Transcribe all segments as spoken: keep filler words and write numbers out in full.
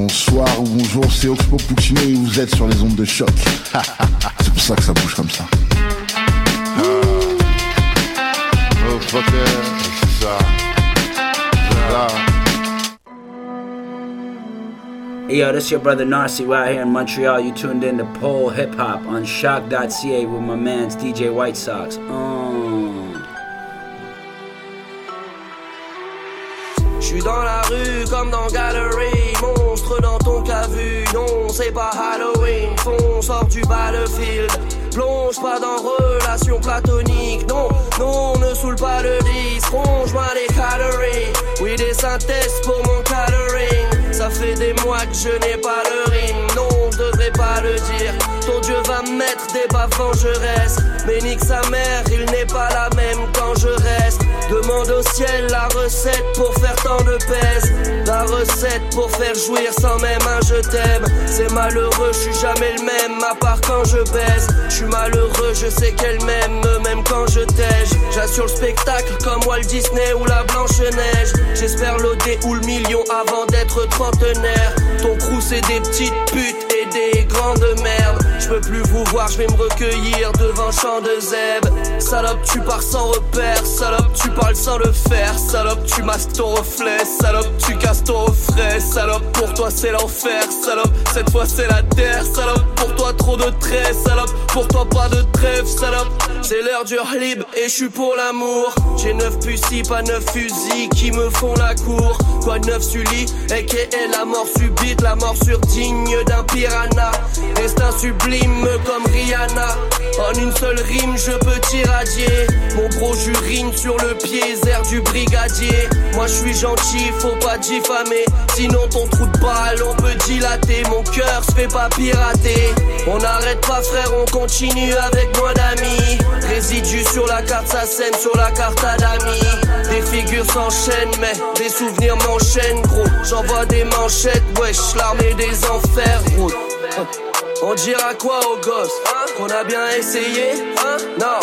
Bonsoir ou bonjour, c'est Oxmo Puccino et vous êtes sur les ondes de choc. C'est pour ça que ça bouge comme ça. Uh, oh fucker, ça. Hey yo, this is your brother Narcy right here in Montreal. You tuned in to Pole Hip Hop on shock dot c a with my man's D J White Sox. Um. J'suis dans la rue comme dans Gallery, monstre dans ton cavu. Non, c'est pas Halloween, fonce, sort du battlefield. Plonge pas dans relation platonique, non, non, ne saoule pas le disque, ronge-moi les calories. Oui, des synthèses pour mon caloring. Ça fait des mois que je n'ai pas le rime, non, je devrais pas le dire. Ton Dieu va me mettre des baffes quand je reste, mais nique sa mère, il n'est pas la même quand je reste. Demande au ciel la recette pour faire tant de pèse, la recette pour faire jouir sans même un je t'aime. C'est malheureux, je suis jamais le même, à part quand je baise. J'suis malheureux, je sais qu'elle m'aime, même quand je tège. J'assure le spectacle comme Walt Disney ou la Blanche-Neige. J'espère l'O D ou le million avant d'être trentenaire. Ton crew c'est des petites putes et des grandes merdes. J'peux plus vous voir, j'vais me recueillir devant champ de zèbre. Salope, tu pars sans repère, salope, tu parles sans le faire. Salope, tu masques ton reflet, salope, tu casses ton reflet. Salope, pour toi c'est l'enfer, salope, cette fois c'est la terre. Salope, pour toi trop de traits, salope, pour toi pas de trêve, salope. C'est l'heure du libre et j'suis pour l'amour. J'ai neuf pucis, pas neuf fusils qui me font la cour. Quoi de neuf Sully, a k a la mort subite, la mort surdigne d'un piranha. Destin sublime comme Rihanna, en une seule rime je peux t'irradier. Mon gros j'urine sur le pied, zère du brigadier. Moi j'suis gentil, faut pas diffamer, sinon ton trou de balle on peut dilater. Mon cœur s'fait pas pirater, on arrête pas frère, on continue avec moins d'amis. Résidu sur la carte, ça sème sur la carte à d'amis. Des figures s'enchaînent mais des souvenirs m'enchaînent gros. J'envoie des manchettes, wesh, l'armée des enfers route. On dira quoi aux gosses, hein? Qu'on a bien essayé, hein? Non,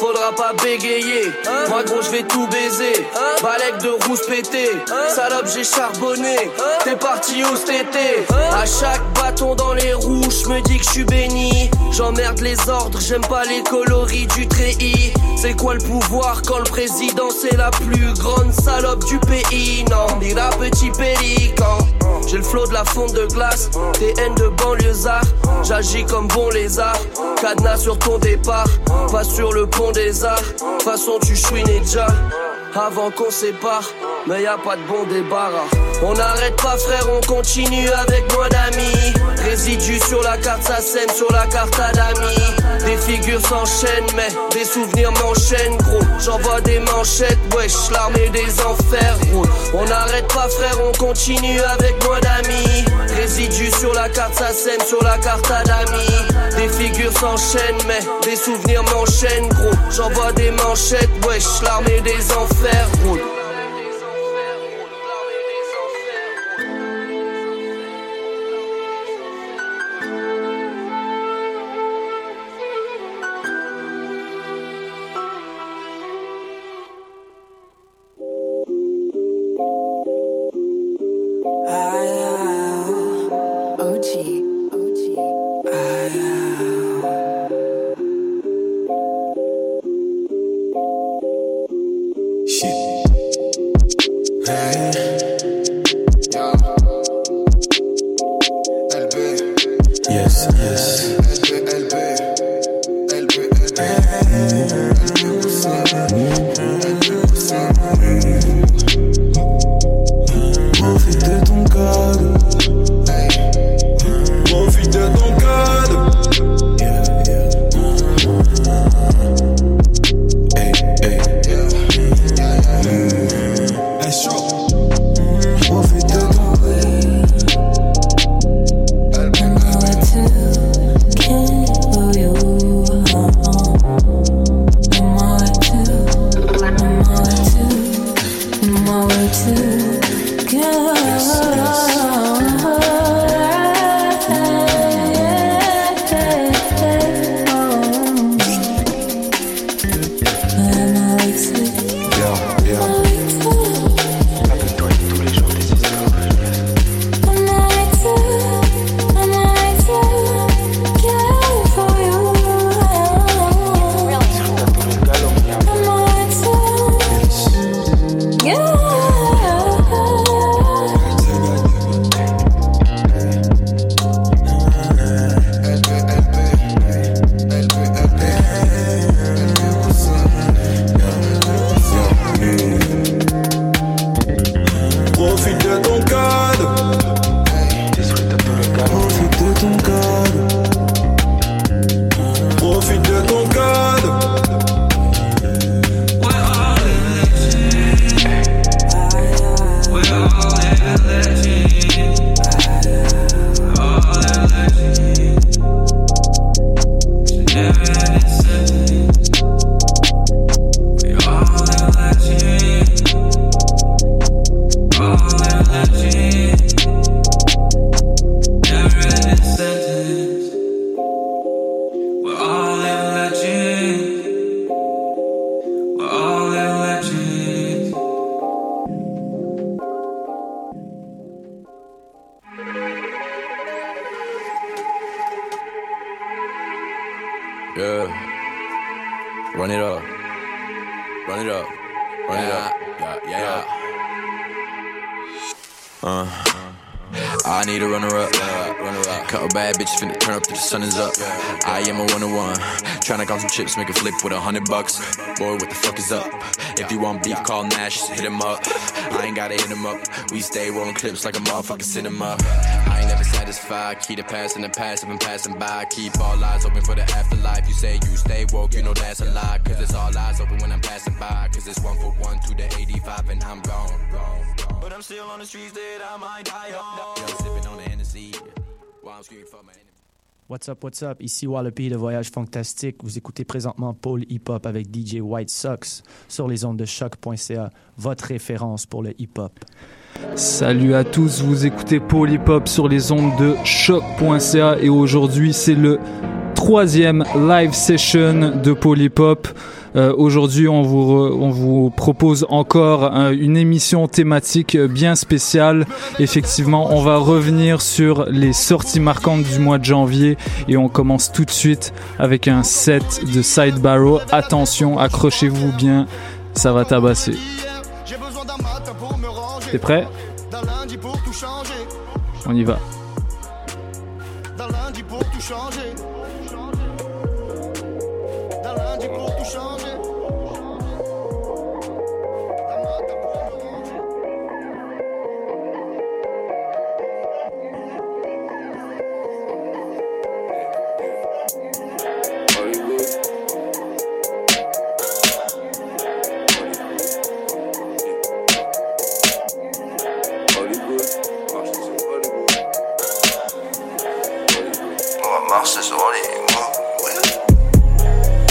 faudra pas bégayer, hein? Moi gros j'vais tout baiser, hein? Balèque de rousse pété, hein? Salope j'ai charbonné, hein? T'es parti où cet été, hein? À chaque bâton dans les roues j'me dis que j'suis béni. J'emmerde les ordres, j'aime pas les coloris du treillis. C'est quoi le pouvoir quand le président c'est la plus grande salope du pays? Non, ni la petit pélican. J'ai le flot de la fonte de glace, tes haines de banlieusard. J'agis comme bon lézard, cadenas sur ton départ. Pas sur le pont des arts, façon tu chouinais déjà avant qu'on sépare, mais y'a pas de bon débarras. On n'arrête pas frère, on continue avec moins d'amis. Résidu sur la carte, ça sème sur la carte à d'amis. Des figures s'enchaînent mais des souvenirs m'enchaînent gros. J'envoie des manchettes, wesh, l'armée des enfers gros. On n'arrête pas frère, on continue avec moins d'amis. Résidu sur la carte, ça sème sur la carte à d'amis. Des figures s'enchaînent mais des souvenirs m'enchaînent gros. J'envoie des manchettes, wesh, l'armée des enfers gros. Profite de ton rêve. Elle peut me Yeah. Run it up. Run it up. Run it up. Yeah, yeah, yeah. Uh. I need a runner up. Couple bad bitches finna turn up till the sun is up. I am a one-on-one. Tryna cop some chips, make a flip with a hundred bucks. Boy, what the fuck is up? If you want beef, call Nash, hit him up. I ain't gotta hit him up. We stay rolling clips like a motherfucking cinema. I ain't never satisfied. Keep the past in the past, I've been passing by. Keep all eyes open for the afterlife. You say you stay woke, you know that's a lie. Cause it's all eyes open when I'm passing by. Cause it's one for one to the eighty-five and I'm gone. But I'm still on the streets that I might die on. What's up, what's up? Ici Wallaby de Voyage Fantastique. Vous écoutez présentement Pole Hip Hop avec D J White Sox sur les ondes de choc point c a, votre référence pour le hip-hop. Salut à tous, vous écoutez Pole Hip Hop sur les ondes de choc point c a et aujourd'hui c'est le troisième live session de Pole Hip Hop. Euh, aujourd'hui, on vous, re, on vous propose encore euh, une émission thématique bien spéciale. Effectivement, on va revenir sur les sorties marquantes du mois de janvier et on commence tout de suite avec un set de Side Barrow. Attention, accrochez-vous bien, ça va tabasser. T'es prêt? On y va.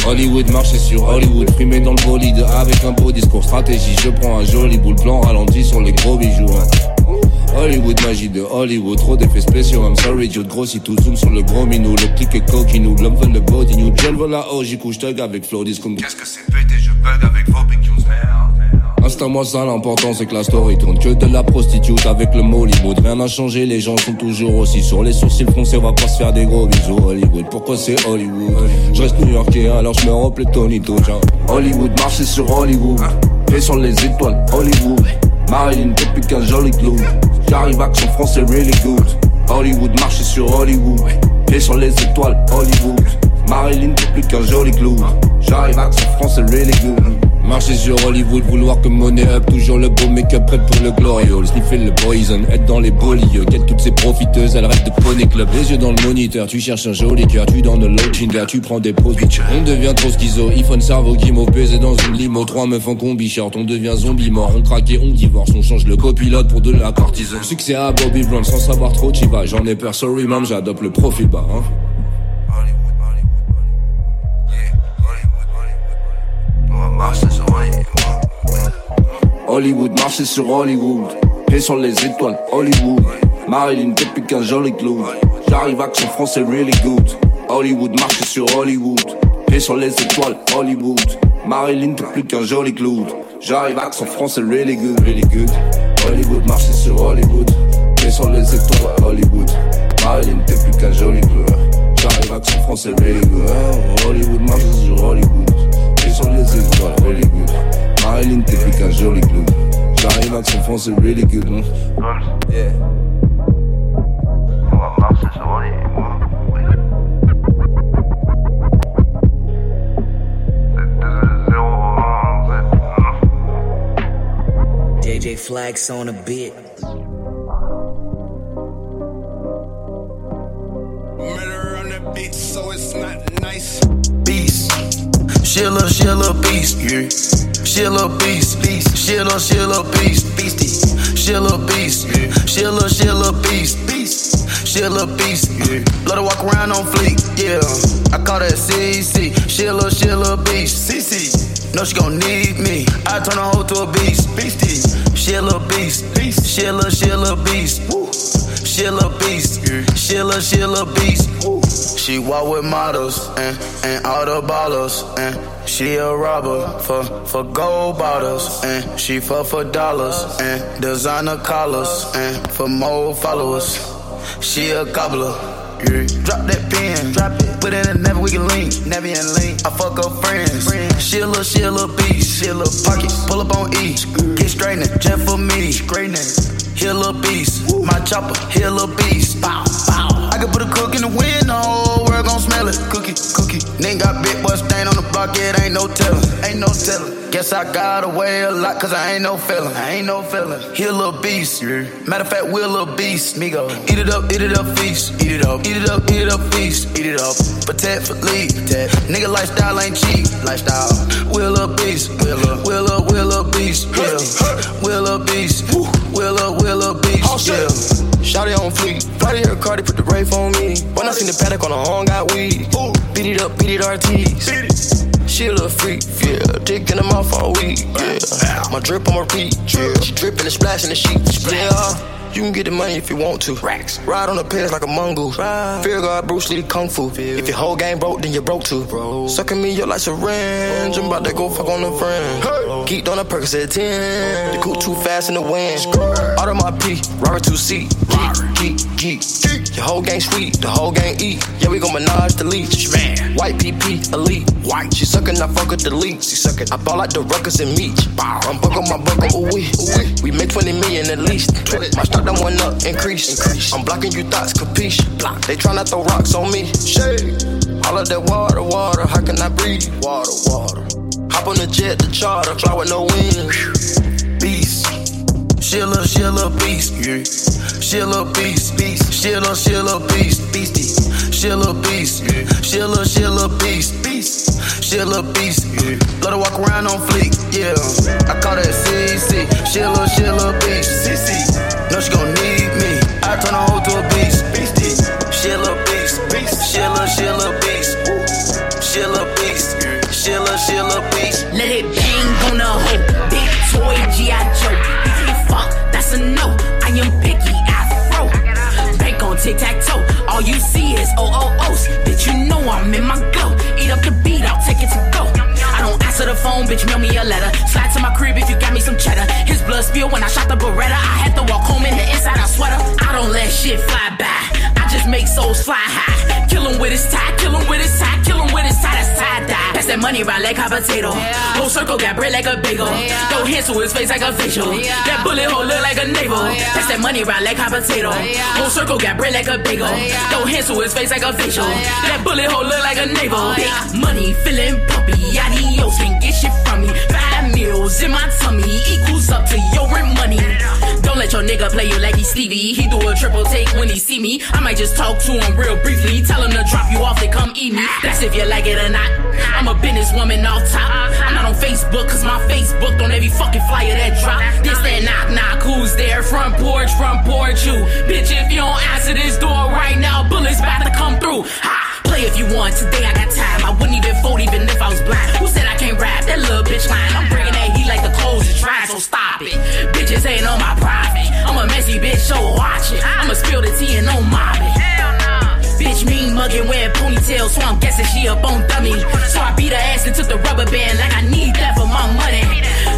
Hollywood, marcher sur Hollywood, frimé dans le bolide avec un beau discours stratégie. Je prends un joli boule plan ralenti sur les gros bijoux. Hein. Hollywood, magie de Hollywood, trop d'effets spéciaux. I'm sorry, Jude grossit tout, zoom sur le gros minou. Le clic est coquinou, l'homme veut le body new. John veut la O, j'y couche thug avec Flo Discom. Qu'est-ce que c'est pété, je bug avec vos B Qs, merde. Instant-moi ça, l'important c'est que la story tourne. Que de la prostitute avec le Mollywood. Rien n'a changé, les gens sont toujours aussi sourds. Les sourcils foncés, on va pas se faire des gros bisous. Hollywood, pourquoi c'est Hollywood? Je reste new-yorkais, alors je me rappelle Tony Toja. Hollywood, marcher sur Hollywood. Fais sur les étoiles, Hollywood. Marilyn, depuis qu'un joli clou. J'arrive à que son français really good. Hollywood, marcher sur Hollywood. Fais sur les étoiles, Hollywood. Marilyn, depuis qu'un joli clou. J'arrive à que son français really good. Marcher sur Hollywood, vouloir que money up. Toujours le beau make-up, prêt pour le glory hole. Sniffer le poison, être dans les bolieux. Quelle toutes ces profiteuses, elles rêvent de poney club. Les yeux dans le moniteur, tu cherches un joli cœur. Tu dans le low ginger, tu prends des pauses. On devient trop schizo, il faut un cerveau qui m'a pesé dans une limo. Trois meufs en combi short, on devient zombie mort. On craque et on divorce, on change le copilote pour de la cortisone. Succès à Bobby Brown, sans savoir trop t'y vas. J'en ai peur, sorry mom, j'adopte le profil bas, hein. Marcher sur Hollywood. Hollywood, marcher sur Hollywood. Pieds sur les étoiles, Hollywood. Marilyn, depuis qu'un joli clou. J'arrive à que son français really good. Hollywood, marcher sur Hollywood. Pieds sur les étoiles, Hollywood. Marilyn, depuis qu'un joli clou. J'arrive à que son français really good, really good. Hollywood, marcher sur Hollywood. Pieds sur les étoiles, Hollywood. Marilyn, depuis qu'un joli clou. J'arrive à que son français really good. Hollywood, marcher sur Hollywood. Sur les étoiles, really good. Marilyn, t'es plus qu'un joli clou. J'arrive à que son fond, c'est really good. On va marcher sur les mots. J J Flax on a beat. Murder on the beat, so it's not nice. Beast. She a little, she a little beast, yeah. She a little beast, beast. She a little, she a little beast, beastie. She a little beast, yeah. She a little, she a little beast, beast. She a little beast, yeah. Let her walk around on fleek, yeah. I call that C C. She a little, she a little beast, C C. Know she gon' need me. I turn her hoe to a beast, beastie. She a little beast, beast. She a little, she a little beast, woo. She a little beast, yeah. She a little, she a little beast, woo. She walk with models and, and all the ballers and she a robber for, for gold bottles and she fuck for dollars and designer collars and for more followers. She a gobbler. yeah. Drop that pen, drop it. Put it in never we can link, never and link. I fuck up friends, friends. She a little, she a little beast, she a little pocket. Pull up on E, get straightening, just for me, straightening. Here a little beast, woo. My chopper, here a little beast. Bow, bow. I could put a cook in the wind, the whole world gon' smell it. Cookie, cookie. Nigga got big boy stain on the block, yeah, it ain't no tellin', ain't no tellin'. Guess I got away a lot, cause I ain't no fellin', I ain't no fellin'. Here a little beast, yeah. Matter of fact, we're a little beast, Migo. Eat it up, eat it up, feast. Eat it up, eat it up, eat it up, feast. Eat it up, protect for leave. Protect. Nigga lifestyle ain't cheap, lifestyle. We're a little beast, we're a little, we're a little, we're a little beast, yeah. We're a little beast, woo. We're a little, we're a little beast, oh, yeah. Shawty on fleek. Friday her Cardi put the rave on me. When I seen the paddock on her arm, got weed. Ooh. Beat it up, beat it R Ts. Beat it. She a little freak, yeah. Dick in the mouth all week, yeah. Ow. My drip on repeat, yeah. She drippin' and splashin' the sheet, yeah. You can get the money if you want to. Racks. Ride on the pants like a mongoose. Ride. Fear God, Bruce Lee, Kung Fu. Fear. If your whole game broke, then you broke too. Bro. Suckin' me up like syringe. Oh. I'm about to go fuck on a friend. Hey. Geeked on the perks at ten. The cool too fast in the wind. Out of my P, Robert two C. Geek, geek, geek, geek. Your whole gang sweet, the whole gang eat. Yeah, we gon' menage the leech. Man. White P P, elite. White. She suckin', I fuck with the leech. She suckin', I ball like the ruckus and meat. I'm buckin' my buckin', ooh wee. We make twenty million at least. My stock done went up, increase. I'm blocking you thoughts, capiche. They tryna throw rocks on me. Shade. All of that water, water. How can I breathe? Water, water. Hop on the jet, the charter, fly with no wings. Beast. She a little, she a little beast, yeah. She a little beast, beast. She a little, she a little beast, beastie. She a little beast, yeah. She a little, she a little beast, beast. She a little beast, yeah. Let her walk around on fleek, yeah. I call that C C. She a little, she a little beast, C C. No, she gon' need me. I turn her whole to a beast, beastie. She a little beast, beast. She a little, she a little beast, woo. She a little beast, yeah. She a little, she a little beast. Let it bang on the hoe. Big toy G I. Joe. No, I am picky, afro. Bank on tic-tac-toe. All you see is O O O's. Bitch, you know I'm in my go. Eat up the beat, I'll take it to go. I don't answer the phone, bitch, mail me a letter. Slide to my crib if you got me some cheddar. His blood spill when I shot the Beretta. I had to walk home in the inside out sweater. I don't let shit fly by. I just make souls fly high. Kill him with his tie, kill him with his tie, kill him with his tie, that's tie-dye. Pass that money round like hot potato. Yeah. Whole circle got bread like a bagel. Yeah. Throw hands to his face like a facial. Yeah. That bullet hole look like a navel. Yeah. Pass that money round like hot potato. Yeah. Whole circle got bread like a bagel. Yeah. Throw hands to his face like a facial. Oh, yeah. That bullet hole look like a navel. Oh, yeah. Big money feeling pumpy. Adios, can't get shit from me. Five meals in my tummy equals up to your rent money. Don't let your nigga play you like he's Stevie. He do a triple take when he see me. I might just talk to him real briefly. Tell him to drop you off and come eat me. That's if you like it or not. I'm a businesswoman off top. I'm not on Facebook cause my Facebook on every fucking flyer that drop. This that knock knock, who's there? Front porch, front porch you. Bitch, if you don't answer this door right now, bullets about to come through. Ha! Play if you want, today I got time. I wouldn't even fold even if I was blind. Who said I can't rap? That little bitch line. I'm bringing that heat like the coals is dry, so stop it. Bitches ain't on my private. I'm a messy bitch, so watch it. I'ma spill the tea and no mobbing. Hell no. Bitch mean mugging wearing ponytail, so I'm guessing she a bone dummy. So I beat her ass and took the rubber band like I need that for my money.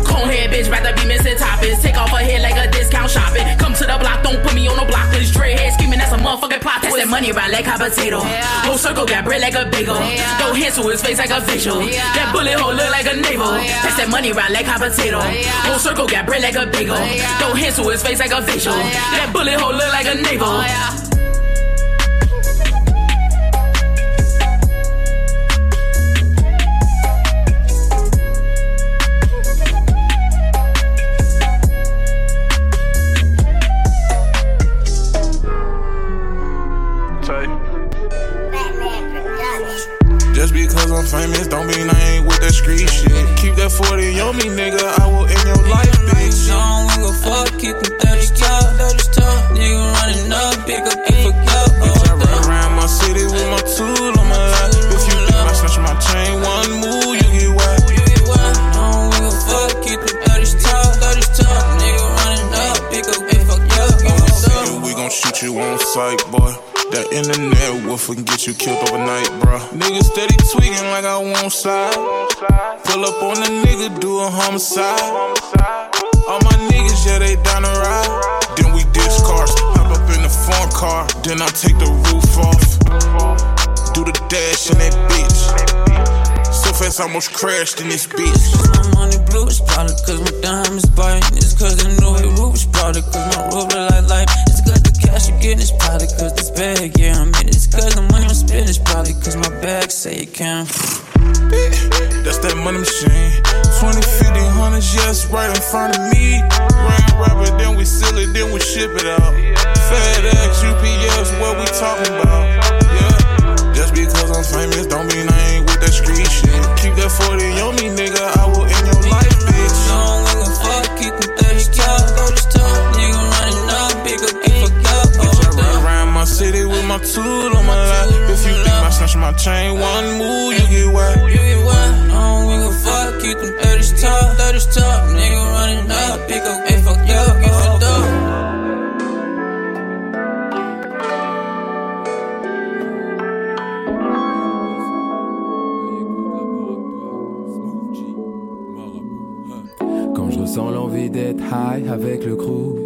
Cone head bitch, rather be missing toppings. Take off her head like a discount shopping. Come to the block, don't put me on no block. This dread head scheming, that's a motherfucking plot. That's that money right like hot potato. Whole circle got bread like a bagel. Yeah. Throw hands to his face like a facial. Yeah. That bullet hole look like a navel. Yeah. Pass that money round like hot potato. Yeah. Whole circle got bread like a bagel. Yeah. Throw hands to his face like a facial. Yeah. That bullet hole look like a navel. Oh, yeah. Famous, don't be name with that street shit. Keep that forty on me, nigga. I will end your life, bitch. I don't give a fuck, keep them thirties top. Nigga running up, pick up, pick up. Bitch, I run around my city with my tool on my lap. If you think I snatch my chain, one move, you get whacked. I don't give a fuck, keep them thirties top. Nigga running up, pick up, pick up. We gon' shoot you on sight, boy. That internet will forget you killed overnight, bro. Nigga steady tweaking like I won't slide. Pull up on a nigga, do a homicide. All my niggas, yeah, they down the ride. Then we ditch cars, hop up in the farm car. Then I take the roof off. do the dash in that bitch. So fast, I almost crashed in this bitch. My money blue is powder, cause my diamonds biting. It's cause the new way roof is powder, cause my roof look like light. It's cause the cash you get is powder, cause this bag, yeah, I'm in it. It's cause the money I'm spending is probably cause my bag say it can't. That's that money machine. twenty, fifty, hundred, yes, right in front of me. Round rubber, then we seal it, then we ship it out. FedEx, U P S, what we talking about? Yeah. Just because I'm famous, don't mean I ain't with that street shit. Keep that forty on me, nigga, I will end your life, bitch. Don't give a fuck, keep them thirty cops, go to top, nigga running up, big up, ain't fuck up. Bitch, I run around my city with my tool on my lap. If you think I snatch my chain, one move, you get whacked. You get whacked. Fuck, keep them thirties top, thirties top, nigga running up, pick up, ain't fuck up, get fucked up. Quand je ressens l'envie d'être high avec le crew,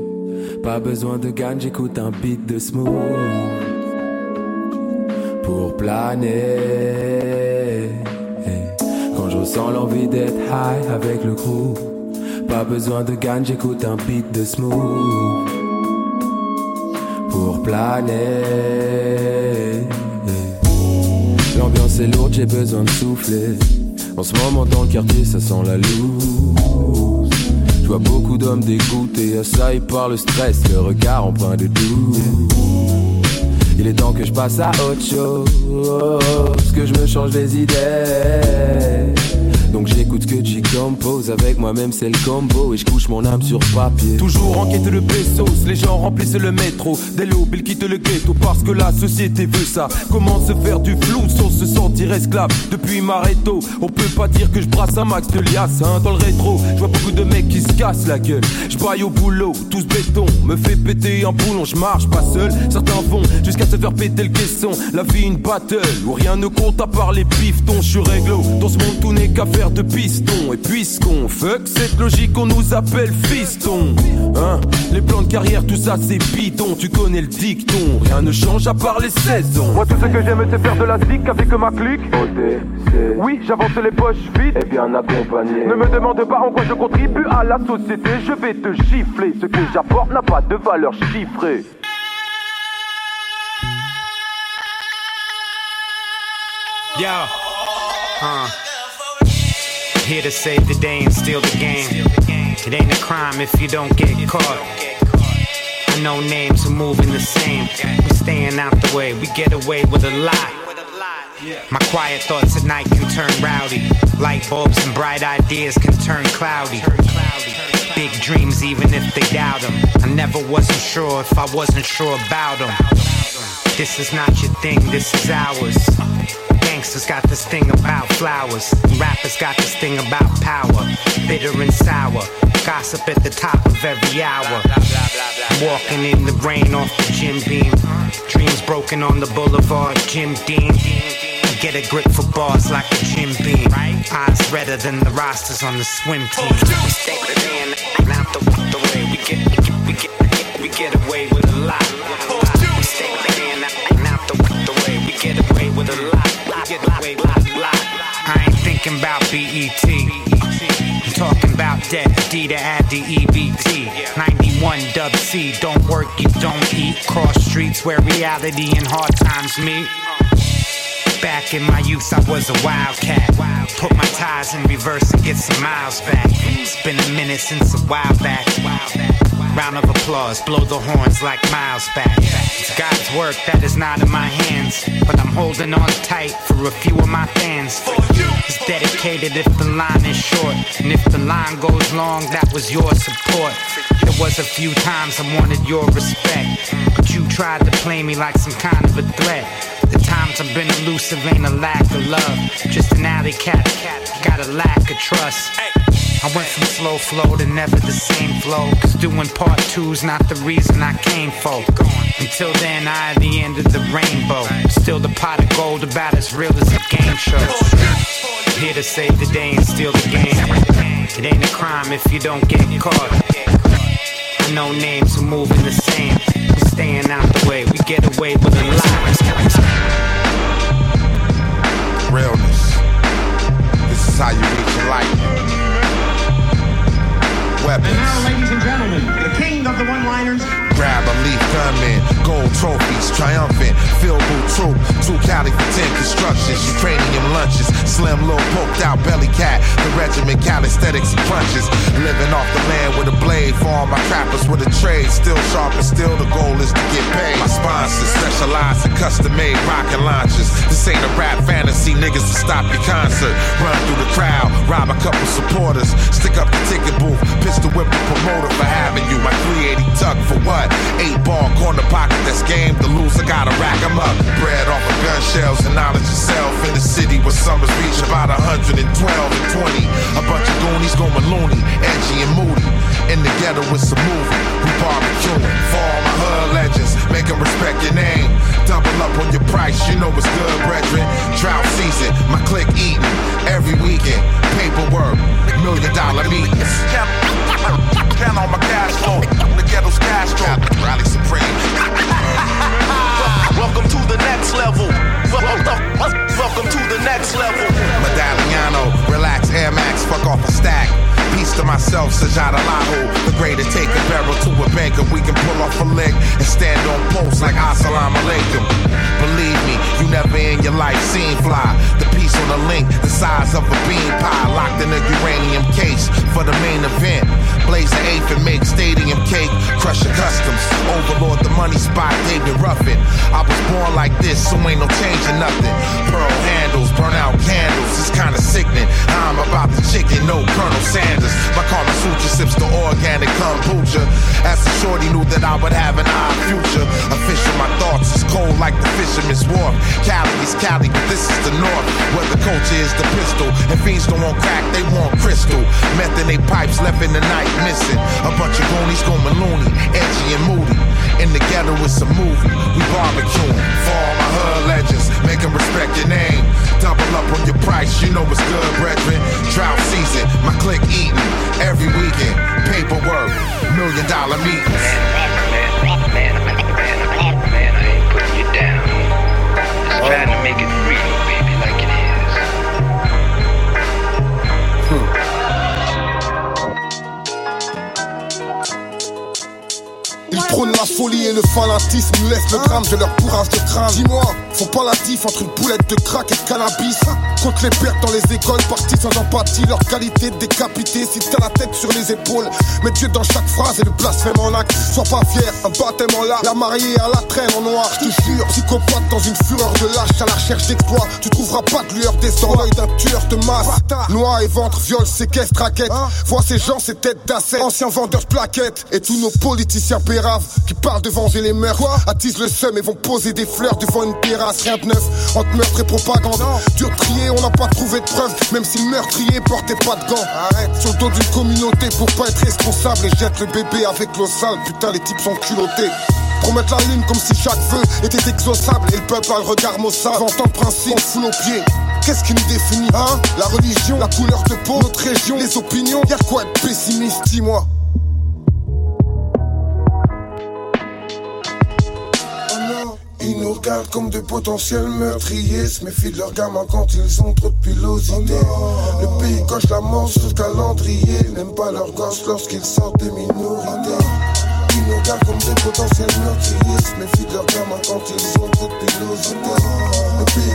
pas besoin de gagne, j'écoute un beat de smooth pour planer. Je ressens l'envie d'être high avec le crew. Pas besoin de gagne, j'écoute un beat de smooth pour planer. L'ambiance est lourde, j'ai besoin de souffler. En ce moment dans le quartier, ça sent la loose. Je vois beaucoup d'hommes dégoûtés, assaillis par le stress, le regard empreint de doute. Il est temps que je passe à autre chose, que je me change les idées. Donc j'écoute ce que j'y compose, avec moi-même c'est le combo et je couche mon âme sur papier. Toujours en quête de pesos, les gens remplissent le métro. Dès l'aube ils quittent le ghetto parce que la société veut ça. Comment se faire du flou sans se sentir esclave? Depuis Maréto, on peut pas dire que je brasse un max de liasses, hein. Dans le rétro, je vois beaucoup de mecs qui se cassent la gueule. Je baille au boulot, tout ce béton me fait péter un boulon. Je marche pas seul, certains vont jusqu'à se faire péter le caisson. La vie une battle où rien ne compte à part les piftons. Je suis réglo, dans ce monde tout n'est qu'à faire de piston. Et puisqu'on fuck cette logique, on nous appelle fiston, hein. Les plans de carrière, tout ça c'est bidon. Tu connais le dicton, rien ne change à part les saisons. Moi tout ce que j'aime c'est faire de la zik avec ma clique. O D C. Oui, j'avance les poches vite et bien accompagné. Ne me demande pas en quoi je contribue à la société. Je vais te gifler, ce que j'apporte n'a pas de valeur chiffrée. Yo, huh. Here to save the day and steal the game. It ain't a crime if you don't get caught. I know names are moving the same. We're staying out the way, we get away with a lot. My quiet thoughts at night can turn rowdy. Light bulbs and bright ideas can turn cloudy. Big dreams even if they doubt them. I never wasn't sure if I wasn't sure about them. This is not your thing, this is ours. Gangsters got this thing about flowers. Rappers got this thing about power. Bitter and sour. Gossip at the top of every hour. Walking in the rain off the gym beam. Dreams broken on the boulevard, Jim Dean. I get a grip for bars like a gym beam. Eyes redder than the rosters on the swim team. We stay with the man and out the, the way. We get, we get, we get, we get away with a lot. We stay with the man and out the, the way. We get away with a lot. I ain't thinking about B E T. I'm talking about that D to add the E B T. ninety-one dub C, don't work, you don't eat. Cross streets where reality and hard times meet. Back in my youth, I was a wildcat. Put my ties in reverse and get some miles back. It's been a minute since a while back. Round of applause, blow the horns like miles back. It's God's work that is not in my hands, but I'm holding on tight for a few of my fans. It's dedicated if the line is short, and if the line goes long, that was your support. There was a few times I wanted your respect, but you tried to play me like some kind of a threat. The times I've been elusive ain't a lack of love, just an alley cat, got a lack of trust. I went from slow flow to never the same flow, cause doing part two's not the reason I came for. Until then I at the end of the rainbow, still the pot of gold about as real as a game show. Here to save the day and steal the game. It ain't a crime if you don't get caught. I know names are moving the same. We're staying out the way, we get away with a lot. weapons. And now, ladies and gentlemen, the king of the one-liners. Grab a leaf, gun in, gold trophies, triumphant. Phil Boutroux, two Cali for ten constructions. Uranium lunches, slim little poked out belly cat. The regiment, calisthenics and crunches. Living off the land with a blade for all my trappers with a trade. Still sharp and still the goal is to get paid. My sponsors specialize in custom-made rocket launches. This ain't a rap fantasy, niggas to stop your concert. Run through the crowd, rob a couple supporters. Stick up the ticket booth, pistol whip the promoter for having you. My three eighty tuck for what? Eight ball, corner pocket, that's game. The loser gotta rack him up. Bread off of gun shells and knowledge itself. In the city where summers reach about one hundred twelve and twenty. A bunch of goonies going loony, edgy and moody. In the ghetto with some movie, we barbecuing. For all my hood legends, make them respect your name. Double up on your price, you know it's good, brethren. Drought season, my clique eating. Every weekend, paperwork, million dollar meetings. Count on my cash flow, the ghetto's cash flow. Rally Supreme. Welcome to the next level. Welcome to the next level. Medalliano, relax, Air Max, fuck off a stack. Peace to myself, Sajada Lahu. The greater take a barrel to a banker. We can pull off a leg and stand on posts like Assalamu Alaikum. Believe me, you never in your life seen fly. The piece on the link, the size of a bean pie. Locked in a uranium case for the main event. Blaze the eighth and make stadium cake. Crush your customs, overlord the money spot, David Ruffin. I was born like this, so ain't no changing nothing. Pearl handles, burn out candles, it's kinda sickening. I'm about the chicken, no Colonel Sanders. My Kama Sutra sips the organic kombucha. As a shorty knew that I would have an eye future. Official, my thoughts is cold like the fisherman's wharf. Cali is Cali, but this is the north. Where the culture is the pistol. And fiends don't want crack, they want crystal. Meth in they pipes left in the night missing. A bunch of goonies going loony, edgy and moody. In the ghetto it's a movie, we barbecuing. For all my hood legends, make them respect your name. Double up on your price, you know it's good, brethren. Drought season, my clique eating. Every weekend, paperwork, million dollar meetings. Man, man, man, man, man, man, I ain't putting you down. Just oh. trying to make it real, baby, like it is. Hmm. Ils prônent la folie et le fanatisme. Laissent le drame de leur courage de crâne. Dis-moi, faut pas la diff entre une boulette de crack et de cannabis. Contre les pertes dans les écoles, partis sans empathie, leur qualité décapitée. Si t'as la tête sur les épaules, mets Dieu dans chaque phrase et le blasphème en acte. Sois pas fier, un baptême en larmes, la mariée à la traîne en noir. Je te jure, psychopathe dans une fureur de lâche, à la recherche d'exploits, tu trouveras pas de lueur d'essor. L'œil d'un tueur de masse, noix et ventre, viol, séquestre, raquette. Vois ces gens, ces têtes d'asset, anciens vendeurs de plaquettes. Et tous nos politiciens péraves qui parlent de venger les meurtres, attisent le seum et vont poser des fleurs devant une terrasse. Rien de neuf, entre meurtre et propagande, dur trié. On n'a pas trouvé de preuves, même si le meurtrier portait pas de gants. Arrête, sur le dos d'une communauté pour pas être responsable. Et jette le bébé avec l'eau sale, putain les types sont culottés. Promettre la lune comme si chaque vœu était exauçable. Et le peuple a le regard maussade, j'entends le principe, on fout nos pieds. Qu'est-ce qui nous définit, hein? La religion, la couleur de peau, notre région, les opinions. Y'a quoi être pessimiste, dis-moi. Ils nous regardent comme de potentiels meurtriers. Se méfient de leurs gamins quand ils ont trop de pilosité. Le pays coche la mort sur le calendrier. N'aiment pas leurs gosses lorsqu'ils sortent des minorités. Ils nous regardent comme de potentiels meurtriers. Se méfient de leurs gamins quand ils ont trop de pilosité.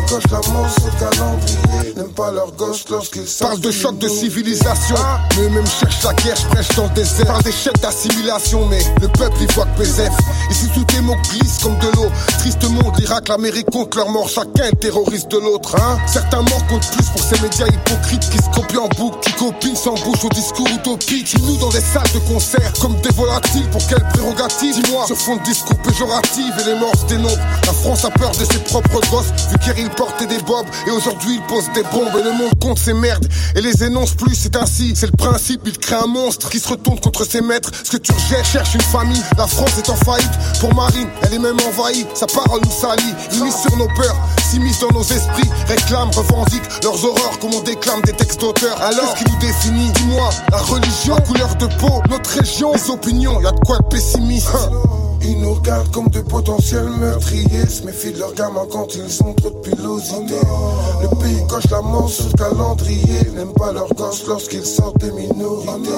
Coche la mort sur le calendrier. N'aime pas leur gauche lorsqu'ils sortent. Parle de choc de civilisation, mais eux-mêmes cherchent la guerre, je prêche dans le désert. Parle d'échec d'assimilation, mais le peuple il voit que P S F. Ici tous les mots glissent comme de l'eau. Triste monde, l'Irak, l'Amérique compte leur mort. Chacun est terroriste de l'autre, hein. Certains morts comptent plus pour ces médias hypocrites qui se copient en boucle, qui copinent s'embouchent aux discours utopiques. Qui nous dans des salles de concert comme des volatiles. Pour quelles prérogatives, dis-moi, se font de discours péjoratifs. Et les morts se dénombrent. La France a peur de ses propres gosses. Car ils portaient des bobs et aujourd'hui ils posent des bombes. Et le monde compte ses merdes et les énonce plus. C'est ainsi, c'est le principe, ils créent un monstre qui se retourne contre ses maîtres. Ce que tu rejettes cherche une famille. La France est en faillite, pour Marine, elle est même envahie. Sa parole nous salit, ils misent sur nos peurs, s'immiscent dans nos esprits. Réclament, revendiquent leurs horreurs comme on déclame des textes d'auteurs. Alors, qu'est-ce qui nous définit? Dis-moi, la religion, la couleur de peau, notre région, les opinions, y'a de quoi être pessimiste. Ils nous regardent comme de potentiels meurtriers. Se méfient de leurs gamins quand ils ont trop de pilosité. Le pays coche la mort sur le calendrier. N'aiment pas leurs gosses lorsqu'ils sortent des minorités.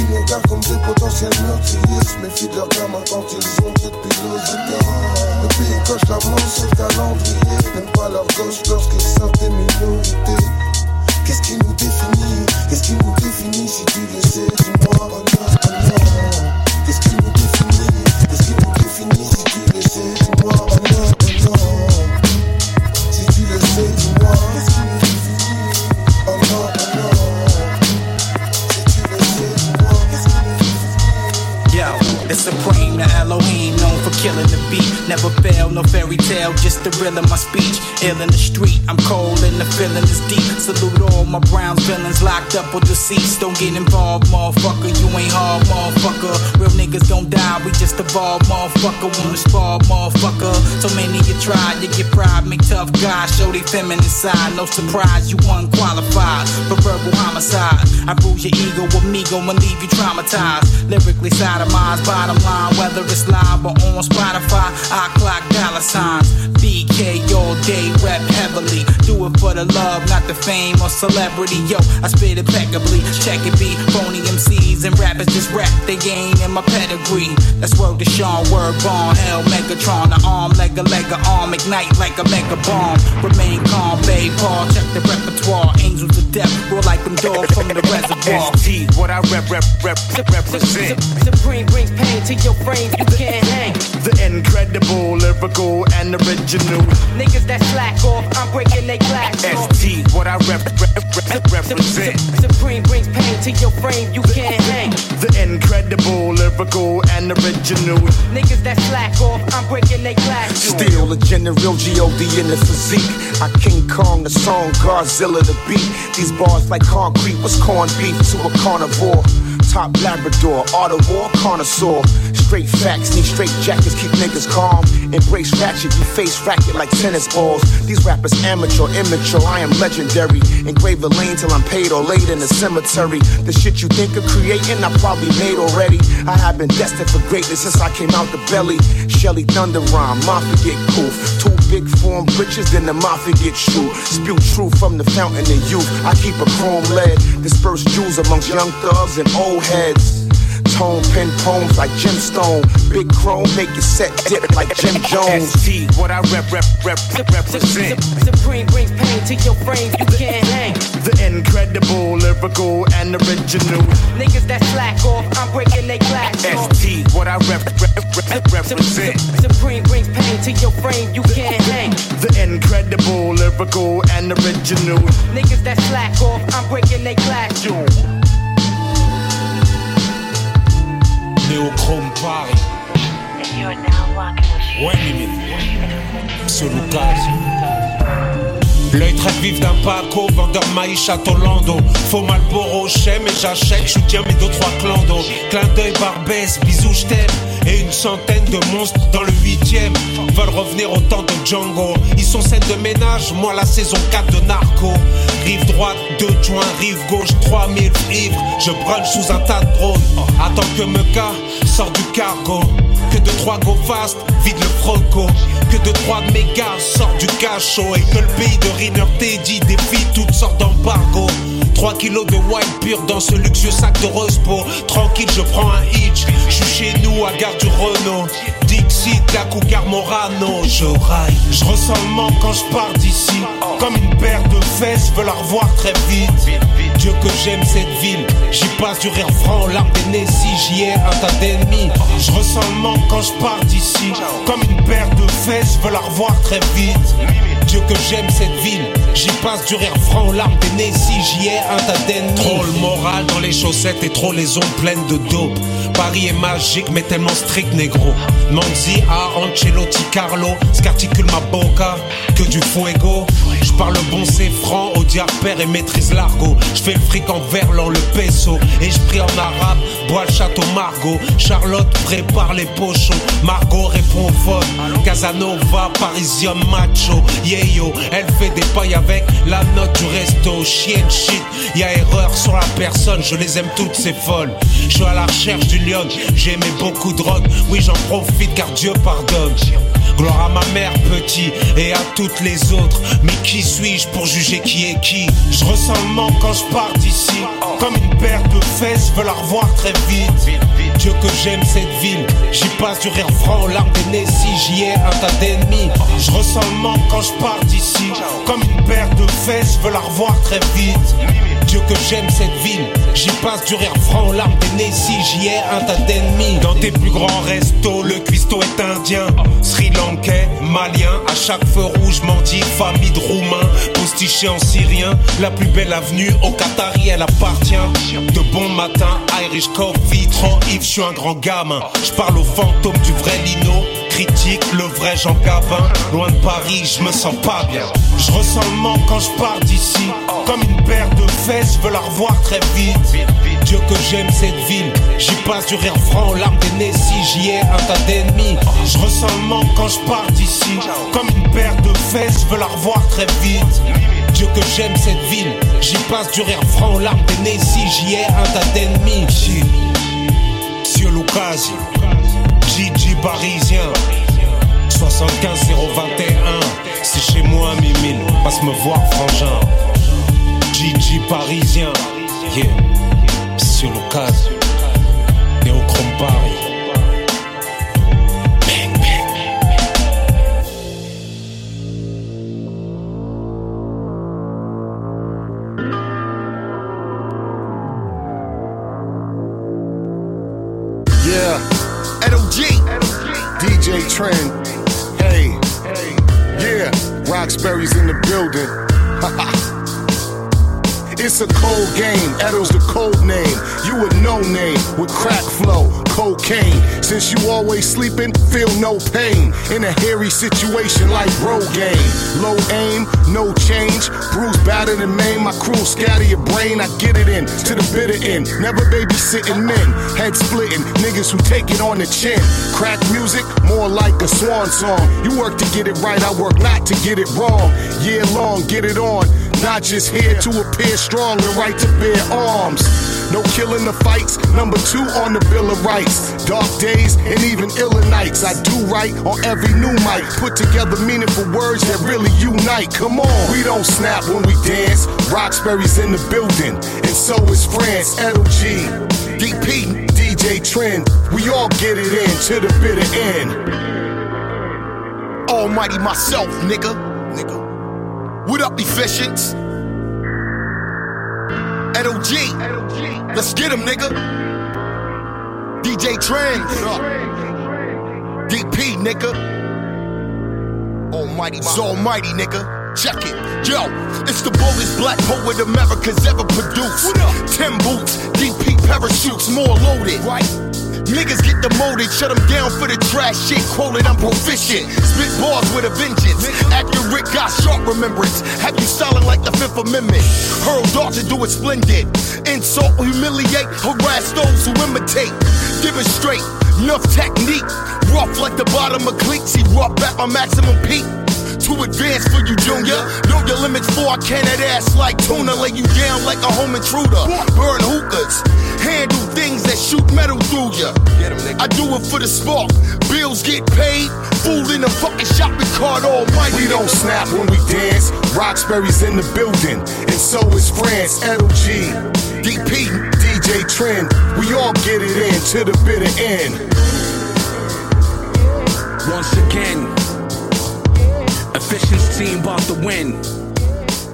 qui nous regardent comme des potentiels meurtriers. Se méfient de leur gamin quand ils ont cette pilose de terrain. Le pays coche la main sur le calendrier. N'aime pas leur gauche lorsqu'ils sortent des minorités. Qu'est-ce qui nous définit? Qu'est-ce qui nous définit? Si tu le sais, dis-moi. Oh non, oh non. Qu'est-ce qui nous définit? Qu'est-ce qui nous définit? Si tu le sais, dis-moi. Oh non, oh non. Si tu le sais, dis-moi. Qu'est-ce qui nous définit? Oh non, oh non. Si tu le sais, dis-moi. Qu'est-ce qui nous définit? Yo, the supreme, the Elohim, known for killing the beat. Never fail, no fairy tale, just the real of my speech. Ill in the street, I'm cold and the feeling is deep. Salute all my brown villains, locked up or deceased. Don't get involved, motherfucker, you ain't hard, motherfucker. Real niggas don't die, we just evolve, motherfucker. Wanna spar, motherfucker. So many you try, you get pride, make tough guys, show they feminine side. No surprise, you unqualified for verbal homicide. I bruise your ego, amigo, and leave you traumatized. Lyrically sodomized, bottom line, whether it's live or on Spotify. I clock dollar signs, B K all day, rap heavily. Do it for the love, not the fame or celebrity. Yo, I spit impeccably, check it be. Phony M Cs and rappers just rap the game in my pedigree. That's word to Sean, word bomb, hell Megatron. The arm, leg a leg a arm, ignite like a mega bomb. Remain calm, babe, Paul, check the repertoire. Angels of death, roll like them dogs from the reservoir. S T, what I rep, rep, rep, represent. Supreme brings pain to your brain, you can't hang. The incredible. Lyrical and original. Niggas that slack off, I'm breaking they glass. S T, what I rep, rep, rep represent. Supreme brings pain to your frame, you can't hang. The incredible, lyrical and original. Niggas that slack off, I'm breaking they glass. Still a general G O D in the physique. I King Kong the song, Godzilla the beat. These bars like concrete was corned beef to a carnivore. Top Labrador, art of war connoisseur. Straight facts, need straight jackets, keep niggas calm. Embrace ratchet, you face racket like tennis balls. These rappers amateur, immature, I am legendary. Engrave a lane till I'm paid or laid in the cemetery. The shit you think of creating, I probably made already. I have been destined for greatness since I came out the belly. Shelly Thunder Rhyme, Mafia get cool. Two big form riches, then the Mafia get shoot. Spew truth from the fountain of youth. I keep a chrome lead, disperse jewels amongst young thugs and old heads. Tone pen poems like gemstone. Big chrome make you set dip like Jim Jones. S T, what I rep, rep, rep, represent. Supreme brings pain to your frame, you can't hang. The incredible, lyrical, and original. Niggas that slack off, I'm breaking they glass. S T, what I rep, rep, represent. Supreme brings pain to your frame, you can't hang. The incredible, lyrical, and original. Niggas that slack off, I'm breaking they glass. Néochrome Paris. Ouais, Mimi. Solucage. L'œil très vif d'un Paco, vendeur maïs à Tolando. Faux Malboro, j'aime et j'achète, je tiens mes deux trois clandos. Clin d'œil Barbès, bisous je t'aime. Et une centaine de monstres dans le huitième veulent revenir au temps de Django. Ils sont scène de ménage, moi la saison quatre de Narco. Rive droite, deux joints, rive gauche, trois mille ivres. Je brûle sous un tas de drones. Attends que Meka sort du cargo. Que de trois go fast, vide le froco. Que de trois mégas sort du cachot. Et que le pays de Riner Teddy défie toutes sortes d'embargos. Trois kilos de wine pur dans ce luxueux sac de Rospo. Tranquille, je prends un hitch. Je suis chez nous à Gare du Renault. Dixit, la Cougar Morano. Je raille, je ressens le manque quand je pars d'ici. Comme une paire de fesses, je veux la revoir très vite. Dieu que j'aime cette ville. J'y passe du rire franc aux larmes des nez. Si j'y ai un tas d'ennemis. Je ressens le manque quand je pars d'ici. Comme une paire de fesses, je veux la revoir très vite. Dieu que j'aime cette ville. J'y passe du rire franc aux larmes des nez. Si j'y ai un tas d'ennemis. Trop le moral dans les chaussettes et trop les ondes pleines de dope. Paris est magique mais tellement strict négro. Manzi à Ancelotti Carlo. S'carticule ma boca. Que du fuego. Je parle bon c'est franc. Au diable père et maîtrise l'argot. Je fais le fric en verlan, le peso. Et je prie en arabe, bois le château Margot. Charlotte prépare les pochons. Margot répond au vote. Casanova, Parisium, macho. Yeah yo, elle fait des pailles avec la note du resto. Chien shit, y'a erreur sur la personne. Je les aime toutes, c'est folle. Je suis à la recherche du lion. J'ai aimé beaucoup de drogue. Oui j'en profite car Dieu pardonne. Gloire à ma mère petit et à toutes les autres. Mais qui suis-je pour juger qui est qui? Je ressens le manque quand je pars d'ici. Comme une paire de fesses, je veux la revoir très vite. Dieu que j'aime cette ville, j'y passe du rire franc aux larmes des nez. Si j'y ai un tas d'ennemis, je ressens le manque quand je pars d'ici. Comme une paire de fesses, je veux la revoir très vite. Dieu que j'aime cette ville, j'y passe du rire franc aux larmes des nez. Si j'y ai un tas d'ennemis. Dans tes plus grands restos, le cuistot est indien, Sri Lankais, malien. À chaque feu rouge, mendier, famille de roumains, postiché en syrien. La plus belle avenue au Qatari, elle appartient. De bon matin, Irish coffee, trop Yves, je suis un grand gamin. Je parle aux fantômes du vrai Lino, critique le vrai Jean Gabin. Loin de Paris, je me sens pas bien. Je ressens le manque quand je pars d'ici. Comme une paire de fesses, je veux la revoir très vite. Dieu que j'aime cette ville, j'y passe du rire franc aux larmes des nez. Si j'y ai un tas d'ennemis, je ressens le manque quand je pars d'ici. Comme une paire de fesses, je veux la revoir très vite. Dieu que j'aime cette ville, j'y passe du rire franc aux larmes des nez. Si j'y ai un tas d'ennemis. Monsieur Lucasi, Gigi Parisien, soixante-quinze zéro vingt et un. C'est chez moi Mimine, passe me voir frangin. Gigi Parisien, yeah. Monsieur Lucasi, Néochrome Paris. D J Trend, hey, yeah, Roxbury's in the building, it's a cold game, Edo's the code name, you a no-name with crack flow, cocaine, since you always sleeping, feel no pain, in a hairy situation like Rogaine, low aim, no change, bruised, battered and maimed, my crew scatter your brain, I get it in, to the bitter end, never babysitting men, head splitting, niggas who take it on the chin, crack music, more like a swan song, you work to get it right, I work not to get it wrong, year long, get it on, not just here to appear strong and right to bear arms. No killing the fights, number two on the Bill of Rights. Dark days and even iller nights. I do right on every new mic. Put together meaningful words that really unite. Come on, we don't snap when we dance. Roxbury's in the building, and so is France. Edel G, D P, D J Trend. We all get it in to the bitter end. Almighty myself, nigga. Nigga. What up, efficients? Edel G. Let's get him, nigga. D J Trend, D P, nigga. Almighty, it's almighty, nigga. Check it, yo. It's the boldest black poet America's ever produced. Ten boots, D P parachutes, more loaded, right? Niggas get demoted, shut them down for the trash shit. Quoted, I'm proficient. Spit bars with a vengeance. Accurate, got sharp remembrance. Have you silent like the Fifth Amendment? Hurl darts and do it splendid. Insult, humiliate, harass those who imitate. Demonstrate, enough technique. Rough like the bottom of cleats. Erupt at my maximum peak. Too advanced for you, junior. Know your limits before I can that ass like tuna. Lay you down like a home intruder. Burn hookahs. Handle things that shoot metal through ya. I do it for the spark. Bills get paid. Food in the fucking shopping cart almighty. We don't snap when we dance. Roxbury's in the building. And so is France. L G, D P, D J Trend. We all get it in to the bitter end. Once again. Efficiency team about to win.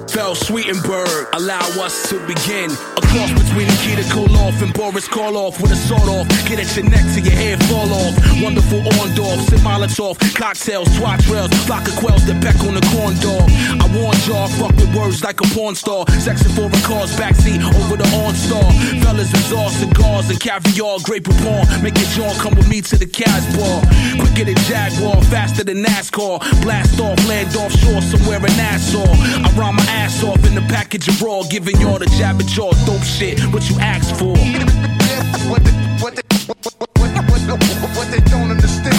Fell Sweetenberg, allow us to begin. A cross between Nikita Koloff and Boris Karloff. With a sword off, get at your neck till your hair fall off. Wonderful Orndorff, sip Molotov, cocktails, twat trails, flock of quails that beck on the corn dog. I warned y'all, fuck with words like a porn star. Sexing for a car's backseat over the OnStar. Fellas with all cigars and caviar, grape and porn. Make your John come with me to the Cas bar. Quicker than Jaguar, faster than NASCAR. Blast off, land offshore somewhere in Nassau. I rhyme my ass off in the package of raw, giving y'all the jab at y'all dope shit. What you asked for? What they, what they, what, what, what, what, what they don't understand?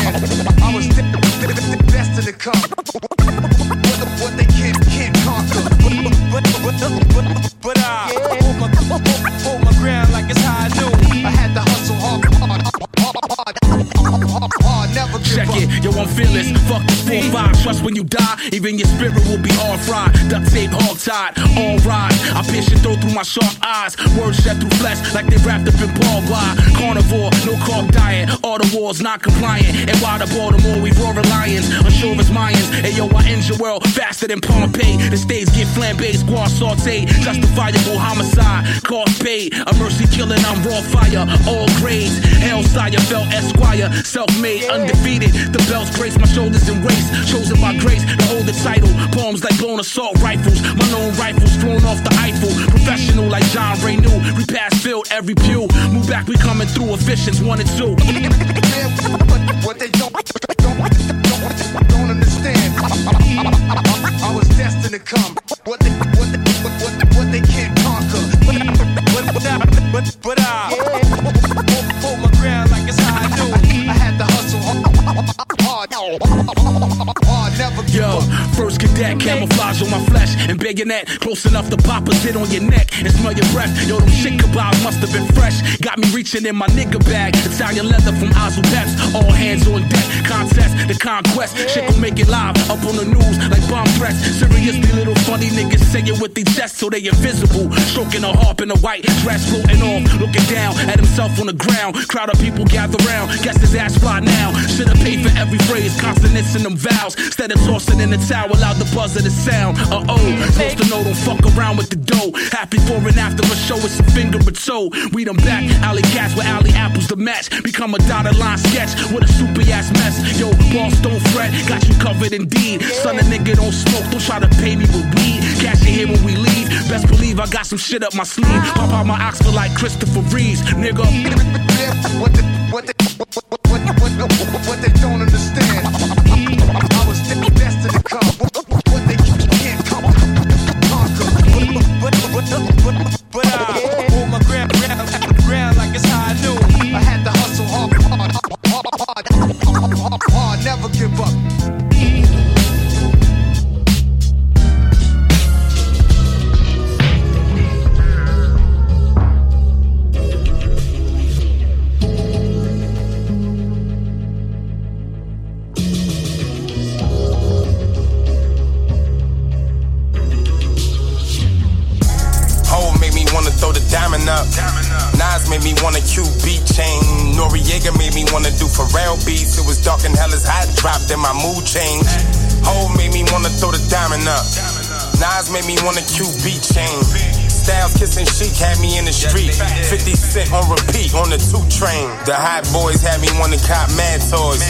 I was the, the, the best of the cup. What, what they can't can't conquer. But, but, but, but I hold my, hold my ground like it's high noon. I had to hustle hard, hard, hard, hard, hard, hard, never give up. Check it, yo, I'm fearless. Fuck this four five. Plus when you die, even your spirit will be all fried. Duct tape, hog tied, all right. I pierce your throat through my sharp eyes. Words shed through flesh like they wrapped up in barbed wire. Carnivore, no carb diet. All the wars not compliant. And why the Baltimore, we roar lions. Unsure as Mayans. Ayo, I end your world faster than Pompeii. The states get flambé, squash saute. Justifiable homicide. Cost paid. A mercy killing, I'm raw fire. All grades. Hell sire, felt Esquire. Self-made, yeah. Undefeated. The belts brace my shoulders and race. Chosen by grace to hold the title. Bombs like blown assault rifles. My known rifles thrown off the Eiffel. Professional like John Raynew. Repass filled every pew. Move back, we coming through. Efficients one and two. What they don't, don't, don't, don't understand. I was destined to come. What they, what they, what, what, what they can't conquer. But, but, but, but, but I yeah. hold my ground like it's how I do. I had to hustle hard. Hard, never give up. Yo, first cadet, camouflage on my flesh and bayonet. Close enough to pop a zit on your neck and smell your breath. Yo, them shit kebabs must have been fresh. Got me reaching in my nigga bag. Italian leather from Ozu Peps. All hands on deck. Contest, the conquest. Yeah. Shit gon' make it live. Up on the news like bomb threats. Seriously, little funny niggas saying with these chests so they invisible. Stroking a harp in a white dress, floating off. Looking down at himself on the ground. Crowd of people gather round. Guess his ass fly now. Should've paid for every phrase. Consonants in them vowels. Instead of tossing in the towel out the buzz of the sound. Uh oh. Supposed to know don't fuck around with the dough. Happy for and after a show. It's a finger or toe. We done back. Alley cats with alley apples to match. Become a dotted line sketch with a super ass mess. Yo, boss, don't fret. Got you covered indeed. Son, a nigga don't smoke. Don't try to pay me with weed. Cash in here when we leave. Best believe I got some shit up my sleeve. Pop out my Oxford like Christopher Reeves, nigga. What they, what they, what, what, what, what, what they don't understand. I was destined to come. What, what they can't come. But, but, but, but, but, but I hold my ground, ground, ground like it's how I knew. I had to hustle hard, hard, hard, hard, hard, hard, never give up. Up. Nas made me want a Q B chain. Noriega made me want to do Pharrell beats. It was dark and hell is hot. Dropped in my mood change. Hole made me want to throw the diamond up. Nas made me want a Q B chain. Styles kissing chic had me in the street. fifty cent on repeat on the two train. The hot boys had me want to cop mad toys.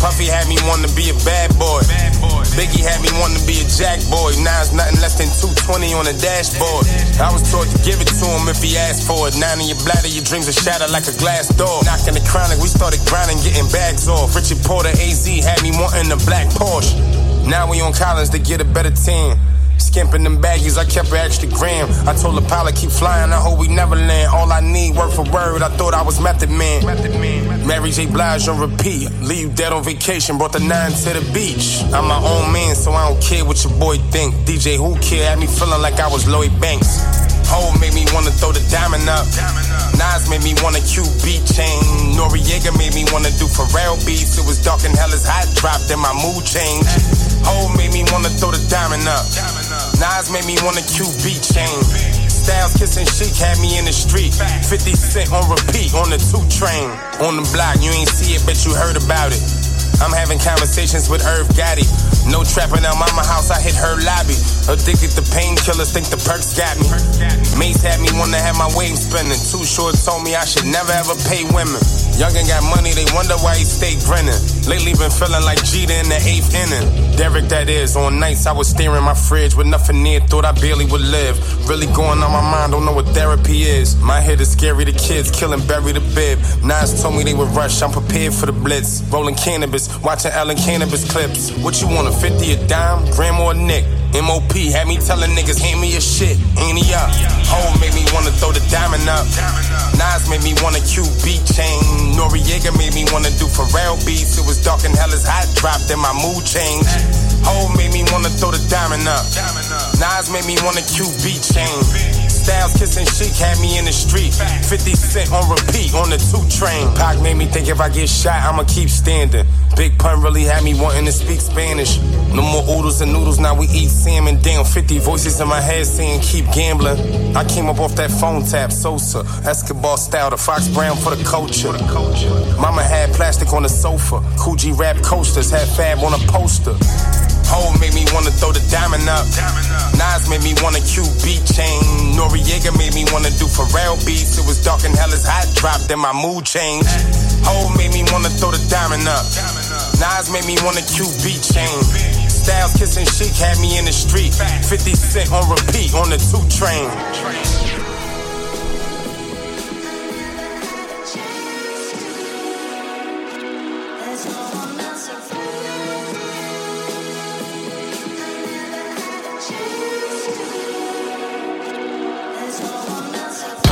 Puffy had me want to be a bad boy. Biggie had me wanting to be a jack boy. Now it's nothing less than two twenty on the dashboard. I was taught to give it to him if he asked for it. Now in your bladder, your dreams are shattered like a glass door. Knocking the chronic, we started grinding, getting bags off. Richard Porter, A Z had me wanting a black Porsche. Now we on college to get a better team. Skimping them baggies, I kept an extra gram. I told the pilot, keep flying, I hope we never land. All I need, word for word, I thought I was Method Man. Method Man. Mary J. Blige on repeat. Leave dead on vacation, brought the nine to the beach. I'm my own man, so I don't care what your boy think. D J Who Care had me feeling like I was Lloyd Banks. Ho made me want to throw the diamond up. Nas made me want a Q B chain. Noriega made me want to do Pharrell beats. It was dark and hell is hot, dropped in my mood change. Ho made me want to throw the diamond up. Nas made me want a Q B chain. Styles kissing chic had me in the street. fifty cent on repeat on the two train. On the block, you ain't see it, but you heard about it. I'm having conversations with Irv Gotti. No trapping out mama house, I hit her lobby. Addicted to painkillers, think the perks got me. Mace had me wanna have my waves spinning. Too Short told me I should never ever pay women. Youngin got money, they wonder why he stay grinning. Lately been feeling like Jeter in the eighth inning. Derek, that is, on nights I was staring my fridge with nothing near, thought I barely would live. Really going on my mind, don't know what therapy is. My head is scary, the kids killing, bury the bib. Nas told me they would rush, I'm prepared for the blitz. Rolling cannabis. Watching Ellen Cannabis clips. What you want, a fifty, a dime, gram or a nick? M O P had me telling niggas, hand me your shit. Ain't he up? Ho made me want to throw the diamond up. Nas made me want a Q B chain. Noriega made me want to do Pharrell beats. It was dark and hell is hot, dropped in my mood change. Ho made me want to throw the diamond up. Nas made me want a Q B chain. Styles kissing chic had me in the street. fifty cent on repeat on the two train. Pac made me think if I get shot, I'ma keep standing. Big pun really had me wanting to speak Spanish. No more oodles and noodles, now we eat salmon. Damn, fifty voices in my head saying keep gambling. I came up off that phone tap, Sosa, Escobar style, the Fox Brown for the culture. Mama had plastic on the sofa, Coogee rap coasters, had Fab on a poster. Ho made me wanna throw the diamond up. Nas made me wanna Q B chain. Noriega made me wanna do Pharrell beats. It was dark and hell as I dropped, then my mood changed. Ho made me wanna throw the diamond up. Nas made me wanna Q B chain. Styles kissing chic had me in the street. fifty Cent on repeat on the two train.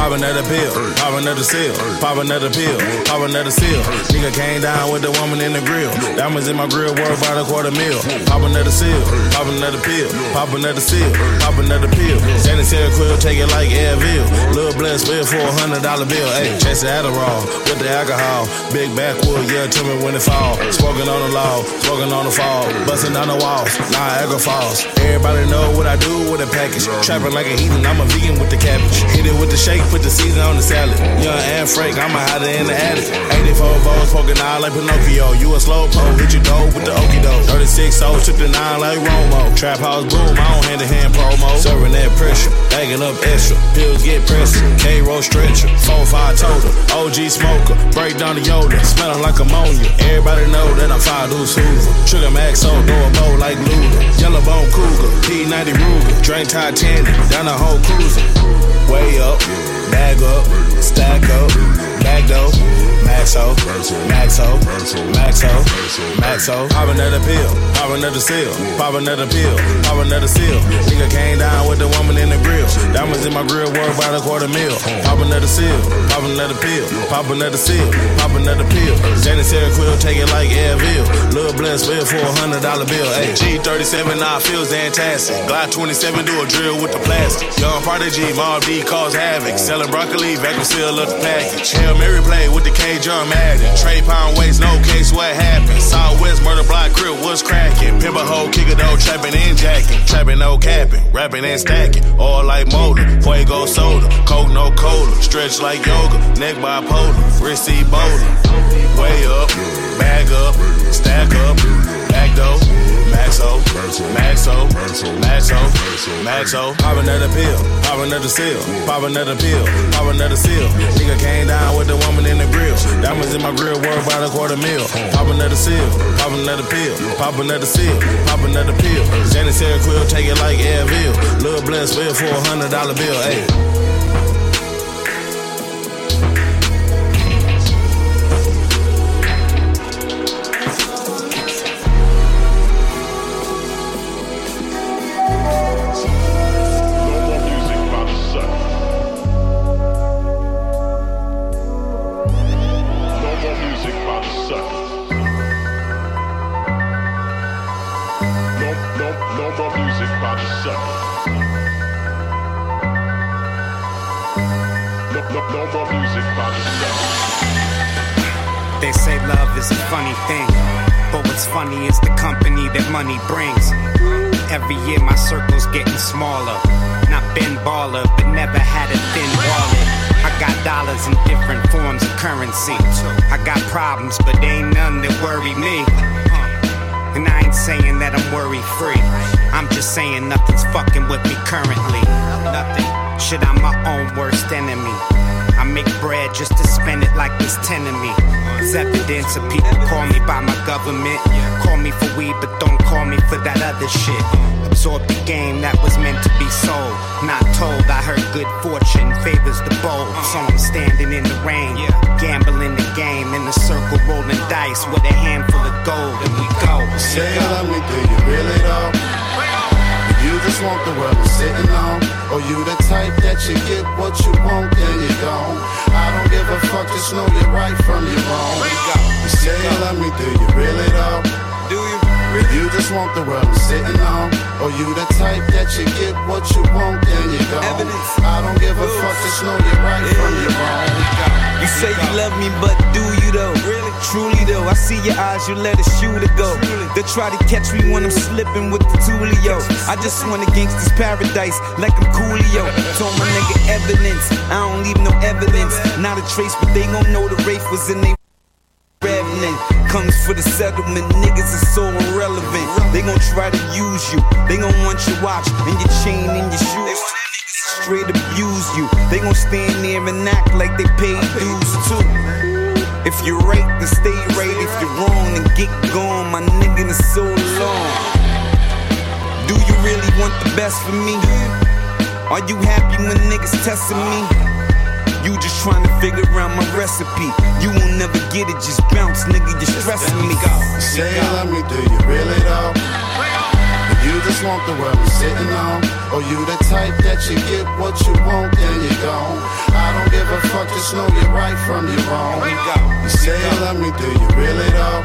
Pop another pill, pop another seal, pop another pill, pop another seal. Nigga came down with the woman in the grill. Diamonds in my grill, worth about a quarter mil. Pop another seal, pop another pill, pop another seal, pop another pill. Sanitary quill, take it like Advil. Lil' blessed bill for a hundred dollar bill. Ayy, chase the Adderall with the alcohol. Big backwood, yeah, tell me when it fall. Smoking on the law, smoking on the fall. Busting down the walls, Niagara Falls. Everybody know what I do with a package. Trapping like a heathen, I'm a vegan with the cabbage. Hit it with the shake. Put the season on the salad. Young and Frank, I'm a hotter in the attic. eighty-four balls, poking eye like Pinocchio. You a slow poke, hit your dough with the okie doke. thirty-six oh, took the nine like Romo. Trap house boom, I don't hand to hand promo. Serving that pressure, bagging up extra. Pills get pressure, K-Roll stretcher. four five total, O G smoker. Break down the Yoda, smelling like ammonia. Everybody know that I'm five dudes Hoover. Trigger Max, so do a bow like Luda. Yellow bone cougar, P ninety Ruger. Drink Titanic, down the whole cruiser. Way up, bag up, stack up, bag dope, maxo, maxo, maxo, maxo. Pop another pill, pop another seal, pop another pill, pop another seal. Nigga came down with the woman in the grill. Diamonds in my grill, worth about a quarter mil. Pop another seal, pop another pill, pop another seal, pop another pill. Sanitary quill, take it like Advil. Lil' blessed bill for a hundred dollar bill. Ay, G thirty-seven, I feels fantastic. Glide twenty-seven, do a drill with the plastic. Young prodigy, Mob D cause havoc. Selling broccoli, vacuum seal up the package. Hail Mary play with the K-Jump Madden. Trey Pound waste, no case, what happened? Southwest murder block, crib was cracking. Pimp a hoe, kick a dough, trapping and jacking. Trapping, no capping, rapping and stacking. All like molding, fuego soda. Coke, no cola, stretch like yoga. Neck bipolar, wrist Ebola. Way up, bag up, stack up, back dough. Maxo, maxo, maxo, maxo. Pop another pill, pop another seal, pop another pill, pop another seal. Nigga came down with the woman in the grill. Diamonds in my grill, worth about a quarter mil. Pop another seal, pop another pill, pop another seal, pop another pill. Sanitary quill, take it like Advil. Lil' blessed bill for a hundred dollar bill, ayy. They say love is a funny thing, but what's funny is the company that money brings. Every year my circle's getting smaller. Not been baller, but never had a thin wallet. I got dollars in different forms of currency. I got problems, but ain't none that worry me. And I ain't saying that I'm worry free. I'm just saying nothing's fucking with me currently. Nothing. Shit, I'm my own worst enemy. I make bread just to spend it like it's ten of me. It's evidence of people call me by my government. Call me for weed, but don't call me for that other shit. Absorb the game that was meant to be sold, not told. I heard good fortune favors the bold. So I'm standing in the rain, gambling the game, in the circle rolling dice with a handful of gold. And we go. Say you love me, do you really though? You just want the world to sit alone. Or you the type that you get what you want, then you don't. I don't give a fuck, just know you're right from your wrong. You say you love me, do you really though? Do you You just want the world sitting on, or you the type that you get what you want and you don't. I don't give a fuck, just know you're right from your wrong. You say you love me, but do you though? Really? Truly though, I see your eyes, you let a shooter go. They try to catch me when I'm slipping with the Tulio. I just want a gangster's paradise, like I'm Coolio. Told my nigga evidence, I don't leave no evidence. Not a trace, but they gon' know the Wraith was in they comes for the settlement, niggas is so irrelevant. They gon' try to use you, they gon' want your watch and your chain and your shoes. Straight abuse you, they gon' stand there and act like they paid dues too. If you're right, then stay right. If you're wrong, then get gone. My nigga is so long. Do you really want the best for me? Are you happy when niggas testing me? You just tryna figure out my recipe. You won't never get it, just bounce, nigga, you're stressing me. Say you love me, do you really though? You just want the world you're sitting on, or you the type that you get what you want and you don't. I don't give a fuck, just know you're right from your wrong. Say you love me, do you really though?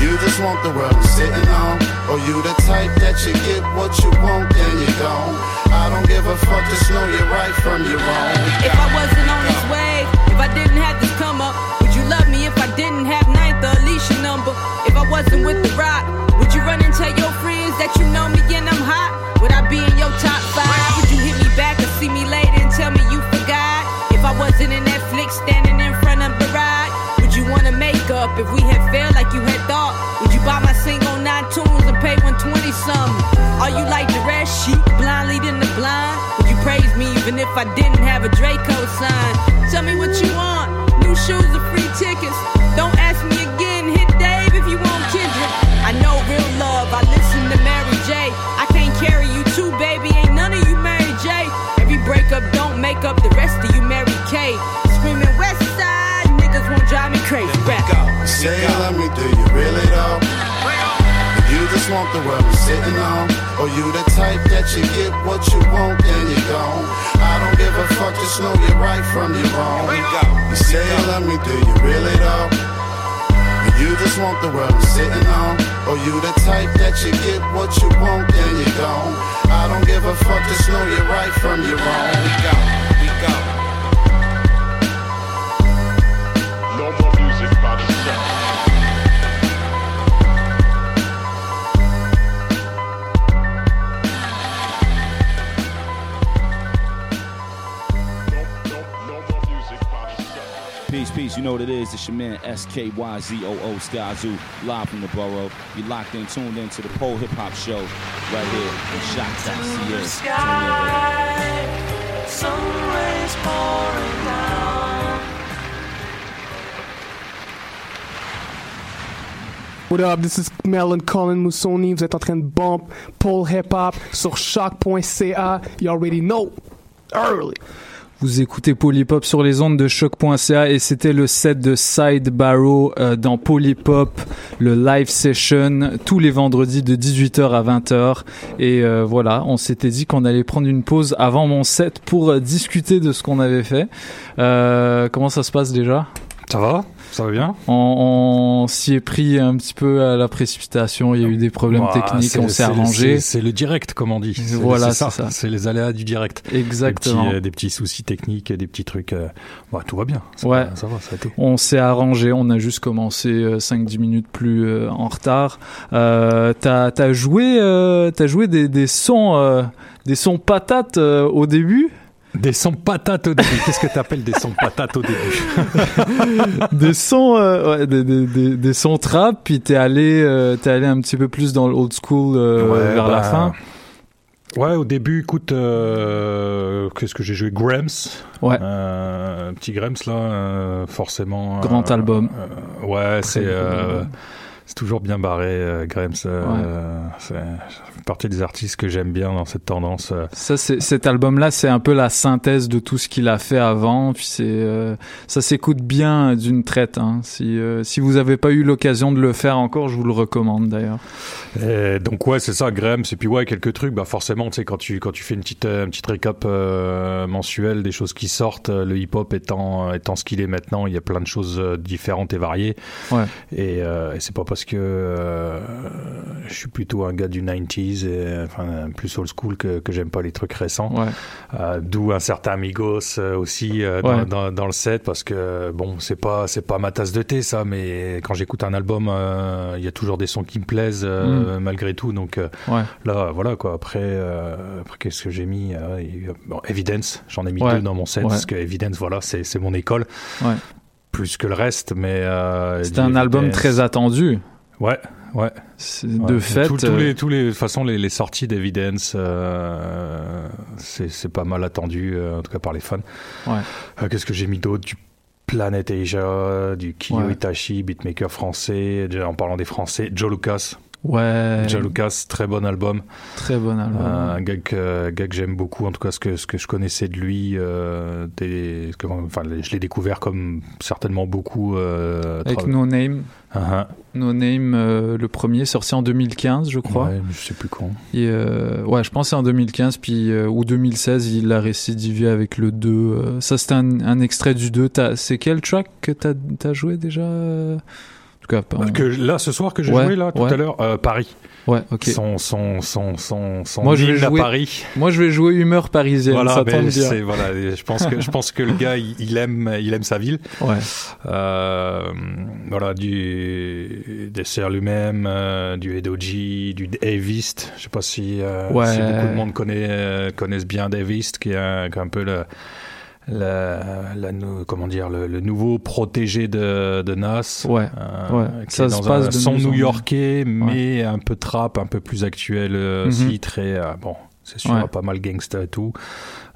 You just want the world you're sitting on, or you the type that you get what you want and you don't. I don't give a fuck, just know you're right from your wrong. If I wasn't on this wave, if I didn't have this come up, would you love me if I didn't have ninth or Alicia number? If I wasn't with the rock, would you run and tell your friends that you know me and I'm hot? Would I be in your top five? Would you hit me back or see me later and tell me you forgot? If I wasn't in that flick standing in front of the ride, would you wanna make up if we had failed like you had thought? Buy my single nine tunes and pay one twenty something. Are you like the red sheep, blind leading the blind? Would you praise me even if I didn't have a Draco sign? Tell me what you want, new shoes or free tickets. Don't ask me again, hit Dave if you want Kendrick. I know real love, I listen to Mary J. I can't carry you too, baby, ain't none of you Mary J. Every breakup don't make up the rest of you Mary K. Screaming West Side, niggas won't drive me crazy. Rap. Say you love me, do you really though? You just want the world you're sitting on, or you the type that you get what you want and you don't. I don't give a fuck, just know you're right from your wrong. You say you love me, do you really though? You just want the world you're sitting on, or you the type that you get what you want and you don't. I don't give a fuck, just know you're right from your wrong. We go, we go. No more music by the show. Peace, peace. You know what it is. It's your man S K Y Z O O Skyzoo, live from the borough. You're locked in, tuned in to the Pole Hip Hop Show right here in shock dot c a. Sun rays pouring down. What up? This is Melon Colin Moussoni. Vous êtes en train de bump Pole Hip Hop sur shock dot c a. You already know. Early. Vous écoutez Pole Hip Hop sur les ondes de choc.ca et c'était le set de Side Barrow euh, dans Pole Hip Hop, le live session tous les vendredis de dix-huit heures à vingt heures. Et euh, voilà, on s'était dit qu'on allait prendre une pause avant mon set pour euh, discuter de ce qu'on avait fait. Euh, comment ça se passe déjà ? Ça va ? Ça va bien. On, on s'y est pris un petit peu à la précipitation. Il y a eu des problèmes bah, techniques. On s'est arrangé. C'est, c'est le direct, comme on dit. C'est, voilà, c'est ça, c'est ça. C'est les aléas du direct. Exactement. Des petits, euh, des petits soucis techniques, des petits trucs. Euh, bah, tout va bien. Ça, ouais. Ça va, ça a été. On s'est arrangé. On a juste commencé euh, cinq dix minutes plus euh, en retard. Euh, t'as, t'as joué, euh, t'as joué des, des sons, euh, des sons patates euh, au début. Des sons patates au début. Qu'est-ce que t'appelles des sons patates au début? Des sons, euh, ouais, des, des, des, des sons trap. Puis t'es allé, euh, t'es allé un petit peu plus dans l'old school euh, ouais, vers bah... la fin. Ouais, au début, écoute, euh, qu'est-ce que j'ai joué? Grams. Ouais. Euh, petit Grams là, euh, forcément. Grand euh, album. Euh, ouais, Très c'est. Euh, C'est toujours bien barré, euh, Grams. Euh, ouais. C'est une partie des artistes que j'aime bien dans cette tendance. Euh. Ça, c'est, cet album-là, c'est un peu la synthèse de tout ce qu'il a fait avant. Puis c'est, euh, ça s'écoute bien d'une traite. Hein. Si, euh, si vous n'avez pas eu l'occasion de le faire encore, je vous le recommande d'ailleurs. Et donc ouais, c'est ça, Grams. Et puis ouais, quelques trucs. Bah forcément, tu sais, quand tu quand tu fais une petite euh, une petite récap euh, mensuelle des choses qui sortent, le hip-hop étant étant ce qu'il est maintenant, il y a plein de choses différentes et variées. Ouais. Et, euh, et c'est pas parce que euh, je suis plutôt un gars du nineties, et, enfin, plus old school que, que j'aime pas les trucs récents. Ouais. Euh, d'où un certain Amigos aussi euh, dans, ouais. dans, dans le set, parce que bon, c'est pas, c'est pas ma tasse de thé ça, mais quand j'écoute un album, il euh, y a toujours des sons qui me plaisent euh, mm. malgré tout. Donc euh, ouais. là, voilà quoi. Après, euh, après qu'est-ce que j'ai mis euh, bon, Evidence, j'en ai mis ouais. deux dans mon set, ouais. parce que Evidence, voilà, c'est, c'est mon école. Ouais. Plus que le reste, mais... Euh, c'était un album très attendu. Ouais, ouais. C'est de ouais. fait... Tous euh... les, tous les, de toute façon, les, les sorties d'Evidence, euh, c'est, c'est pas mal attendu, euh, en tout cas par les fans. Ouais. Euh, qu'est-ce que j'ai mis d'autre? Du Planet Asia, du Kiyo ouais. Itachi, beatmaker français, déjà en parlant des Français, Joe Lucas. Ouais. Joe Lucas, très bon album. Très bon album. Euh, un gars que, gars que j'aime beaucoup, en tout cas ce que, ce que je connaissais de lui. Euh, des, que, enfin, je l'ai découvert comme certainement beaucoup. Euh, Avec tra- No Name. Uh-huh. No Name, euh, le premier, sorti en deux mille quinze, je crois. Ouais, je sais plus quand. Et euh, ouais, je pense que c'est en deux mille quinze, puis, euh, ou deux mille seize, il a récidivé avec le deux. Euh, ça, c'était un, un extrait du deux. T'as, c'est quel track que t'as, t'as joué déjà ? En tout cas, on... que là ce soir que j'ai ouais, joué là tout ouais. à l'heure euh, Paris. Ouais, ok. Son son son son son. Moi je vais jouer à Paris. Moi je vais jouer humeur parisienne. Voilà, ça tombe bien. C'est, voilà, je pense que je pense que le gars il, il aime il aime sa ville. Ouais. Euh, voilà du Dessert lui-même, euh, du Edoji, du Davist. Je sais pas si, euh, ouais. si beaucoup de monde connaît euh, connaissent bien Davist, qui est un, qui est un peu le La, la, comment dire, le, le nouveau protégé de, de Nas. Ouais, euh, ouais. Ça se passe un son new-yorkais, mais ouais. un peu trap, un peu plus actuel aussi, mm-hmm. très, euh, bon, c'est sûr, ouais. pas mal gangsta et tout.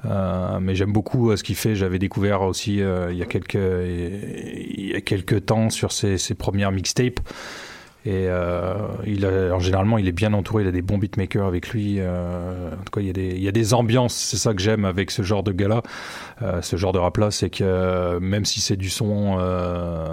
Euh, mais j'aime beaucoup euh, ce qu'il fait. J'avais découvert aussi euh, il y a quelques, il y a quelques temps sur ses, ses premières mixtapes. Et euh, il a, généralement, il est bien entouré, il a des bons beatmakers avec lui. Euh, en tout cas, il y a des, il y a des ambiances, c'est ça que j'aime avec ce genre de gars-là, euh, ce genre de rap-là, c'est que euh, même si c'est du son euh,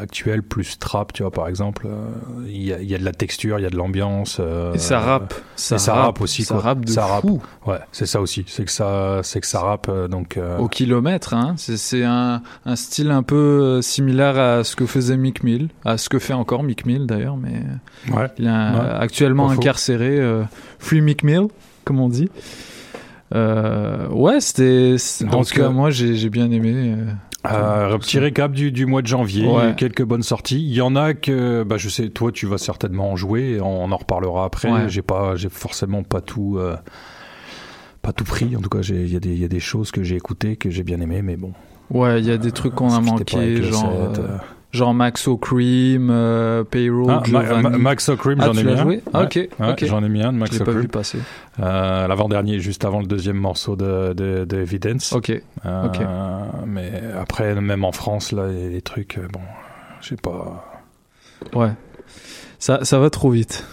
actuel, plus trap, tu vois, par exemple, euh, il, y a, il y a de la texture, il y a de l'ambiance. Euh, et ça rappe. Ça, ça rappe aussi. Ça rappe de ça fou. Rappe. Ouais, c'est ça aussi, c'est que ça, c'est que ça rappe. Donc, euh... au kilomètre, hein, c'est, c'est un, un style un peu similaire à ce que faisait Meek Mill, à ce que fait encore Meek Mill d'ailleurs. Mais ouais, il est ouais, actuellement incarcéré, euh, Free Meek Mill, comme on dit. Euh, ouais, c'était. En tout cas, moi, j'ai, j'ai bien aimé. Euh, euh, petit récap du, du mois de janvier, ouais. quelques bonnes sorties. Il y en a que, bah, je sais, toi, tu vas certainement en jouer. On, on en reparlera après. Ouais. J'ai pas, j'ai forcément pas tout. Euh, pas tout pris. En tout cas, il y a des, il y a des choses que j'ai écoutées que j'ai bien aimées, mais bon. Ouais, il y a des trucs qu'on euh, a manqué, genre. Set, euh... Genre Max O'Cream, euh, Payroll, ah, Ma- Ma- Max O'Cream, ah, j'en ai mis un. Ah, okay, ouais, ok, j'en ai mis un de Max O'Cream. Je l'ai pas vu passer. Euh, l'avant-dernier, juste avant le deuxième morceau de, de, de Evidence. Ok. Euh, ok. Mais après, même en France, là, il y a des trucs, bon, je sais pas. Ouais. Ça, ça va trop vite.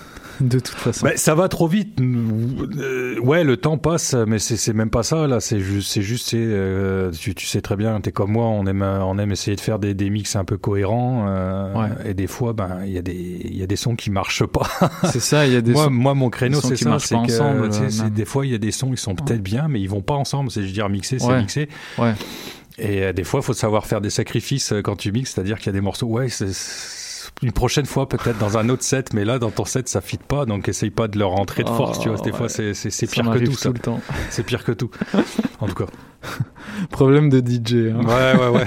De toute façon. Bah, ça va trop vite. Euh, ouais, le temps passe, mais c'est, c'est même pas ça, là. C'est juste, c'est juste, c'est, euh, tu, tu sais très bien, t'es comme moi, on aime, on aime essayer de faire des, des mix un peu cohérents. Euh, ouais. Et des fois, ben, il y a des, il y a des sons qui marchent pas. C'est ça, il y a des moi, sons. Moi, mon créneau, c'est ça. C'est, que, ensemble, c'est, c'est des fois, il y a des sons, ils sont peut-être bien, mais ils vont pas ensemble. C'est, je veux dire, mixer, c'est ouais. mixer. Ouais. Et euh, des fois, il faut savoir faire des sacrifices quand tu mixes, c'est-à-dire qu'il y a des morceaux, ouais, c'est. c'est une prochaine fois peut-être dans un autre set, mais là dans ton set ça fit pas, donc essaye pas de leur rentrer de force, oh, tu vois, des ouais. fois c'est, c'est, c'est pire que tout, tout ça. Le temps. C'est pire que tout, en tout cas. Problème de D J. Hein. Ouais, ouais, ouais.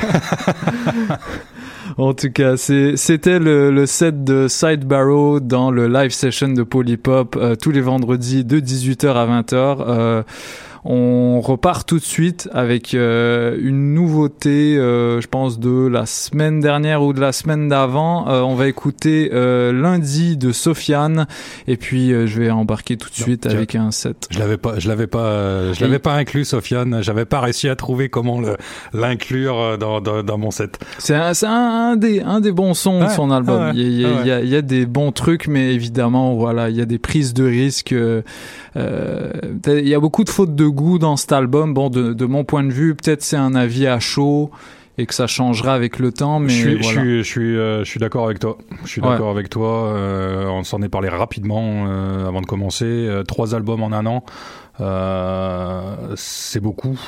En tout cas, c'est, c'était le, le set de Side Barrow dans le live session de Pole Hip Hop euh, tous les vendredis de dix-huit heures à vingt heures. Euh, On repart tout de suite avec euh, une nouveauté, euh, je pense, de la semaine dernière ou de la semaine d'avant. Euh, on va écouter euh, Lundi de Sofiane, et puis euh, je vais embarquer tout de suite non, avec je, un set. Je l'avais pas, je l'avais pas, euh, je oui. l'avais pas inclus, Sofiane. J'avais pas réussi à trouver comment le, l'inclure dans, dans, dans mon set. C'est un, c'est un, un des, un des bons sons ah, de son album. Ah ouais, il, y a, ah ouais. il, y a, il y a des bons trucs, mais évidemment, voilà, il y a des prises de risque. Euh, euh, il y a beaucoup de fautes de goût dans cet album, bon, de, de mon point de vue, peut-être c'est un avis à chaud et que ça changera avec le temps, mais je suis, voilà. je suis, je suis, euh, je suis d'accord avec toi. Je suis d'accord ouais. avec toi. Euh, on s'en est parlé rapidement euh, avant de commencer. Euh, trois albums en un an, euh, c'est beaucoup.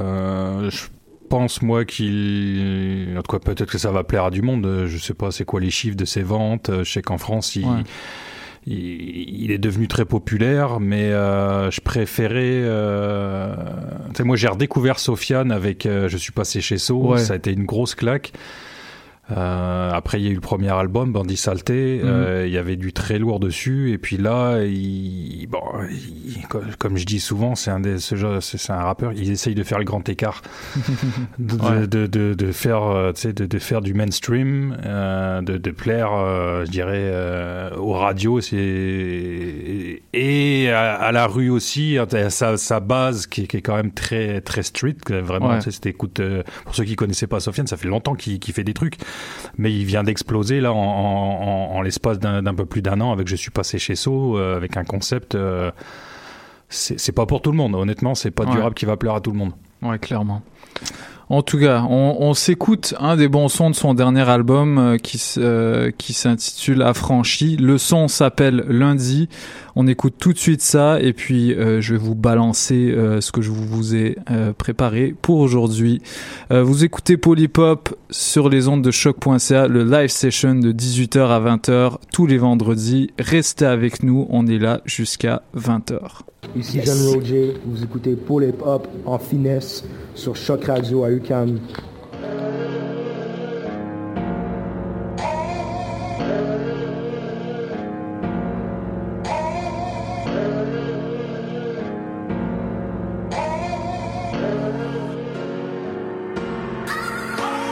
Euh, je pense moi qu'il, en tout cas peut-être que ça va plaire à du monde, je sais pas c'est quoi les chiffres de ses ventes, je sais qu'en France il, ouais. il, il est devenu très populaire, mais euh, je préférais euh... tu sais, moi j'ai redécouvert Sofiane avec euh, Je suis passé chez So, ouais. ça a été une grosse claque. Euh, après il y a eu le premier album Bandit Saleté, mmh. euh, il y avait du très lourd dessus, et puis là il, bon, il, comme je dis souvent c'est un, des, ce genre, c'est, c'est un rappeur, il essaye de faire le grand écart de, ouais. de, de, de, faire, tu sais, de, de faire du mainstream, euh, de, de plaire euh, je dirais euh, aux radios c'est, et à, à la rue aussi, sa, sa base qui, qui est quand même très, très street vraiment, ouais. tu sais, c'était, écoute, euh, pour ceux qui connaissaient pas Sofiane, ça fait longtemps qu'il, qu'il fait des trucs, mais il vient d'exploser là en, en, en, en l'espace d'un, d'un peu plus d'un an avec Je suis passé chez So, euh, avec un concept euh, c'est, c'est pas pour tout le monde honnêtement, c'est pas ouais. du rap qui va plaire à tout le monde, ouais clairement. En tout cas on, on s'écoute un des bons sons de son dernier album euh, qui, euh, qui s'intitule Affranchi, le son s'appelle Lundi, on écoute tout de suite ça et puis euh, je vais vous balancer euh, ce que je vous ai euh, préparé pour aujourd'hui. Euh, vous écoutez Pole Hip Hop sur les ondes de choc point c a, le live session de dix-huit heures à vingt heures tous les vendredis, restez avec nous, on est là jusqu'à vingt heures. Ici yes. Jean Roger, vous écoutez Pole Hip Hop en finesse sur Choc Radio à U Q A M.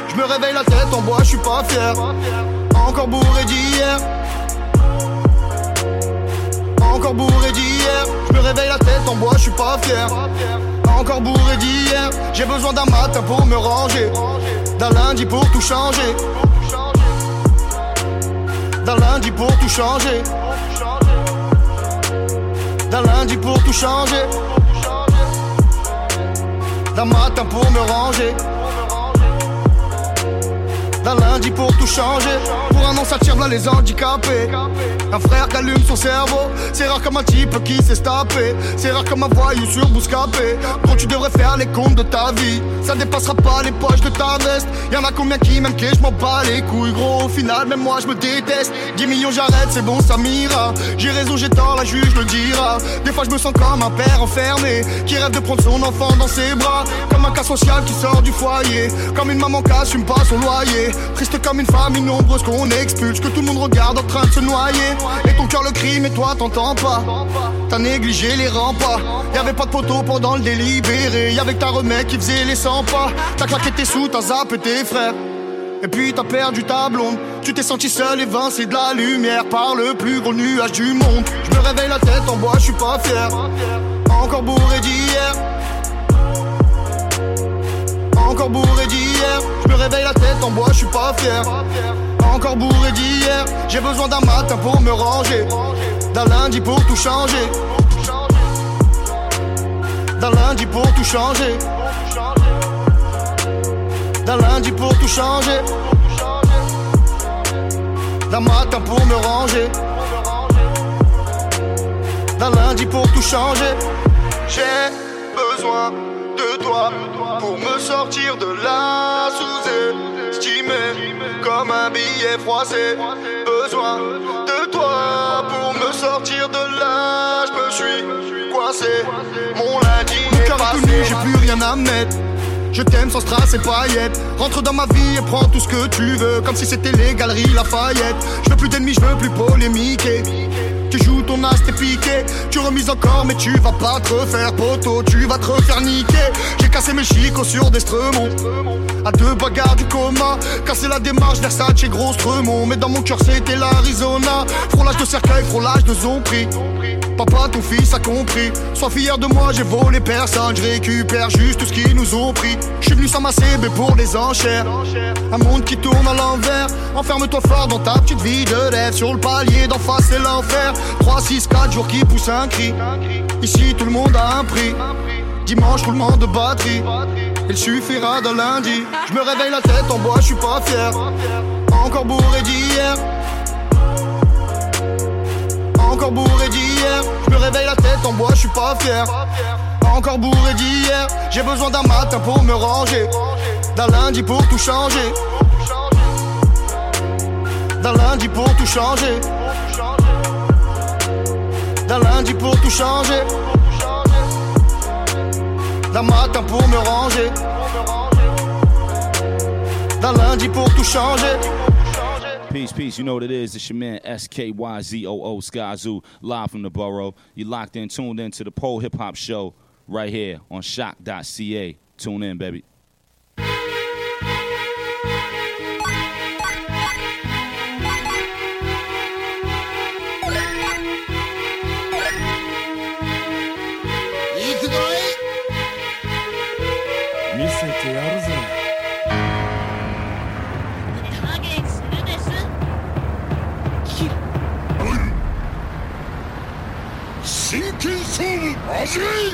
Je me réveille la tête en bois, je suis pas fier. Encore bourré d'hier. Encore bourré d'hier. Je me réveille la tête en bois, je suis pas fier. Encore bourré d'hier. J'ai besoin d'un matin pour me ranger, d'un lundi pour tout changer, d'un lundi pour tout changer, d'un lundi pour tout changer, d'un matin pour me ranger, d'un lundi pour tout changer. Pour un an ça tire là les handicapés. Un frère qui allume son cerveau. C'est rare comme un type qui s'est tapé. C'est rare comme un voyou sur Bouscapé. Quand tu devrais faire les comptes de ta vie, ça dépassera pas les poches de ta veste. Y'en a combien qui m'aiment que je m'en bats les couilles gros. Au final même moi je me déteste. Dix millions j'arrête c'est bon ça m'ira. J'ai raison j'ai tort la juge le dira. Des fois je me sens comme un père enfermé qui rêve de prendre son enfant dans ses bras. Comme un cas social qui sort du foyer. Comme une maman qui assume pas son loyer. Triste comme une famille nombreuse qu'on expulse, que tout le monde regarde en train de se noyer. Et ton cœur le crie mais toi t'entends pas. T'as négligé les remparts. Y'avait pas de poteau pendant le délibéré. Y'avait que ta remède qui faisait les cent pas. T'as claqué tes sous, t'as zappé tes frères. Et puis t'as perdu ta blonde. Tu t'es senti seul et vincé de la lumière par le plus gros nuage du monde. Je me réveille la tête en bois, je suis pas fier. Encore bourré d'hier. Encore bourré d'hier, je me réveille la tête en bois, je suis pas fier. Encore bourré d'hier, j'ai besoin d'un matin pour me ranger, d'un lundi pour tout changer, d'un lundi pour tout changer, d'un lundi pour tout changer, d'un matin pour me ranger, d'un lundi pour tout changer. J'ai besoin de toi pour me sortir de la sous-estimée comme un billet froissé. Besoin de toi pour me sortir de là. Je me suis coincé. Mon lundi est passé. J'ai plus rien à mettre. Je t'aime sans strass et paillettes. Rentre dans ma vie et prends tout ce que tu veux. Comme si c'était les galeries Lafayette. Je veux plus d'ennemis, je veux plus polémiquer. Tu joues ton as, t'es piqué. Tu remises encore mais tu vas pas te refaire poteau. Tu vas te refaire niquer. J'ai cassé mes chicots sur des stremons. À deux bagarres du coma. Casser la démarche Versace et gros stremons. Mais dans mon cœur c'était l'Arizona. Frôlage de cercueil, frôlage de zombie. Papa ton fils a compris. Sois fier de moi, j'ai volé personne. Je récupère juste tout ce qu'ils nous ont pris. Je suis venu sans ma C B pour les enchères. Un monde qui tourne à l'envers. Enferme-toi fort dans ta petite vie de rêve. Sur le palier d'en face c'est l'enfer. Trois, six, quatre jours qui poussent un cri. Ici tout le monde a un prix. Dimanche roulement de batterie. Il suffira d'un lundi. Je me réveille la tête en bois, je suis pas fier. Encore bourré d'hier. Encore bourré d'hier. Je me réveille la tête en bois, je suis pas fier. encore bourré d'hier. J'ai besoin d'un matin pour me ranger, d'un lundi pour tout changer, d'un lundi pour tout changer, d'un lundi pour tout changer, d'un matin pour me ranger, d'un lundi pour tout changer. Peace, peace. You know what it is. It's your man S K Y Z O O Skyzoo, live from the borough. You're locked in, tuned in to the Pole Hip Hop Show right here on shock dot c a. Tune in, baby. Roger!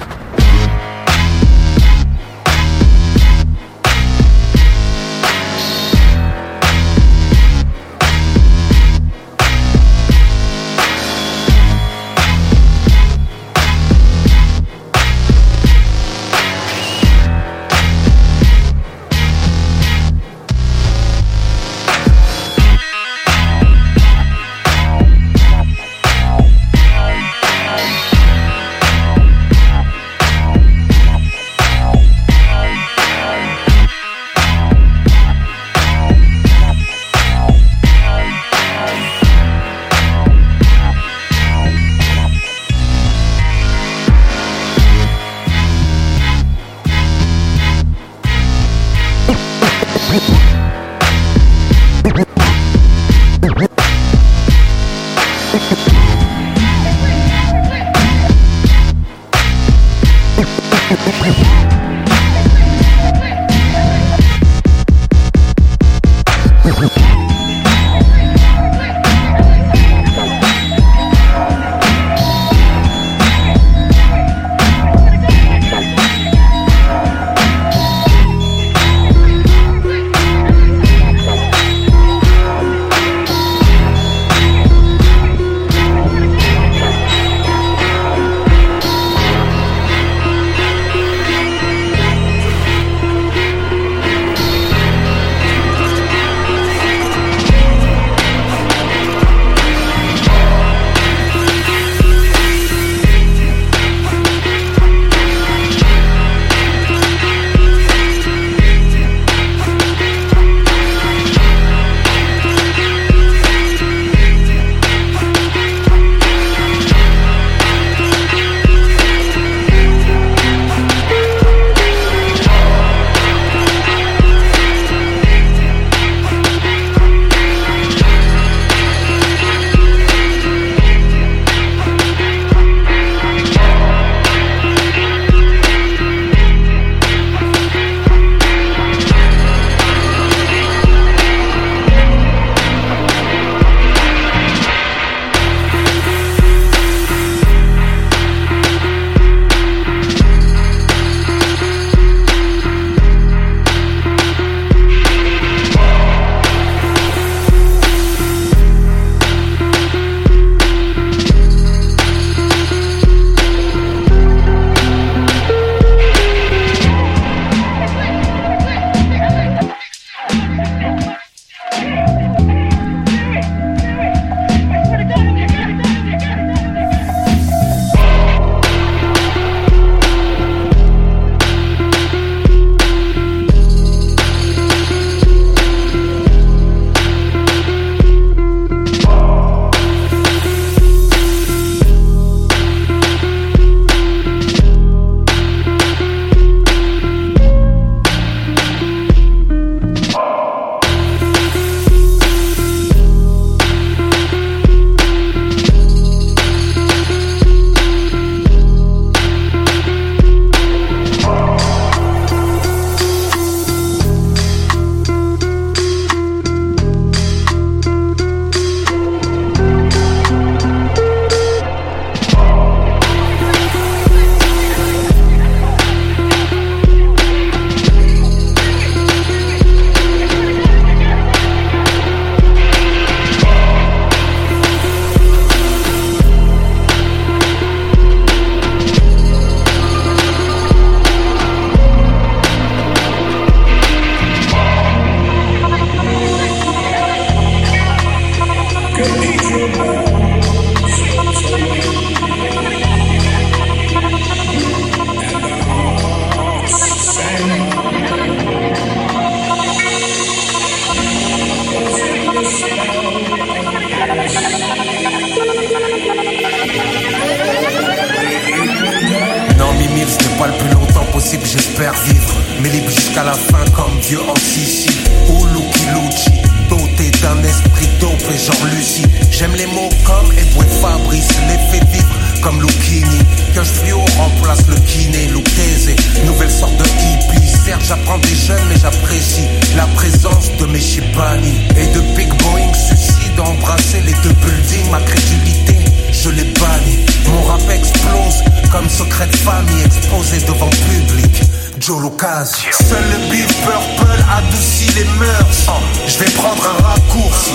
faire vivre, mais les jusqu'à la fin comme Dieu en Sissi. Oulu Kilouchi, doté d'un esprit dopé genre Lucie. J'aime les mots comme Eboué Fabrice, les fait vivre comme Loukini. Pioche fluo remplace le kiné, Loukaisé, nouvelle sorte de hippie. Certes j'apprends des jeunes mais j'apprécie la présence de mes Chibani et de Big Boeing suicide à embrasser les deux buildings. Ma crédulité je les bannis, mon rap explose comme secret de famille exposé devant public. Joe Lucas, seul le Big Purple adoucit les mœurs. Je vais prendre un raccourci,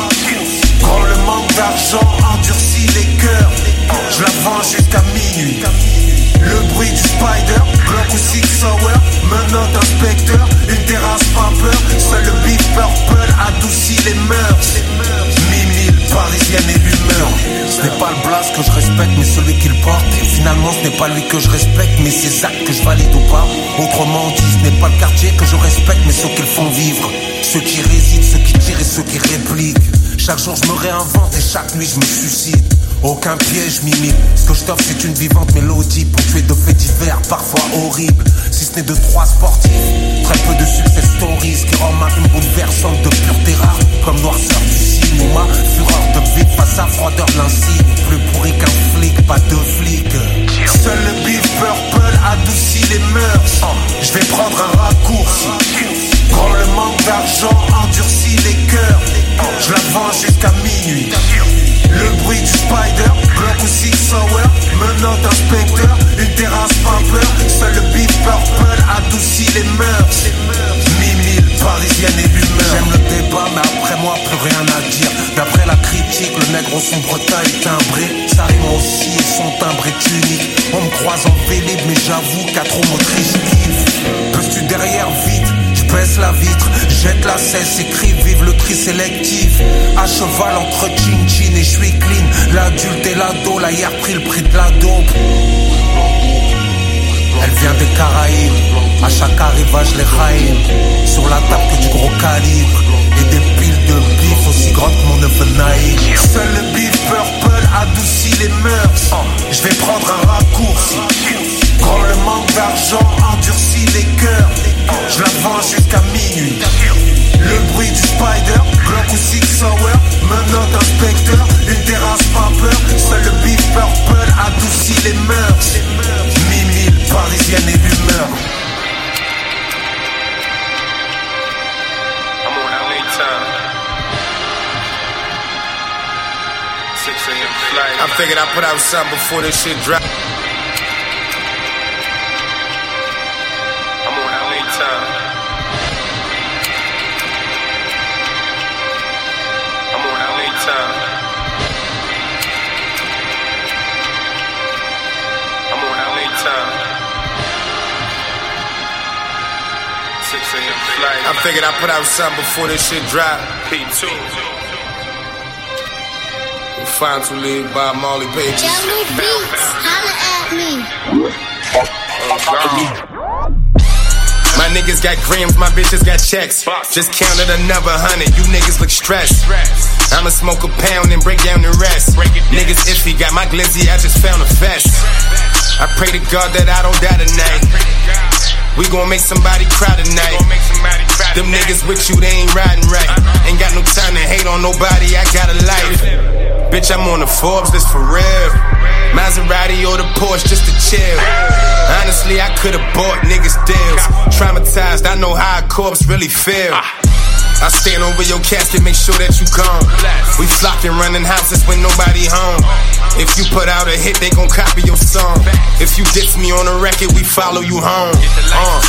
quand le manque d'argent endurcit les cœurs. Je la vends jusqu'à minuit. Le bruit du spider, bloc ou six hour, menottes inspecteur, une terrasse pas peur. Seul le Big Purple adoucit les mœurs. Mimile, parisienne et l'humeur. Ce n'est pas le blast que je respecte, mais celui qu'il porte. Finalement, ce n'est pas lui que je respecte, mais ses actes que je valide ou pas. Autrement dit, ce n'est pas le quartier que je respecte, mais ceux qu'ils font vivre. Ceux qui résident, ceux qui tirent et ceux qui répliquent. Chaque jour, je me réinvente et chaque nuit, je me suicide. Aucun piège mimique. Ce que je t'offre c'est une vivante mélodie pour tuer de faits divers parfois horribles. Si ce n'est de trois sportifs, très peu de success stories qui rendent ma une bouleversante de pureté rare, comme noirceur du cinéma, fureur de vide face à froideur de l'insigne. Plus pourri qu'un flic, pas de flic. Seul le Big Purple adoucit les mœurs. Je vais prendre un raccourci, quand le manque d'argent endurcit les cœurs. Je la vends jusqu'à minuit. Le bruit du spider, bloc ou six hour, menottes inspecteur, une terrasse pas peur. Seul le Big Purple adoucit les mœurs. Mimile, parisienne et l'humeur. J'aime le débat mais après moi plus rien à dire. D'après la critique, le nègre au son bretagne est timbré. Ça rime aussi et son timbre est unique. On me croise en pélib mais j'avoue qu'à trop m'autriche kiffe. Peux-tu derrière vite? Baisse la vitre, jette la cesse, écris, vive le tri sélectif. À cheval entre chin chin et je suis clean. L'adulte et l'ado, la hier pris le prix de la dope. Elle vient des Caraïbes, à chaque arrivage les raïms. Sur la table du gros calibre, et des piles de bif aussi grandes que mon neveu naïf. Seul le Big Purple adoucit les mœurs. Je vais prendre un raccourci, quand le manque d'argent endurcit les cœurs. Je la vends jusqu'à minuit. Le bruit du spider, bloc ou six hour, menottes inspecteur, une terrasse pas peur. Seul le Big Purple adoucit les mœurs. Mimile, parisienne et l'humeur. I'm on L A time. six a.m. flight. I figured I put out something before this shit dropped. I figured I put out something before this shit drop. P two. Finally by Molly Pages. Y'all need beats, holla at me. Oh, my niggas got grams, my bitches got checks. Just counted another hundred, you niggas look stressed. I'ma smoke a pound and break down the rest. Niggas iffy, got my glizzy, I just found a vest. I pray to God that I don't die tonight. We gon' make somebody cry tonight. Somebody cry Them tonight. Niggas with you, they ain't riding right. Uh-huh. Ain't got no time to hate on nobody, I got a life. Yeah. Bitch, I'm on the Forbes list for real. Maserati or the Porsche just to chill. Yeah. Honestly, I could've bought niggas deals. Traumatized, I know how a corpse really feel. Uh-huh. I stand over your casket, make sure that you gone. Bless. We flocking, running houses when nobody home. Uh-huh. If you put out a hit, they gon' copy your song. Back. If you diss me on a record, we follow you home. Uh,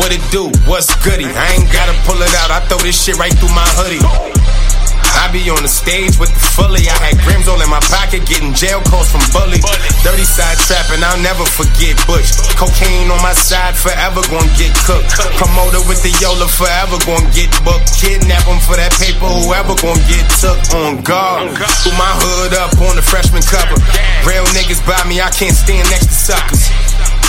what it do? What's goody? I ain't gotta pull it out, I throw this shit right through my hoodie. I be on the stage with the fully. I had grams all in my pocket, getting jail calls from bullies. Dirty side trapping, I'll never forget Bush. Cocaine on my side, forever gon' get cooked. Promoter with the YOLA, forever gon' get booked. Kidnap them for that paper, whoever gon' get took on guard. Threw my hood up on the freshman cover. Real niggas by me, I can't stand next to suckers.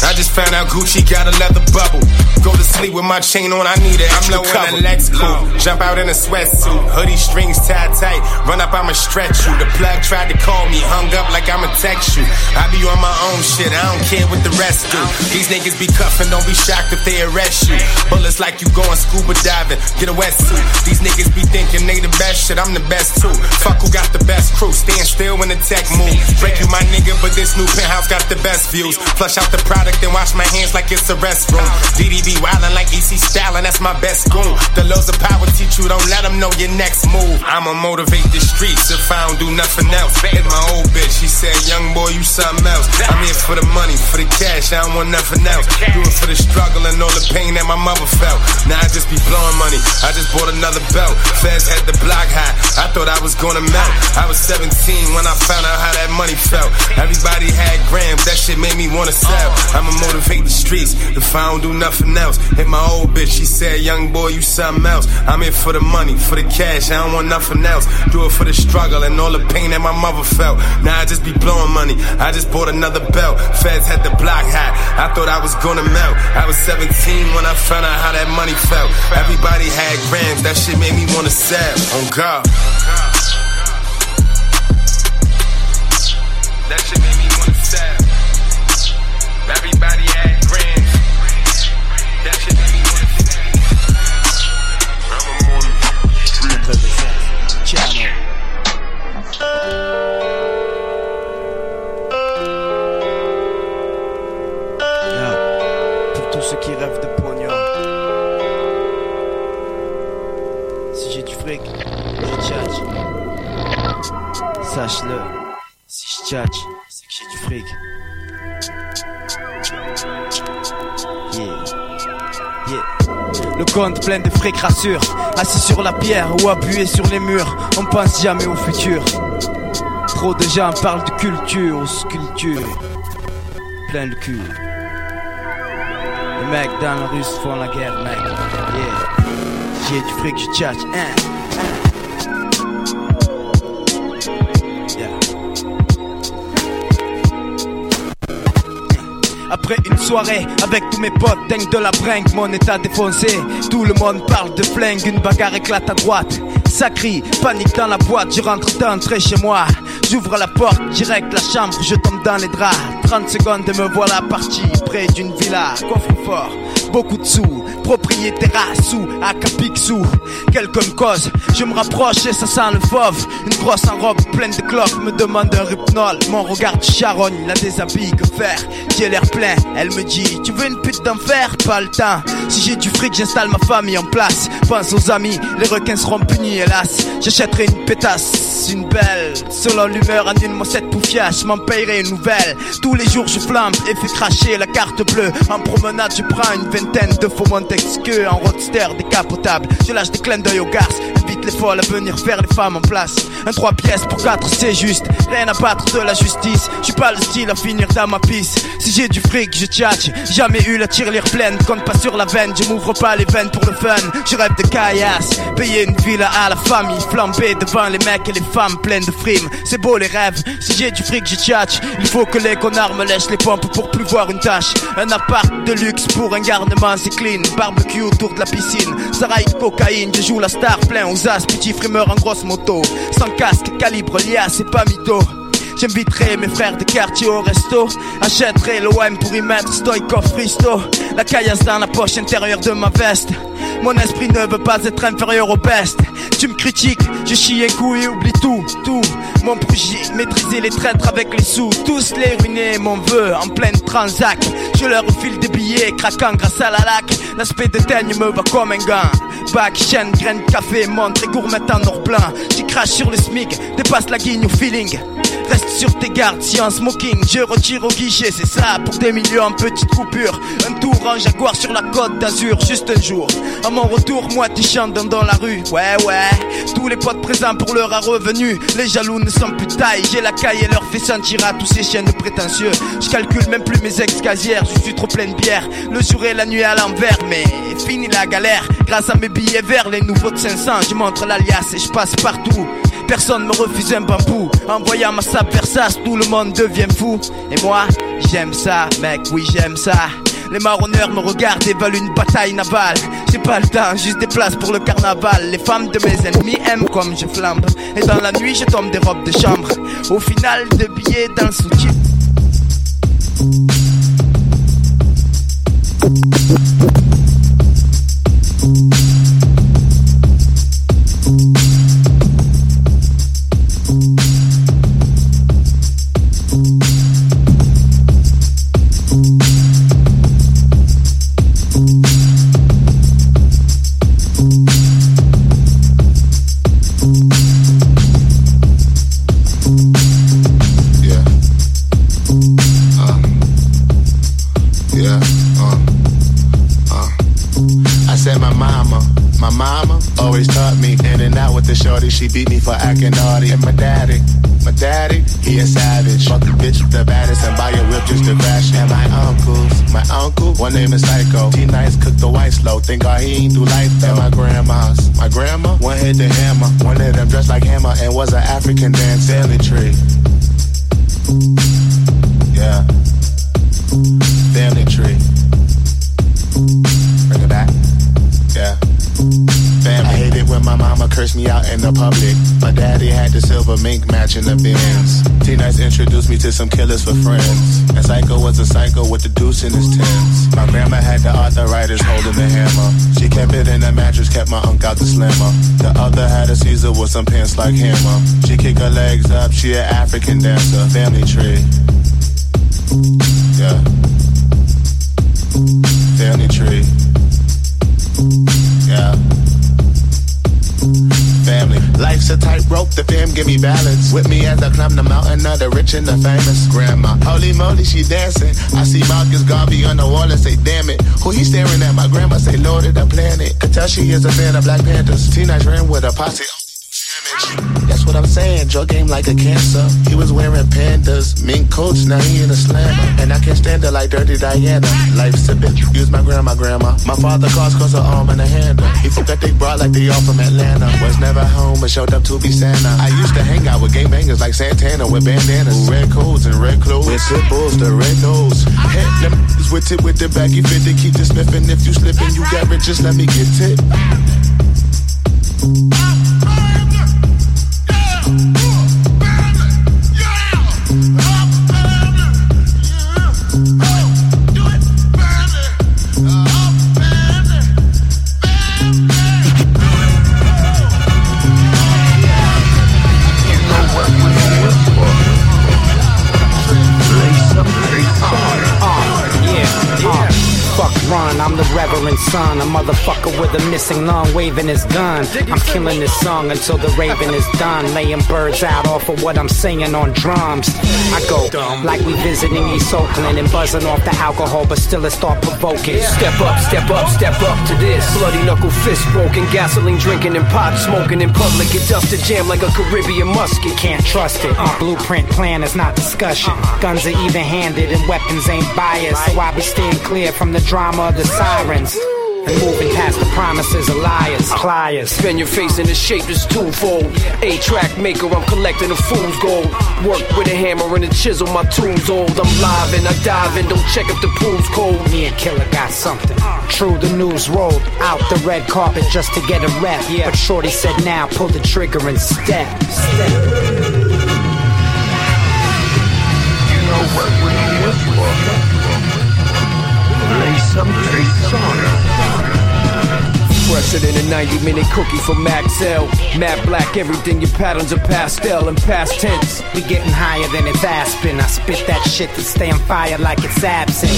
I just Found out Gucci got a leather bubble. Go to sleep with my chain on, I need it. I'm low in a Lex coupe. Jump out in a sweatsuit. Hoodie strings tied tight. Run up, I'ma stretch you. The plug tried to call me. Hung up like I'ma text you. I be on my own shit. I don't care what the rest do. These niggas be cuffing. Don't be shocked if they arrest you. Bullets like you going scuba diving. Get a wetsuit. These niggas be thinking they the best shit. I'm the best too. Fuck who got the best crew. Stand still when the tech move. Break you my nigga, but this new penthouse got the best views. Flush out the product and wash my hands like it's a restroom. D D B wildin' like E C stylin', that's my best goon. The laws of power teach you, don't let them know your next move. I'ma motivate the streets if I don't do nothing else. It's my old bitch, she said, young boy, you something else. I'm here for the money, for the cash, I don't want nothing else. Do it for the struggle and all the pain that my mother felt. Now I just be blowing money, I just bought another belt. Feds had the block high, I thought I was gonna melt. I was seventeen when I found out how that money felt. Everybody had grams, that shit made me wanna sell. I'ma motivate the streets if I don't do nothing else. Hit my old bitch, she said, young boy, you something else. I'm here for the money, for the cash, I don't want nothing else. Do it for the struggle and all the pain that my mother felt. Now I just be blowing money, I just bought another belt. Feds had the block high, I thought I was gonna melt. I was seventeen when I found out how that money felt. Everybody had grams, that shit made me wanna sell. On God. That shit made me wanna sell. Everybody had grams. That shit made me wanna sell. I'm a morning street channel. Yeah. Pour tous ceux qui rêvent de pognon. Si j'ai du fric, je tchatche. Sache-le. Tchatch, c'est que j'ai du fric. Yeah, yeah. Le compte plein de fric rassure. Assis sur la pierre ou appuyé sur les murs, on pense jamais au futur. Trop de gens parlent de culture ou sculpture. Plein le cul. Les mecs dans la rue se font la guerre, mec. Yeah. J'ai du fric, je tchatch, hein. Après une soirée avec tous mes potes, dingue de la bringue, mon état défoncé. Tout le monde parle de flingue, une bagarre éclate à droite. Ça crie, panique dans la boîte, je rentre d'entrer chez moi. J'ouvre la porte, direct la chambre, je tombe dans les draps. trente secondes et me voilà parti, près d'une villa, coffre-fort. Beaucoup de sous, propriétaire à sous, à Capixou. Quelqu'un cause, je me rapproche et ça sent le fauve. Une grosse enrobe pleine de clopes me demande un Rypnol. Mon regard de charogne la déshabille, que faire? J'ai l'air plein, elle me dit, tu veux une pute d'enfer? Pas le temps, si j'ai du fric j'installe ma famille en place. Pense aux amis, les requins seront punis hélas. J'achèterai une pétasse, une belle, selon l'humeur en une mocette poufiache. M'en payerai une nouvelle, tous les jours je flambe et fais cracher la carte bleue. En promenade je prends une vingtaine de faux Montexqueux en roadster décapotable. Je lâche des clins d'œil aux garces, invite les folles à venir faire les femmes en place. Un trois pièces pour quatre c'est juste, rien à battre de la justice. J'suis pas le style à finir dans ma pisse. Si j'ai du fric je tchatche, jamais eu la tirelire pleine. Compte pas sur la veine, je m'ouvre pas les veines pour le fun. Je rêve de caillasse, payer une villa à la famille, flamber devant les mecs et les femmes pleines de frimes. C'est beau les rêves, si j'ai du fric je tchatche. Il faut que les connards me lèchent les pompes pour plus voir une tâche. Un appart de luxe pour un garnement, c'est clean, barbecue autour de la piscine. Saraï, cocaïne, je joue la star plein aux as. Petit frimeur en grosse moto, sans casque, calibre, liasse et pas mytho. J'inviterai mes frères de quartier au resto, achèterai l'O M pour y mettre Stoïkov, Fristo. La caillasse dans la poche intérieure de ma veste, mon esprit ne veut pas être inférieur au best. Tu me critiques, je chie un coup et oublie tout, tout. Mon projet, maîtriser les traîtres avec les sous. Tous les ruinés, mon vœu, en pleine transac. Je leur file des billets, craquant grâce à la laque. L'aspect de teigne me va comme un gant. Bac, chaîne, graines, café, montre et gourmette en or blanc. J'y crache sur le smic, dépasse la guigne au feeling. Reste sur tes gardes, si en smoking, je retire au guichet. C'est ça, pour des millions en petites coupures. Un tour en jaguar sur la côte d'Azur, juste un jour. À mon retour, moi tu chantes dans, dans la rue. Ouais, ouais, tous les potes présents pour leur à revenu. Les jaloux ne sont plus taille, j'ai la caille et leur fait sentir à tous ces chiens de prétentieux. Je calcule même plus mes ex-casières, je suis trop plein de bière. Le jour et la nuit à l'envers, mais fini la galère. Grâce à mes billets verts, les nouveaux de cinq cents, je montre l'alias et je passe partout. Personne me refuse un bambou, en voyant ma sape Versace, tout le monde devient fou. Et moi, J'aime ça, mec, oui j'aime ça. Les marronneurs me regardent et veulent une bataille navale. J'ai pas le temps, juste des places pour le carnaval. Les femmes de mes ennemis aiment comme je flambe. Et dans la nuit, je tombe des robes de chambre. Au final, deux billets dans le soutien. She beat me for acting naughty. And my daddy, my daddy, he a savage. Fuck the bitch, the baddest, and buy a whip just to crash. And my uncles, my uncle, one name is Psycho. He nice, cook the white slow. Think God he ain't do life though. And my grandmas, my grandma, one hit the hammer. One of them dressed like Hammer and was an African dance family tree. Yeah, family tree. Bring it back. Yeah. Family. I hate it when my mama cursed me out in the public. My daddy had the silver mink matching the bins. T-Nice introduced me to some killers for friends. And Psycho was a psycho with the deuce in his tins. My grandma had the arthritis holding the hammer. She kept it in the mattress, kept my unk out the slammer. The other had a Caesar with some pants like Hammer. She kick her legs up, she an African dancer. Family tree. Yeah. Family tree. Yeah. Family. Life's a tightrope, the fam give me balance. With me as I climb the mountain of the rich and the famous. Grandma, holy moly, she dancing. I see Marcus Garvey on the wall and say, damn it. Who he staring at? My grandma say, Lord of the planet. Could tell she is a fan of Black Panthers. Teenage ran with a posse. That's what I'm saying, drug game like a cancer. He was wearing pandas, mink coats, now he in a slammer. And I can't stand her like Dirty Diana. Life's a bitch, use my grandma, grandma. My father cost cause her arm and a handle. He forgot they brought like they all from Atlanta. Was never home but showed up to be Santa. I used to hang out with gangbangers like Santana with bandanas. Ooh, red codes and red clothes. With pit bulls, the red nose. Hit them with it with the back, you fit to keep the sniffing. If you slipping, you got rich, just let me get tipped. I'm the reverend son, a motherfucker with a missing lung waving his gun. I'm killing this song until the raven is done, laying birds out off of what I'm singing on drums. I go like we visiting East Oakland and buzzing off the alcohol, but still it's thought provoking. Step up, step up, step up to this. Bloody knuckle fist broken, gasoline drinking and pot smoking in public. It dusted jam like a Caribbean musket. Can't trust it. Our blueprint plan is not discussion. Guns are even handed and weapons ain't biased, so I be staying clear from the drama of the sirens. Moving past the promises of liars, pliers. Spin your face in the shape that's twofold. A-track maker, I'm collecting a fool's gold. Work with a hammer and a chisel, my tune's old. I'm live and I dive and don't check if the pool's cold. Me and Killer got something. True, the news rolled out the red carpet just to get a rep. But Shorty said now, pull the trigger and step. Step. You know what we're here for? Lace up, lace on. Fresher than a ninety-minute cookie from Max L. Matte black, everything, your patterns are pastel and past tense. We getting higher than it's Aspen. I spit that shit to stay on fire like it's absent.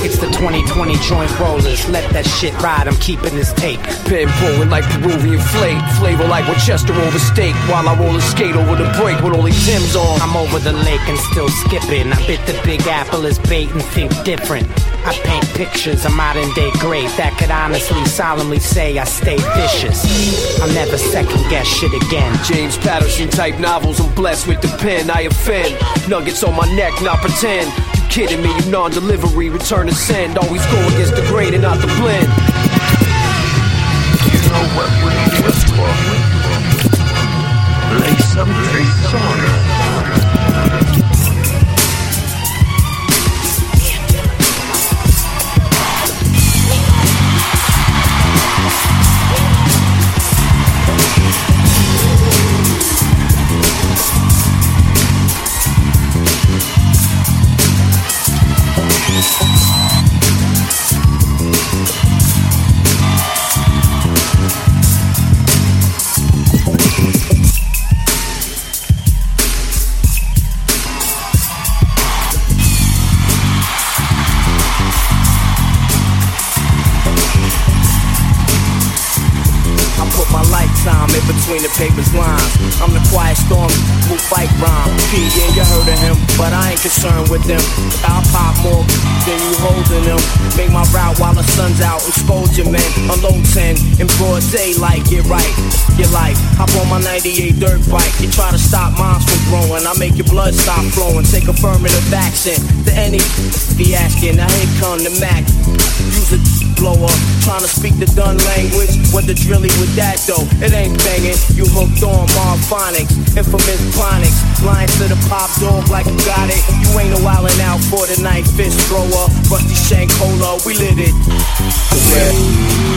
It's the twenty twenty joint rollers. Let that shit ride, I'm keeping this tape. Been pulling like Peruvian flake. Flavor like Worcester over steak. While I roll a skate over the break with only Tim's on. I'm over the lake and still skipping. I bit the big apple as bait and think different. I paint pictures of modern day grave that could honestly, solemnly say I stay vicious. I'll never second guess shit again. James Patterson type novels, I'm blessed with the pen, I offend. Nuggets on my neck, not pretend. You kidding me, you non-delivery, return to send. Always go against the grain and not the blend. You know what we live for. Play some, play some. between the paper's lines. I'm the quiet storm who fight rhyme. P, yeah, you heard of him, but I ain't concerned with them. I'll pop more than you holding them. Make my route while the sun's out, expose your men. Unload ten in broad daylight, get right, get life. Hop on my ninety-eight dirt bike. You try to stop moms from growing, I make your blood stop flowing. Take affirmative action to any be asking. Now here come the Mac. Use a blower, trying to speak the done language. What the drilly with that though? It ain't banging. You hooked on Marphonics, infamous chronics. Lines to the pop dog like you got it. You ain't a wildin' out for the night fist thrower. Rusty Shank Cola, we lit it. Yeah.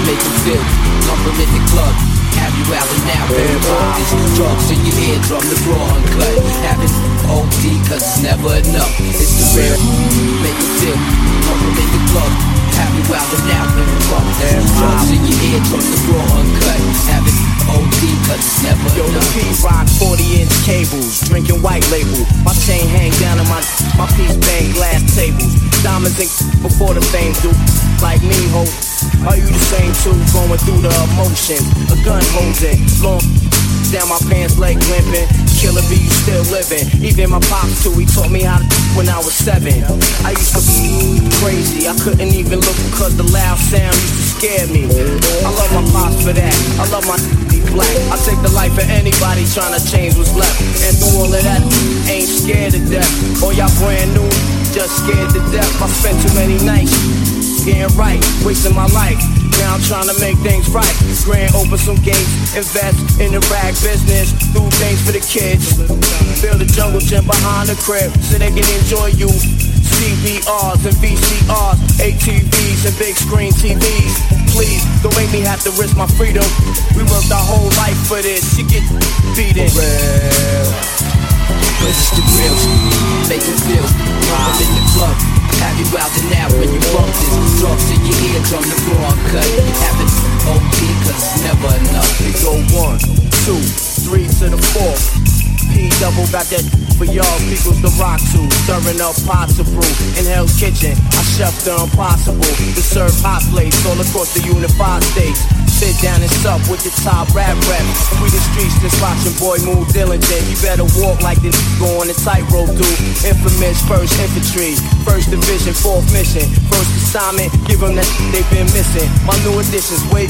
Make you feel comfortable at the club. Have you out and out in August. Drugs in your eardrum, the raw uncut. Having O D cause it's never enough. It's the real. Make you feel comfortable at the club. Have you out and out in the club. There's drugs in your ear, drugs are raw uncut. Have it O D cause it's never yo, enough. Yo, the P rock forty inch cables, drinking white label. My chain hang down on my, my piece bang glass tables. Diamonds and before the fame do. Like me, ho, are you the same too? Going through the emotion, a gun holds it. Long down my pants leg limping. Killer B, you still living. Even my pops too, he taught me how to when I was seven. I used to be crazy, I couldn't even look because the loud sound used to scare me. I love my pops for that, I love my black. I take the life of anybody trying to change what's left. And through all of that, ain't scared to death. All y'all brand new, just scared to death. I spent too many nights getting right, wasting my life. Now I'm trying to make things right. Grand open some gates, invest in the rag business. Do things for the kids. Build a jungle gym behind the crib so they can enjoy you. C D Rs and V C Rs, A T Vs and big screen T Vs. Please, don't make me have to risk my freedom. We worked our whole life for this. She gets beaten. For real. This is the real. Make it feel. I'm in the club. Have you out and out when you bump this? Drugs in your eardrum, the raw cut. Have it O P cause it's never enough. We go one, two, three to the four. P double got that for y'all peoples to rock to. Stirring up pots of brew in Hell's Kitchen. I chef the impossible to serve hot plates all across the unified states. Sit down and sup with the top rap rap. We the streets just watching boy move diligent. You better walk like this go on the tightrope dude. Infamous first infantry, first division, fourth mission. First assignment, give them that shit they've been missing. My new additions, wait,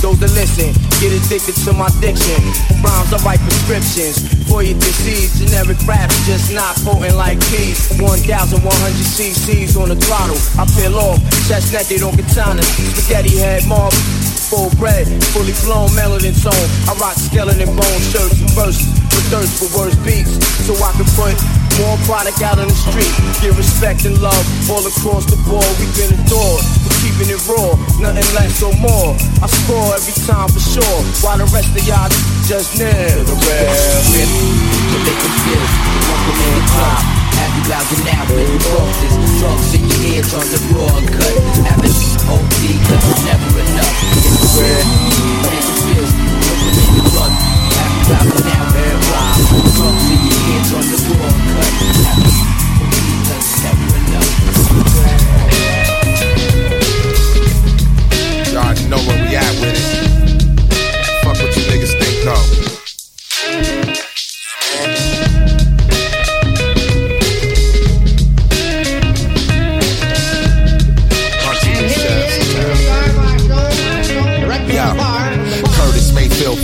those that listen. Get addicted to my diction. Rhymes, I write prescriptions for your disease. Generic raps just not potent like peas. eleven hundred cc's on the throttle. I peel off, chest naked on katanas. Spaghetti head mob. Full bread, fully blown melanin tone. I rock skeleton bone shirts and verses with thirst for worse beats, so I can put more product out on the street. Get respect and love all across the board. We've been adored for keeping it raw, nothing less or more. I score every time for sure, while the rest of y'all just near the rare. They can feel it, welcome in the club. Have you out and out when you broke this? Drugs in your ears on the raw and cut. Have it O D cause it's never enough. Where it feels, looking in the blood, happy dropping out there, rock. Drugs in your hands on the floor, cut, happy, never enough. Y'all already know where we at with it. Fuck what you niggas think though.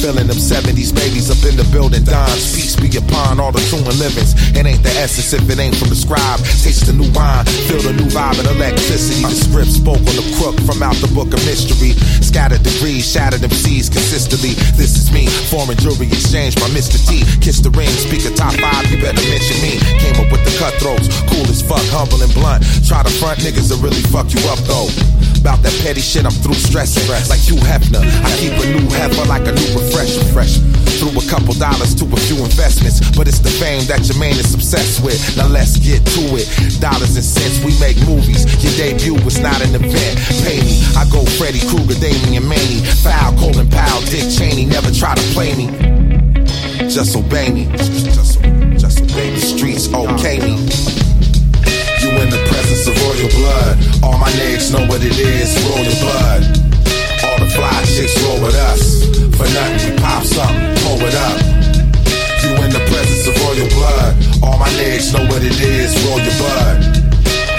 Feeling them seventies babies up in the building. Dimes, peace be upon all the true and livings. It ain't the essence if it ain't from the scribe. Taste the new wine, feel the new vibe and electricity. The script spoke on the crook from out the book of mystery. Scattered degrees, shattered them seeds consistently. This is me, foreign jewelry exchange by Mister T. Kiss the ring, speak a top five, you better mention me. Came up with the cutthroats, cool as fuck, humble and blunt. Try to front niggas that really fuck you up though. About that petty shit, I'm through stressing. Like Hugh Hefner, I keep a new heifer like a new refresher. Fresh through a couple dollars to a few investments, but it's the fame that your man is obsessed with. Now let's get to it. Dollars and cents, we make movies. Your debut was not an event. Pay me, I go Freddy Krueger, Damien Maney, Foul, Colin Powell, Dick Cheney. Never try to play me. Just obey me. Just, just obey the streets. Okay me. You in the presence of royal blood. All my niggas know what it is, royal blood. All the fly chicks roll with us. For nothing, we pop something. pour it up. You in the presence of royal blood. All my niggas know what it is, royal blood.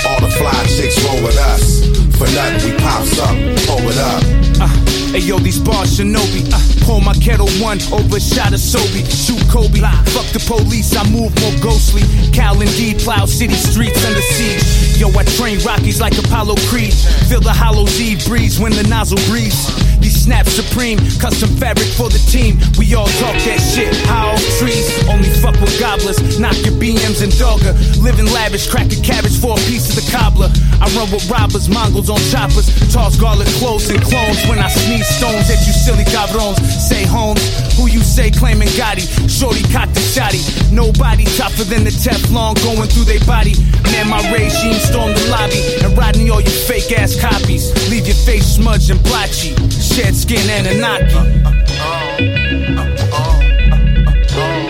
All the fly chicks roll with us. For nothing, we pop something, pull it up. Uh, hey yo, these bars shinobi. Uh, pull my kettle one over shot of Sobe. Shoot Kobe. Lie. Fuck the police, I move more ghostly. Cal and D plow city streets under siege. Yo, I train Rockies like Apollo Creed. Feel the hollow Z breeze when the nozzle breathes. These snaps supreme, custom fabric for the team. We all talk that shit, high off trees. Only fuck with gobblers, knock your B Ms and dogger. Living lavish, crack a cabbage for a piece of the cobbler. I run with robbers, Mongols on choppers. Toss garlic cloves and clones when I sneeze stones at you silly cabrons. Say Holmes, who you say claiming Gotti. Shorty cocked the shotty. Nobody tougher than the Teflon going through they body. Man, my regime stormed the lobby and riding all you fake ass copies. Leave your face smudged and blotchy. Shed skin and a knock. Uh, uh, uh, uh, uh, uh, uh.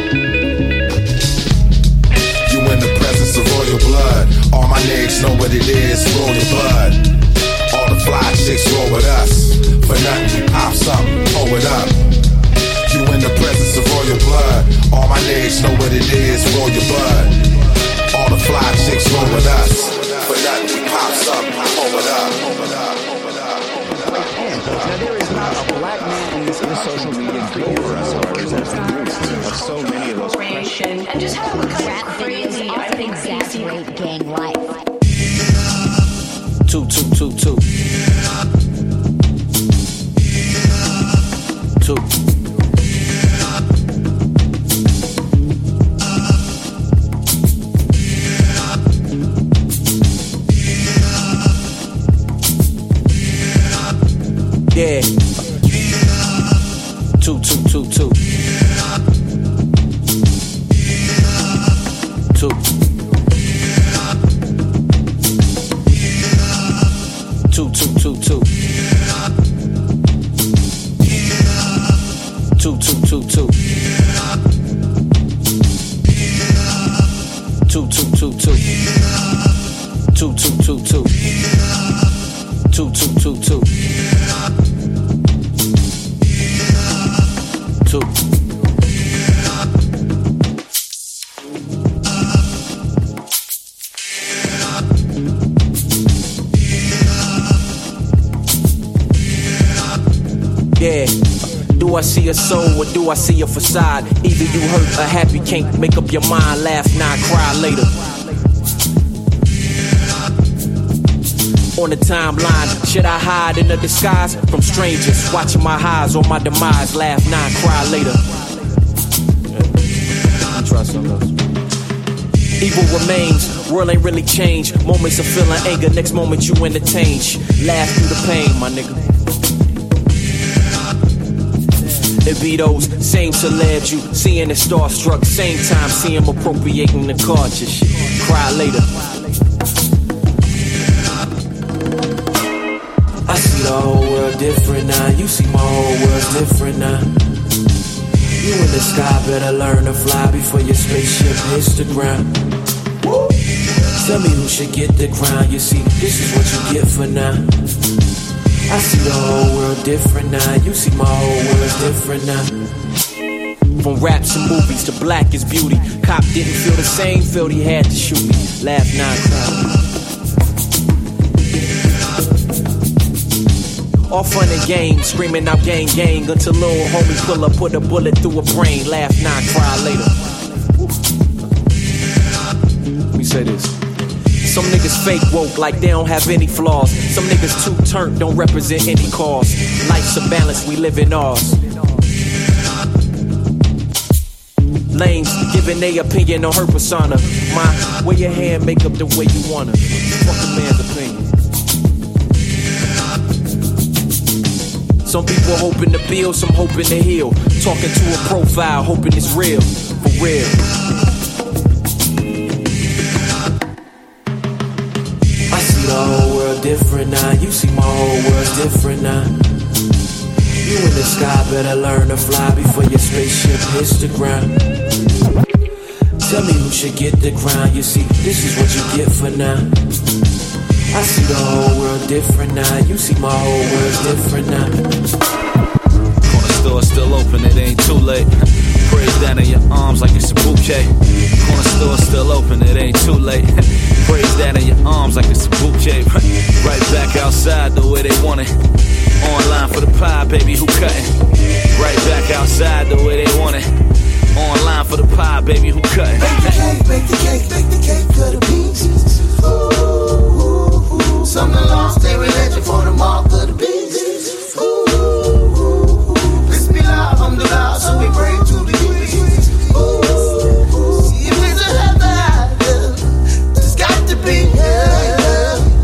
You in the presence of royal blood. All my niggas know what it is, royal blood. All the fly chicks roll with us. For nothing, we pop something, pull it up. You in the presence of royal blood. All my niggas know what it is, roll your blood. All the fly chicks roll with us. For nothing, we pop something, pull it up. Now there is not a black man in this social media field that represents the movement of so many of those questions. And just how we crack things off and exaggerate gang life. Two, two, two, two. Two. Yeah. Two, two, two, two. Two. Two, two, two, two. Two, two, two, two. Two, two, two, two. Two, two, two, two. Two, two, two, two. Two. Yeah. Do I see a soul or do I see a facade? Either you hurt or happy, can't make up your mind. Laugh now, cry later. On the timeline, should I hide in a disguise from strangers? Watching my highs on my demise, laugh now, nah, cry later. Yeah. Try something else. Evil remains, world ain't really changed. Moments of feeling anger, next moment you entertain. Laugh through the pain, my nigga. It be those same celebs you seeing it starstruck, same time seeing them appropriating the cartridge. Cry later. The whole world different now. You see my whole world different now. You in the sky better learn to fly before your spaceship hits the ground. Woo. Tell me who should get the crown. You see, this is what you get for now. I see the whole world different now. You see my whole world different now. From raps and movies to Black is Beauty. Cop didn't feel the same, felt he had to shoot me. Laugh now, cry. All fun and games, screaming out gang gang until little homie pull up, put a bullet through a brain. Laugh now, nah, cry later. We say this. Some niggas fake woke like they don't have any flaws. Some niggas too turnt, don't represent any cause. Life's a balance, we live in ours. Lanes giving their opinion on her persona. My, wear your hand, make up the way you wanna. Fuck a man's opinion. Some people hoping to build, some hoping to heal. Talking to a profile, hoping it's real, for real. I see the whole world different now. You see my whole world different now. You in the sky better learn to fly before your spaceship hits the ground. Tell me who should get the crown. You see, this is what you get for now. I see the whole world different now. You see my whole world different now. store's still open, it ain't too late. Praise down in your arms like it's a bouquet. Corner store's still open, it ain't too late. Praise down in your arms like it's a bouquet. Right back outside the way they want it. Online for the pie, baby, who cutting? Right back outside the way they want it. Online for the pie, baby, who cutting? Bake the cake, bake the cake, bake the cake to the pieces. Ooh, ooh, ooh. Something lost, they religion for the mark of the beasts. Ooh, ooh, ooh. Let's be live, I'm the loud, so we break to the beats. Ooh, ooh, ooh. If it's a hell to hide, yeah. It's got to be hell,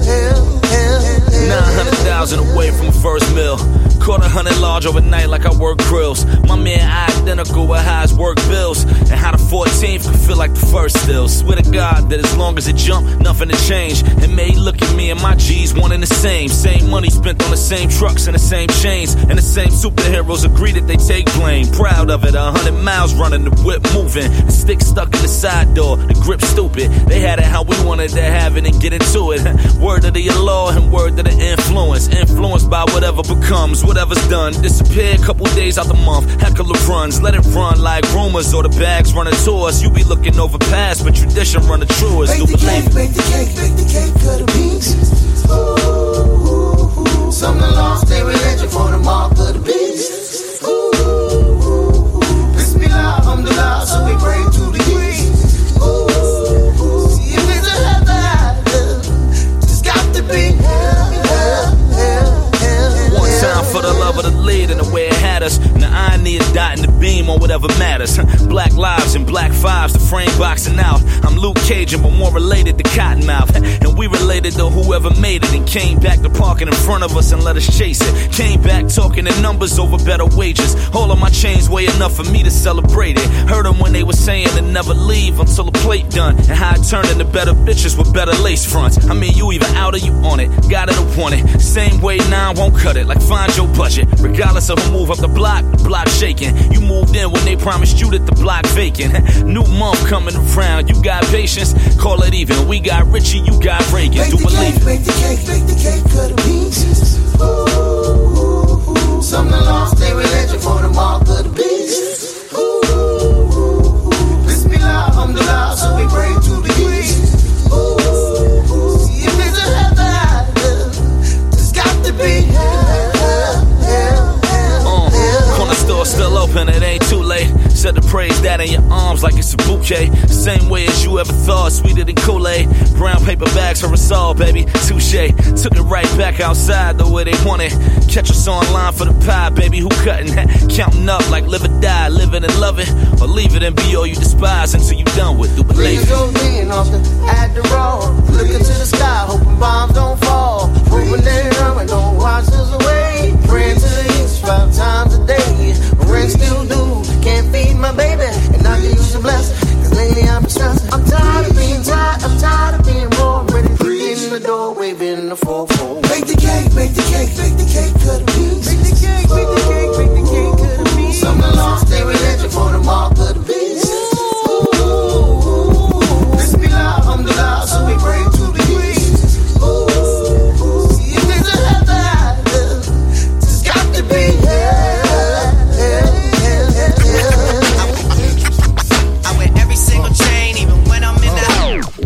hell, hell, hell. nine hundred thousand away from the first mill. Caught a hundred large overnight like I work grills. My man identical with how his work bills. And how the fourteenth could feel like the first still. Swear to God that as long as it jump, nothing to change. And may look at me and my G's one and the same. Same money spent on the same trucks and the same chains. And the same superheroes agree that they take blame. Proud of it, a hundred miles running, the whip moving. The stick stuck in the side door, the grip stupid. They had it how we wanted to have it and get into it. Word of the law and word of the influence. Influenced by whatever becomes. Whatever's done, disappear couple days out the month. Heckler runs, let it run like rumors or the bags running tours. You be looking overpassed, but tradition running true. Bake the cake, bake the cake, bake the cake to the beasts. Ooh, ooh, ooh. Something lost, they religion for the mark of the beasts. Ooh, ooh, ooh. Let's be live, I'm the loud, so we bring to the beasts. Ooh, ooh, ooh. See if it's a hell to hide, it's got to be hell, hell, hell. One time for the love of the lead and the way it had us. Now I need a dot in the beam on whatever matters. Black lives and black fives, the frame boxing out. I'm Luke Cajun, but more related to Cottonmouth. And we related to whoever made it and came back to parking in front of us and let us chase it. Came back talking in numbers over better wages. All of my chains weigh enough for me to celebrate it. Heard them when they were saying to never leave until the plate done. And how I turned into better bitches with better lace fronts. I mean, you either out or you on it, got it or want it. Same way now, won't cut it. Like find your budget. Regardless of who move up the block, the block shaking. You moved in when they promised you that the block vacant. New month coming around, you got patience. Call it even, we got Richie, you got Reagan. Bake do the believe cake, bake the cake, bake the cake to the pieces. Ooh, ooh, ooh. Something lost, they religion for the mark of the beast. Ooh, ooh, ooh. Let's be live, I'm the loud, so we bring to the beast. Ooh, ooh, ooh. See if it's a hell to hide, it's got to be hell. Still open, it ain't too late. Said to praise that in your arms like it's a bouquet. Same way as you ever thought, sweeter than Kool-Aid. Brown paper bags for us all, baby, touche. Took it right back outside the way they want it. Catch us online for the pie, baby, who cutting? Counting up like live or die, living and loving. Or leave it and be all you despise until you done with. Do believe it. Lean off the Adderall. Looking to the sky, hoping bombs don't fall. Hoping they run and don't wash us away. Praying to the east five times a day. Rent still do, can't feed my baby, and I can use a blessing, cause lately I've been stressing. I'm tired of being tired, I'm tired of being wrong, ready to in the door, waving the four four. Bake the cake, bake the cake, bake the cake to the beast. Bake the cake, bake the cake, bake the cake to the beast. Something lost, they religion for the mark of the beast. Ooh, ooh, ooh. Let's be loud, I'm the loud, so we bring to the beast. Ooh, ooh, ooh. See if there's a hell to hide, it's got to be hell.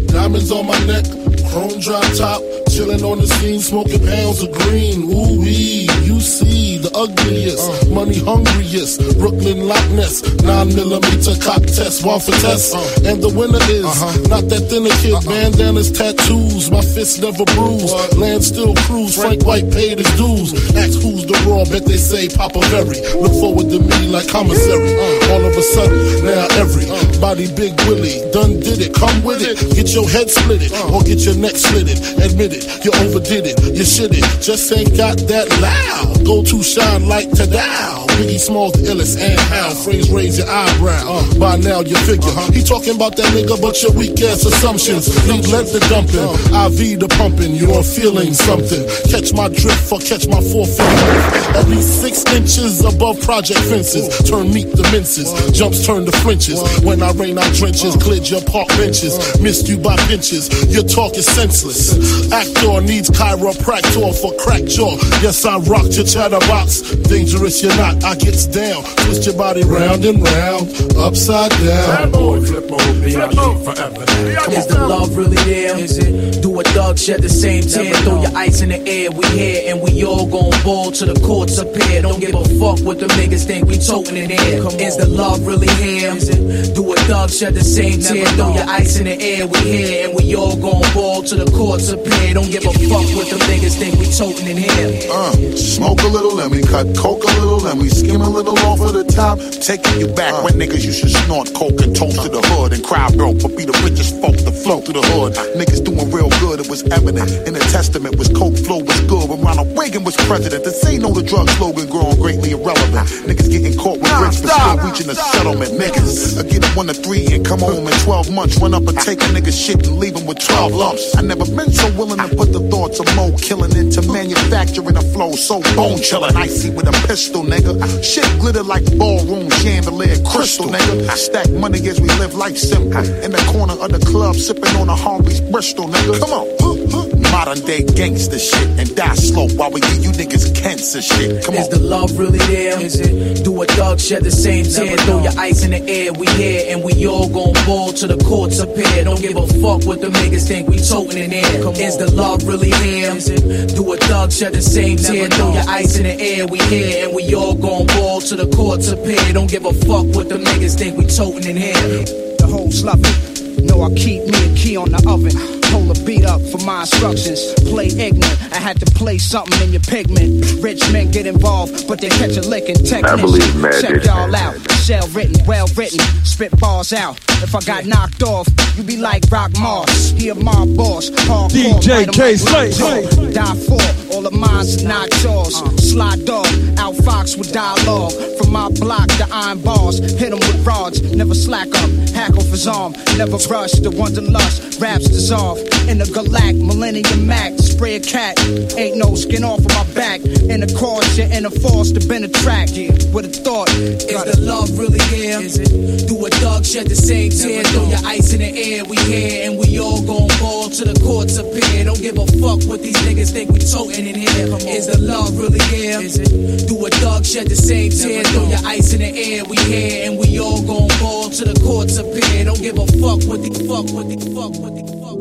Diamonds on my neck, chrome dry top, chillin' on the scene, smoking pounds of green. Ooh wee, you see the ugliest, money hungriest, Brooklyn Loch Ness, nine millimeter cock test, one for test. And the winner is uh-huh. not that thinner kid. Uh-uh. Bandanas, tattoos, my fists never bruise. Land still cruise, Frank White paid his dues. Ask who's the raw, bet they say Papa Berry. Look forward to me like commissary. Uh, all of a sudden, now every body big Willie done did it. Come with it, get your head split it, or get your neck split it. Admit it, you overdid it, you shit it. Just ain't got that loud. Go to shine like Tadao. Biggie Smalls, the illest and how. Phrase raise your eyebrow. Uh, by now you figure uh-huh. he talking about that nigga, but your weak ass assumptions. Lead led the dumping, uh. I V the pumping. You are feeling something. Catch my drift or catch my forefinger. At least six inches above project fences. Turn meat to minces. Jumps turn to flinches. When I rain, I drenches. Cleared your park benches. Missed you by pinches. Your talk is senseless. Actor needs chiropractor for crack jaw. Yes, I rocked your chest. chatterbox. Dangerous, you're not. I gets down. Twist your body round and round, upside down. Bad boy, flip over, B I G forever. Is the love really there? Is it? Do a dog shed the same tear. Throw your ice in the air. We here and we all gon' ball to the courts up here. Don't give a fuck what the niggas think. We toting it in. Is the love really here? Is it? Do a dog shed the same tear. Throw your ice in the air. We here and we all gon' ball to the courts up here. Don't give a fuck what the niggas think. We toting it in. Uh, smoke a little and we cut coke a little and we skim a little off of the top. Taking you back uh, when niggas you should snort coke and toast uh, to the hood and cry broke, but be the richest folk to float through the hood. Niggas doing real good, it was evident. In the testament was coke, flow was good. When Ronald Reagan was president, this ain't no the drug slogan growing greatly irrelevant. Niggas getting caught with bricks but still reaching a settlement. Niggas, I get up one to three and come home in twelve months. Run up and take a nigga's shit and leave him with twelve lumps. I never been so willing to put the thoughts of mo killing into manufacturing a flow so bone chilling. Icy with a pistol, nigga. Shit glitter like ballroom chandelier crystal, nigga. Stack money as we live life simple. In the corner of the club, sipping on a Harvey's Bristol, nigga. Come on. Modern day gangster shit and die slow while we give you niggas cancer shit. Come on. Is the love really there? Is it? Do a dog shed the same tear? Throw your ice in the air. We here and we all gon' ball to the courts up here. Don't give a fuck what the niggas think. We toting in air. Is the love really here? Is it? Do a dog shed the same tear? Throw your ice in the air. We here and we all gon' ball to the courts up here. Don't give a fuck what the niggas think. We toting in air. The whole sloppy. No, I keep me a key on the oven. Pull a beat up for my instructions. Play ignorant. I had to play something in your pigment. Rich men get involved, but they catch a lick and techniques. I believe magic. Check y'all out. Shell written, well written. Spit bars out. If I got knocked off, you be like Rock Mars. He a mob boss. Hardcore, D J K Slate. Die for all the minds not yours. Sly dog. Out Fox with dialogue. From my block to iron bars. Hit him with rods. Never slack up. Hack off his arm. Never rush, the wanderlust, raps dissolve in the galact, millennium max, spray a cat, ain't no skin off of my back, in a caution, in a force to bend a track, yeah, with a thought, is the love really here, is it? Do a dog shed the same tear, throw your ice in the air, we here, and we all gon' ball to the courts up here, don't give a fuck what these niggas think we totin' in here, is the love really here, is it? Do a dog shed the same tear, throw your ice in the air, we here, and we all gon' ball to the courts up here, don't give a fuck what What the fuck, what the fuck, what the fuck, what the...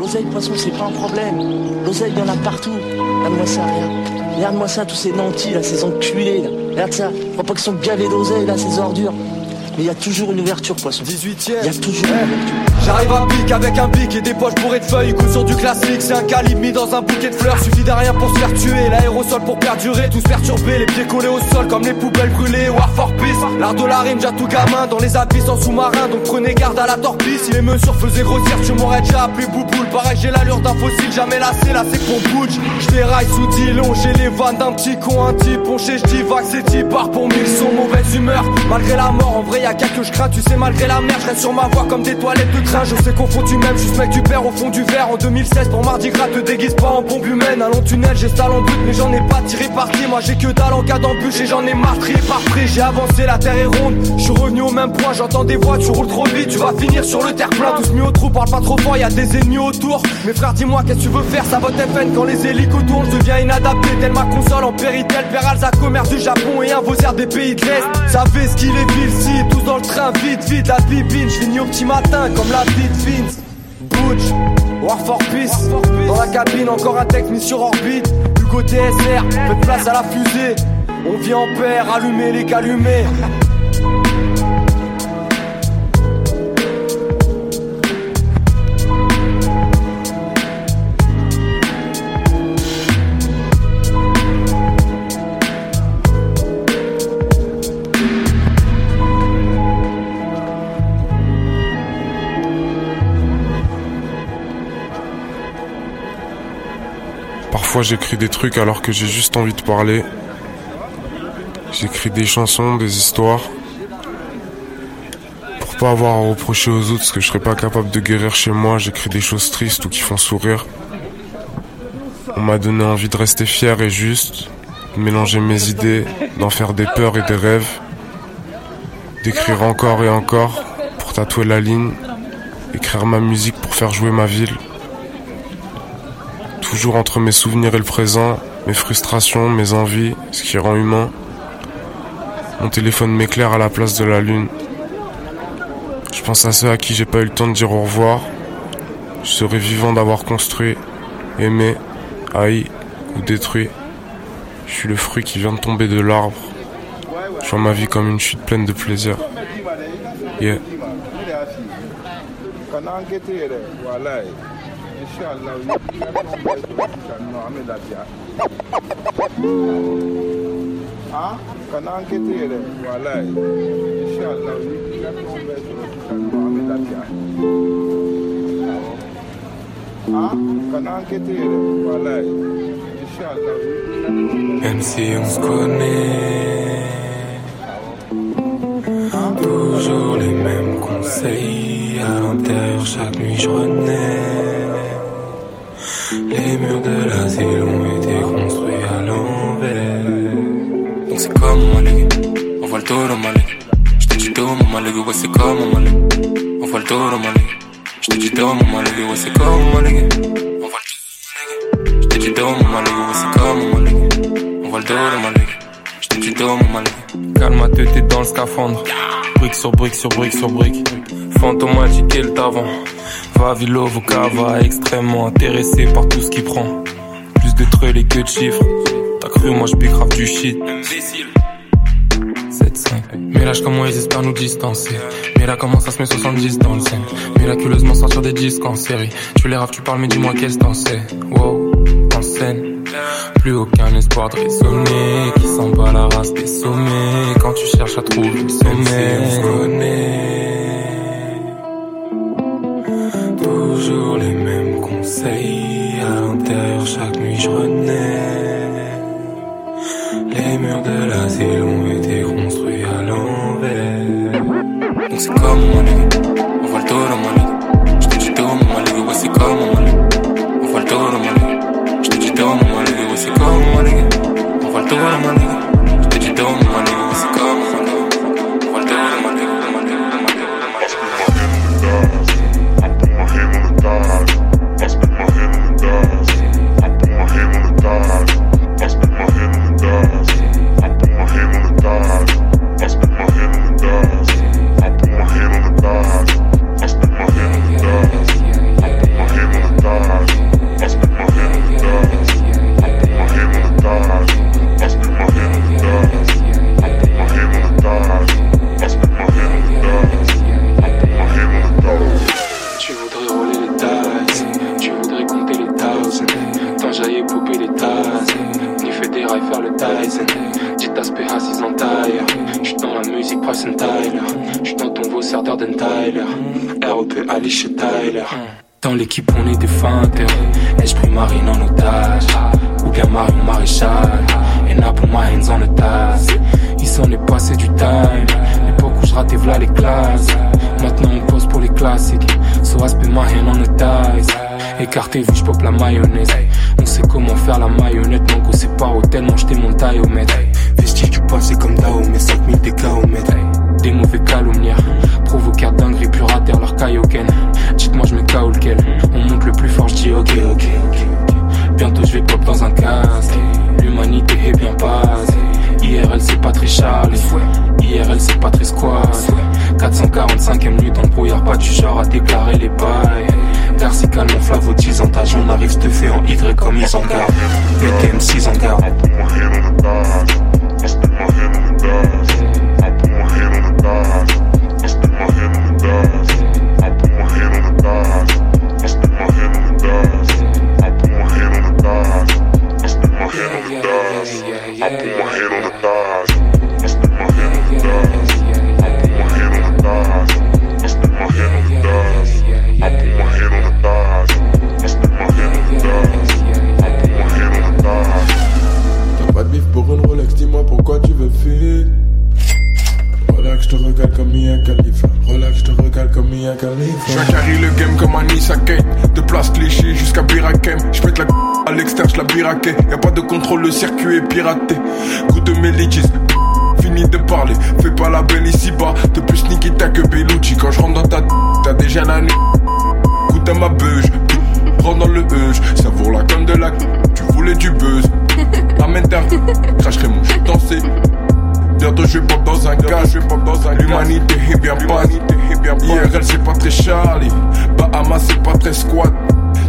L'oseille, de toute façon, c'est pas un problème. L'oseille, il y en a partout. Regarde-moi ça, regarde. Regarde-moi ça, tous ces nantis, là, ces enculés, là. Regarde ça. Je crois pas qu'ils sont gavés d'oseille, là, ces ordures. Mais il y a toujours une ouverture, poisson. dix-huitième. Il y a toujours une ouverture. J'arrive à pic avec un pic et des poches bourrées de feuilles. Coup sur du classique, c'est un calibre mis dans un bouquet de fleurs. Suffit d'un rien pour se faire tuer, l'aérosol pour perdurer. Tous perturbés, les pieds collés au sol comme les poubelles brûlées. War for peace, l'art de la rime, j'ai tout gamin dans les abysses en sous-marin. Donc prenez garde à la torpille. Si les mesures faisaient grossir, tu m'aurais déjà appelé boupoule. Pareil, j'ai l'allure d'un fossile, jamais lassé, là c'est qu'on bouge. J'déraille sous Dillon, j'ai les vannes d'un petit con, un type ponché. J'divague, c'est type par pour mille sons, mauvaise humeur. Malgré la mort, en vrai y'a qu'à que je crains. Tu sais, malgré la merde, j'reste sur ma voie comme des toilettes de. Je sais qu'on fond du même, juste mec du père au fond du verre. En deux mille seize, pour Mardi Gras, te déguise pas en bombe humaine. Allons tunnel, j'ai stallé en but, mais j'en ai pas tiré parti. Moi j'ai que dalle en cas d'embûche et j'en ai marre trié par prix. J'ai avancé, la terre est ronde, je suis revenu au même point. J'entends des voix, tu roules trop vite, tu vas finir sur le terre-plein. Tous mis au trou, parle pas trop fort, y'a des ennemis autour. Mes frères, dis-moi, qu'est-ce que tu veux faire, ça vote F N quand les hélicos tournent. Je deviens inadapté, telle ma console en péritelle. Peralza, commerce du Japon et un Vauxerre des pays de l'Est. Savez ce qu'il est ville, si, tous dans le train, vite, vite, la bibine. Je finis au petit matin comme la La petite Vince, Butch, War for Peace. Dans la cabine, encore un tech mis sur orbite. Du côté S R, faites place à la fusée. On vient en paire, allumer les calumets. Parfois j'écris des trucs alors que j'ai juste envie de parler. J'écris des chansons, des histoires, pour pas avoir à reprocher aux autres ce que je serais pas capable de guérir chez moi. J'écris des choses tristes ou qui font sourire. On m'a donné envie de rester fier et juste, de mélanger mes idées, d'en faire des peurs et des rêves, d'écrire encore et encore pour tatouer la ligne, écrire ma musique pour faire jouer ma ville. toujours entre mes souvenirs et le présent, mes frustrations, mes envies, ce qui rend humain. Mon téléphone m'éclaire à la place de la lune. Je pense à ceux à qui j'ai pas eu le temps de dire au revoir. Je serai vivant d'avoir construit, aimé, haï ou détruit. Je suis le fruit qui vient de tomber de l'arbre. Je vois ma vie comme une chute pleine de plaisir. Yeah. Ah, kanan kete re, wallahi. Inshallah, we need to converse with Mohammed Abia. Ah, kanan kete re, wallahi. Inshallah, we need to converse. M C on se connaît. Toujours les mêmes conseils. À l'intérieur, chaque nuit je renais. Les murs de l'asile ont été construits à l'envers. C'est comme mon malik, on voit le tour au malik. Je te dis tout mon malik, ouais c'est comme mon malik. On voit le tour au malik. Je te dis tout mon malik, ouais c'est comme mon malik. On voit le tour. Je te dis tout mon malik, ouais c'est comme mon malik. On voit le tour au malik. Je te dis tout mon malik. Calme-toi, t'es dans le scaphandre. Brique sur brique sur brique sur brique. Fantôme magique et le tavant. Va Vilo, Vocava, extrêmement intéressé par tout ce qui prend. Plus de trelés que de chiffres. T'as cru, moi j'pis grave du shit. sept cinq. Mais là, comment ils espèrent nous distancer. Mais là, comment ça se met soixante-dix dans le scène. Miraculeusement sortir des disques en série. Tu les raves, tu parles, mais dis-moi qu'est-ce t'en sais. Wow, en scène. Plus aucun espoir de raisonner. Qui s'en bat la race des sommets. Quand tu cherches à trouver le sommet, on se connaît. Toujours les mêmes conseils. À l'intérieur, chaque nuit je renais. Les murs de l'asile ont été construits à l'envers. Donc c'est comme mon ligue, on voit le tour dans mon ligue. Je te dis tout mon ligue, ouais c'est comme mon ligue. On voit le tour dans mon ligue. Je te dis tout mon ligue, ouais c'est comme mon ligue. On voit le tour dans mon ligue. Je te dis tout mon ligue, ouais c'est comme mon ligue. On voit le tour dans mon ligue, mon ligue, mon ligue, mon ligue. I put my hand on the thighs. I spit my hand on the thighs. I put my hand on the thighs. I spit my hand on the thighs. I put my hand on the thighs. I spit my hand on the thighs. I put my hand on the thighs. I spit my hand on the thighs. I put my hand on the thighs. I spit my hand on the thighs. I put my hand on the thighs. I spit my hand on the thighs. I put my hand on the thighs. I spit my hand on the thighs. I put my hand on the thighs. Tu voudrais rouler les tasses, tu voudrais compter les tasses, t'enjailler couper les tasses. Faire le Tyson, j'ai aspect assis en taille. J'suis dans la musique, price and Tyler. J'suis dans ton veau, serre d'Arden Tyler. R O P, allez chez Tyler. Dans l'équipe, on est des feinteurs. Esprit marine en otage. Ou bien marine maréchal. Et n'a pour ma hands en otage. Il s'en est passé du time. L'époque où j'ratais v'là les classes. Maintenant on pose pour les classiques. So aspect marine en otage. Écartez-vous, j'pop la mayonnaise. On sait comment faire la mayonnaise. Mango, c'est pas hôtel, mange tes montagnes au mètre. Vestige du passé comme Dao, mais cinq mille des cas au mètre. Des mauvais calomnières, provoquer dinguerie, pur à terre, leur Kaioken. Dites-moi, j'mets K O lequel. On monte le plus fort, j'dis ok, ok, ok. Bientôt, j'vais pop dans un casque. L'humanité est bien passée. I R L, c'est pas très Charles. I R L, c'est pas très squat. quatre cent quarante-cinquième nuit dans le brouillard, pas du genre à déclarer les bails. Narcy calme, on flavotise en tâche. On arrive, je te fais en hydre comme ils en gardent. B T M six en garde. I put my hand on the thighs. I spit my hand on the thighs. I put my hand on the thighs. I spit my hand on the thighs. I put my hand on the thighs. I spit my hand on the thighs. I put my hand on the thighs. I spit my hand on the thighs. I put my hand on the thighs. I spit my hand on the thighs. I put my hand on the thighs. I spit my hand on the thighs. I put my hand on the thighs. I spit my hand on the thighs. I put my hand on the thighs. T'as pas de bif pour une Rolex, dis-moi pourquoi tu veux fuir. Relax, je te regarde comme Mia Khalifa. Relax, je te regarde comme Mia Khalifa. J'carry le game comme Anissa Kate. De place cliché jusqu'à Birakem. J'pète la c*** à l'extérieur, j'la biraquais. Y'a pas de contrôle, le circuit est piraté. Coup de mélitis. Fini de parler, fais pas la belle ici-bas. T'es plus Nikita que Bellucci. Quand je rentre dans ta t***, t'as déjà la n***. Coup à ma beuge, rentre dans le heuge. Ça vaut pour la com de la c***. Tu voulais du buzz, amène ta c***. Cracherai mon shit dans ses. Bientôt je pop dans un gars, je pop dans un gars. L'humanité est bien basse, I R L c'est pas très Charlie, Bahamas c'est pas très squat.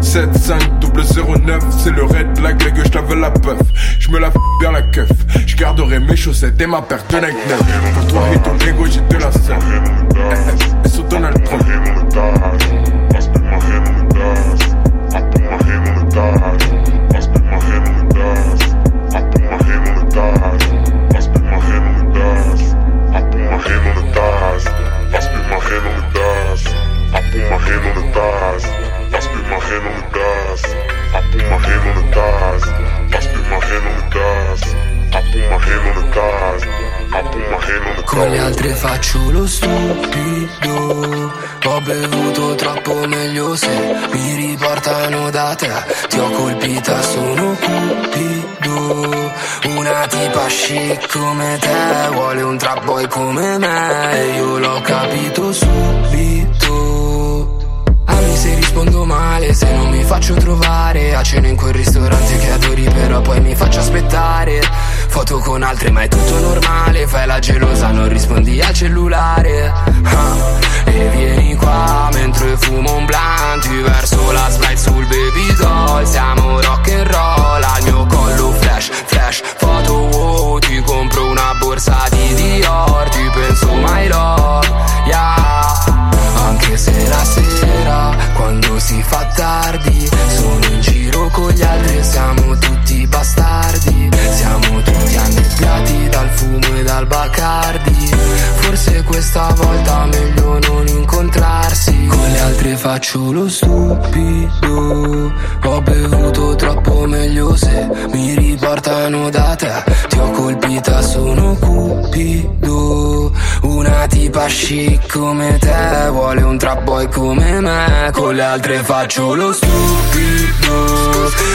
sept cinq zéro zéro neuf, c'est le red la gueule que je lave la puff. Je me la f*** bien la keuf, je garderai mes chaussettes et ma paire de neck neuf. Pour toi et ton ego j'ai de la scène. Et sur Donald Trump. Con le altre faccio lo stupido, ho bevuto troppo, meglio se mi riportano da te. Ti ho colpita, sono cupido, una tipa chic come te vuole un trap boy come me, e io l'ho capito subito. Ami se rispondo male, se non mi faccio trovare a cena in quel ristorante che adori, però poi mi faccio aspettare. Foto con altre ma è tutto normale, fai la gelosa, non rispondi al cellulare. ah, E vieni qua mentre fumo un blunt, ti verso la slide sul baby doll. Siamo rock and roll, al mio collo flash, flash, foto wow. Ti compro una borsa di Dior, ti penso my love, yeah. Anche se la sera, quando si fa tardi, sono in giro con gli altri, siamo tutti bastardi. Siamo tutti annebbiati dal fumo e dal Bacardi. Forse questa volta meglio non incontrarsi. Con le altre faccio lo stupido, ho bevuto troppo, meglio se mi riportano da te. Ti ho colpita, sono cupido, una tipa chic come te vuole un trap boy come me. Con le altre faccio lo stupido,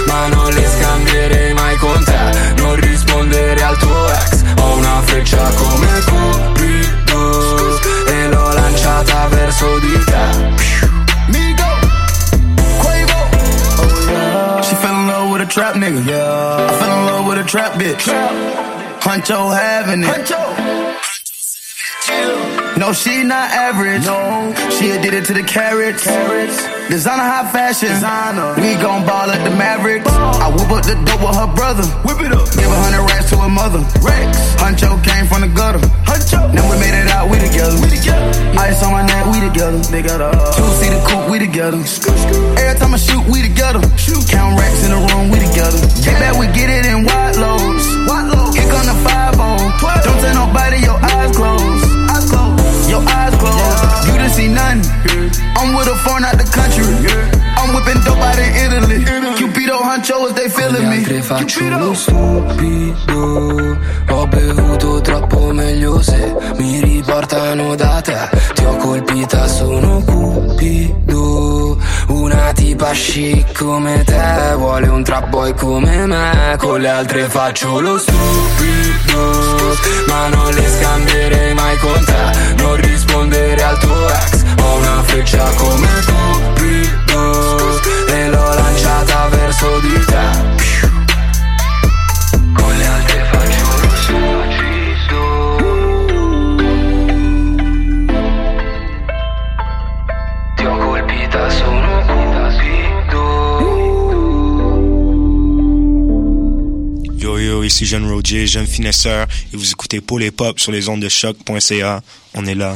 ma non le scambierei mai con te. Non rispondere al tuo ex, ho una freccia come cupido e l'ho lanciata verso di te. She fell in love with a trap nigga, yeah. I fell in love with a trap bitch, yeah. Huncho having it, Huncho. No, she not average. No, she did it to the carrots. carrots. Designer high fashion. Designer. We gon' ball at the Mavericks. Ball. I whoop up the dope with her brother. Whip it up. Give a hundred racks to her mother. Rex. Huncho came from the gutter. Huncho. Then we made it out. We together. We together. Ice on my neck. We together. They got a two seater coupe. We together. Scoot, scoot. Every time I shoot, we together. Shoot. Count racks in the room. We together. Get back, we get it in wide loads. Wide loads. Kick on the five on. Don't tell nobody your eyes closed. Eyes closed, your eyes closed. Yeah. You didn't see nothing. Yeah. I'm with a foreign out the country. Yeah. I'm whipping dope out in Italy. Italy. Cupido, Huncho, if they feeling me. Cupido. Lo stupido, ho bevuto troppo, meglio se mi riportano da te. Ti ho colpita, sono cupido, una tipa chic come te vuole un trap boy come me. Con le altre faccio lo stupido, ma non le scambierei mai con te. Non rispondere al tuo ex, ho una freccia come cupido e l'ho lanciata verso di te. Con le altre faccio lo stupido, ti ho colpita, sono cupido. Yo yo, ici jeune Roger, jeune finesseur, et vous écoutez Pole Hip Hop sur les ondes de choc.ca. On est là.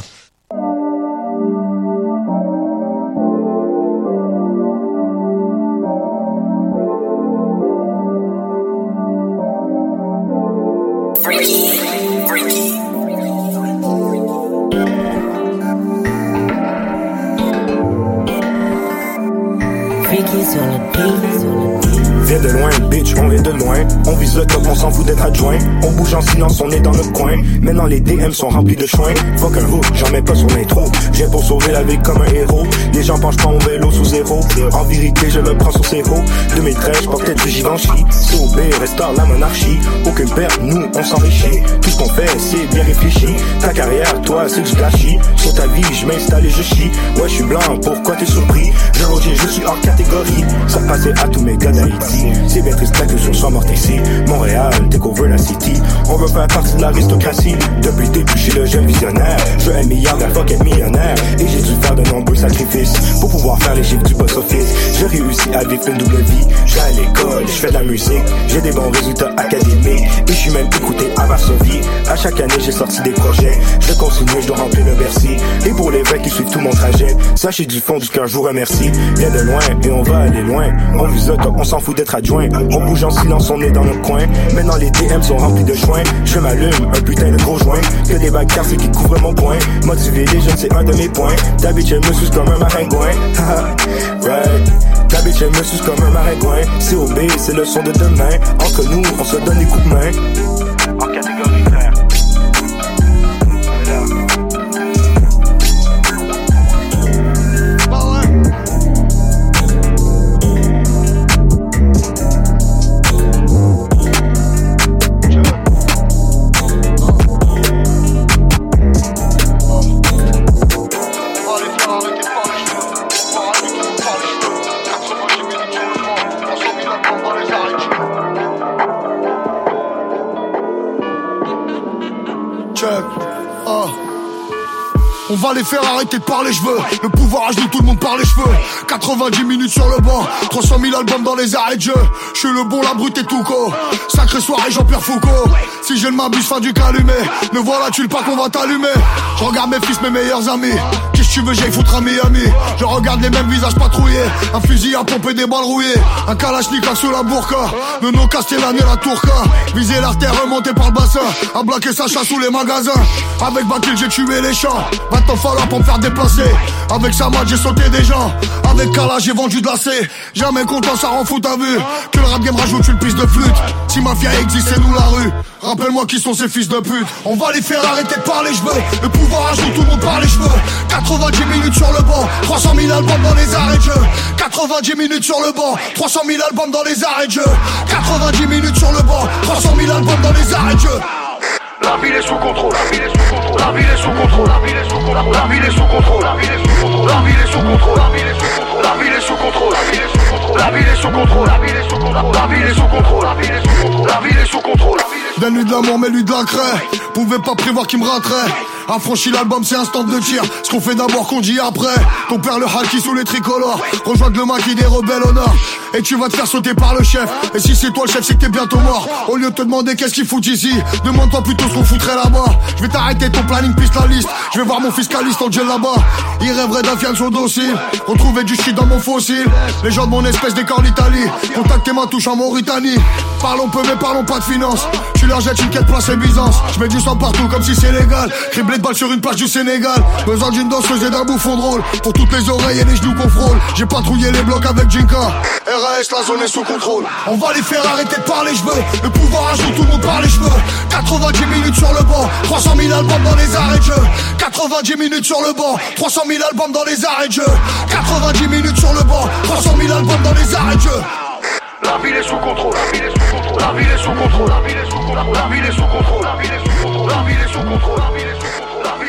Viens de loin, bitch, on vient de loin. On vise le top, on s'en fout d'être adjoint. On bouge en silence, on est dans notre coin. Maintenant les D M sont remplis de chouins. Fuck un hook, j'en mets pas sur l'intro. J'ai pour sauver la vie comme un héros. Les gens penchent pas mon vélo sous zéro. En vérité, je le prends sur ses hauts. deux mille treize, je portais du Givenchy. C O B restaure la monarchie. Aucune perte, nous, on s'enrichit. Tout ce qu'on fait, c'est bien réfléchi. Ta carrière, toi, c'est du gâchis. Sur ta vie, je m'installe et je chie. Ouais, je suis blanc, pourquoi t'es surpris? Je Roger, je suis hors catégorie. Ça passer à tous mes gars d'Haïti. C'est bien triste que je sois mort ici. Montréal, découvre la city. On veut faire partie de l'aristocratie. Depuis le début, j'ai le jeune visionnaire. Je veux un milliard, la fuck être millionnaire. Et j'ai dû faire de nombreux sacrifices pour pouvoir faire les chiffres du box office. J'ai réussi à vivre une double vie. Je vais à l'école, je fais de la musique. J'ai des bons résultats académiques. Et je suis même écouté à Varsovie. À chaque année, j'ai sorti des projets. Je continue, je dois remplir le Bercy. Et pour les vrais qui suivent tout mon trajet, sachez du fond du cœur, je vous remercie. Viens de loin et on va aller loin. On visote, on s'en fout d'être adjoint. On bouge en silence, on est dans notre coin. Maintenant les D M sont remplis de joints. Je m'allume, un putain de gros joint. Que des bagues carcées qui couvrent mon coin. Motiver les jeunes, c'est un de mes points. Ta bitch, elle me suce comme un maringouin. Right. Ta bitch, elle me suce comme un maringouin. C O B, c'est le son de demain. Entre nous, on se donne des coups de main. En catégorie claire. On va les faire arrêter de parler, je veux. Le pouvoir agit, tout le monde par les cheveux. quatre-vingt-dix minutes sur le banc, trois cent mille albums dans les arrêts de jeu. Je suis le bon, la brute et tout co. Sacré soirée Jean-Pierre Foucault. Si je ne m'abuse, fin du calumet. Ne voilà tu le pas qu'on va t'allumer. Je regarde mes fils, mes meilleurs amis. Qu'est-ce que tu veux, j'aille foutre à Miami. Je regarde les mêmes visages patrouillés. Un fusil à pomper, des balles rouillées. Un kalachnikov sous la burqa. Le nom Castellane et la Turca. Viser l'artère, remonter par le bassin. À bloquer sa chasse sous les magasins. Avec Batil, j'ai tué les champs. T'en falloir pour me faire déplacer. Avec Samad j'ai sauté des gens. Avec Kala j'ai vendu de la C. Jamais content ça rend fou, t'as vu. Que le rap game rajoute une piste de flûte. Si mafia existe c'est nous la rue. Rappelle-moi qui sont ces fils de pute. On va les faire arrêter de parler, je veux. Le pouvoir ajoute tout le monde par les cheveux. Quatre-vingt-dix minutes sur le banc, trois cent mille albums dans les arrêts de jeu. Quatre-vingt-dix minutes sur le banc, trois cent mille albums dans les arrêts de jeu. Quatre-vingt-dix minutes sur le banc, trois cent mille albums dans les arrêts de jeu. La ville est sous contrôle, la ville est sous contrôle, la ville est sous contrôle, la ville est sous contrôle, la ville est sous contrôle, la ville est sous contrôle, la ville est sous contrôle, la ville est sous contrôle, la ville est sous contrôle, la ville est sous contrôle, la ville est sous contrôle, la ville est sous contrôle, la ville est sous contrôle, la ville est sous contrôle. Donne-lui de l'amour, mets-lui de la craie. Pouvais pas prévoir qu'il me raterait. Affranchi l'album, c'est un stand de tir. Ce qu'on fait d'abord, qu'on dit après. Ton père le haki sous les tricolores. Rejoins le maquis des rebelles au nord. Et tu vas te faire sauter par le chef. Et si c'est toi le chef, c'est que t'es bientôt mort. Au lieu de te demander qu'est-ce qu'il fout ici, demande-toi plutôt ce qu'on foutrait là-bas. Je vais t'arrêter, ton planning piste la liste. Je vais voir mon fiscaliste en gel là-bas. Il rêverait d'un fian sur docile. Retrouver du shit dans mon fossile. Les gens de mon espèce décorent l'Italie. Contacte tes mains, touche en Mauritanie. Parlons peu mais parlons pas de finance. Tu leur jettes une quête place et Byzance. Je mets du sang partout comme si c'est légal. Criblé de balles sur une plage du Sénégal. Besoin d'une danseuse et d'un bouffon drôle. Pour toutes les oreilles et les genoux qu'on frôle. J'ai patrouillé les blocs avec Jinka. R A S, la zone est sous contrôle. On va les faire arrêter de parler, je veux. Le pouvoir ajoute tout le monde par les cheveux. Quatre-vingt-dix minutes sur le banc, trois cent mille albums dans les arrêts de jeu. Quatre-vingt-dix minutes sur le banc, trois cent mille albums dans les arrêts de jeu. Quatre-vingt-dix minutes sur le banc, trois cent mille albums dans les arrêts de jeu. La ville est sous contrôle, la ville est sous contrôle, la ville est sous contrôle, la ville est sous contrôle, la ville est sous contrôle, la ville est sous contrôle, la ville est sous contrôle, la ville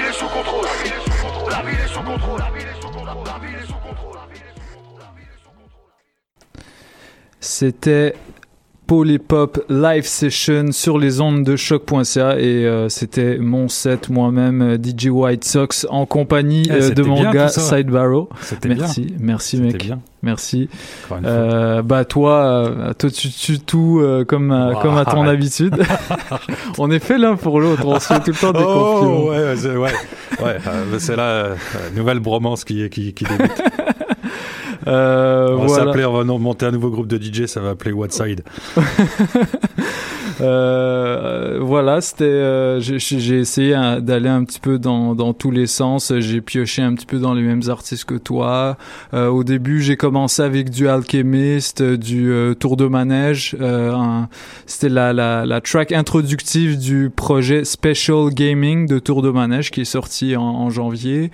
est sous contrôle, la ville est sous contrôle, la ville est sous contrôle, la ville est sous contrôle, la ville est sous contrôle, la ville est sous contrôle, la ville est sous contrôle, la ville est sous contrôle. C'était Pole Hip Hop Live Session sur les ondes de choc point c a et euh, c'était mon set moi-même D J White Sox en compagnie eh, euh, de mon gars Side Barrow. C'était merci, bien. Merci c'était mec. Bien. Merci. Euh, bah toi, euh, toi tu tues tout euh, comme à, wow, comme à ton ouais. habitude. On est fait l'un pour l'autre, on se fait tout le temps des oh, compliments. Ouais, c'est, ouais, ouais. Euh, c'est la euh, nouvelle bromance qui qui, qui débute. Euh, on va voilà. s'appeler, on va monter un nouveau groupe de D J, ça va appeler What Side. euh, voilà, c'était. Euh, j'ai, j'ai essayé un, d'aller un petit peu dans, dans tous les sens. J'ai pioché un petit peu dans les mêmes artistes que toi. Euh, au début, j'ai commencé avec du Alchemist, du euh, Tour de Manège. Euh, un, c'était la, la, la track introductive du projet Special Gaming de Tour de Manège qui est sorti en, en janvier.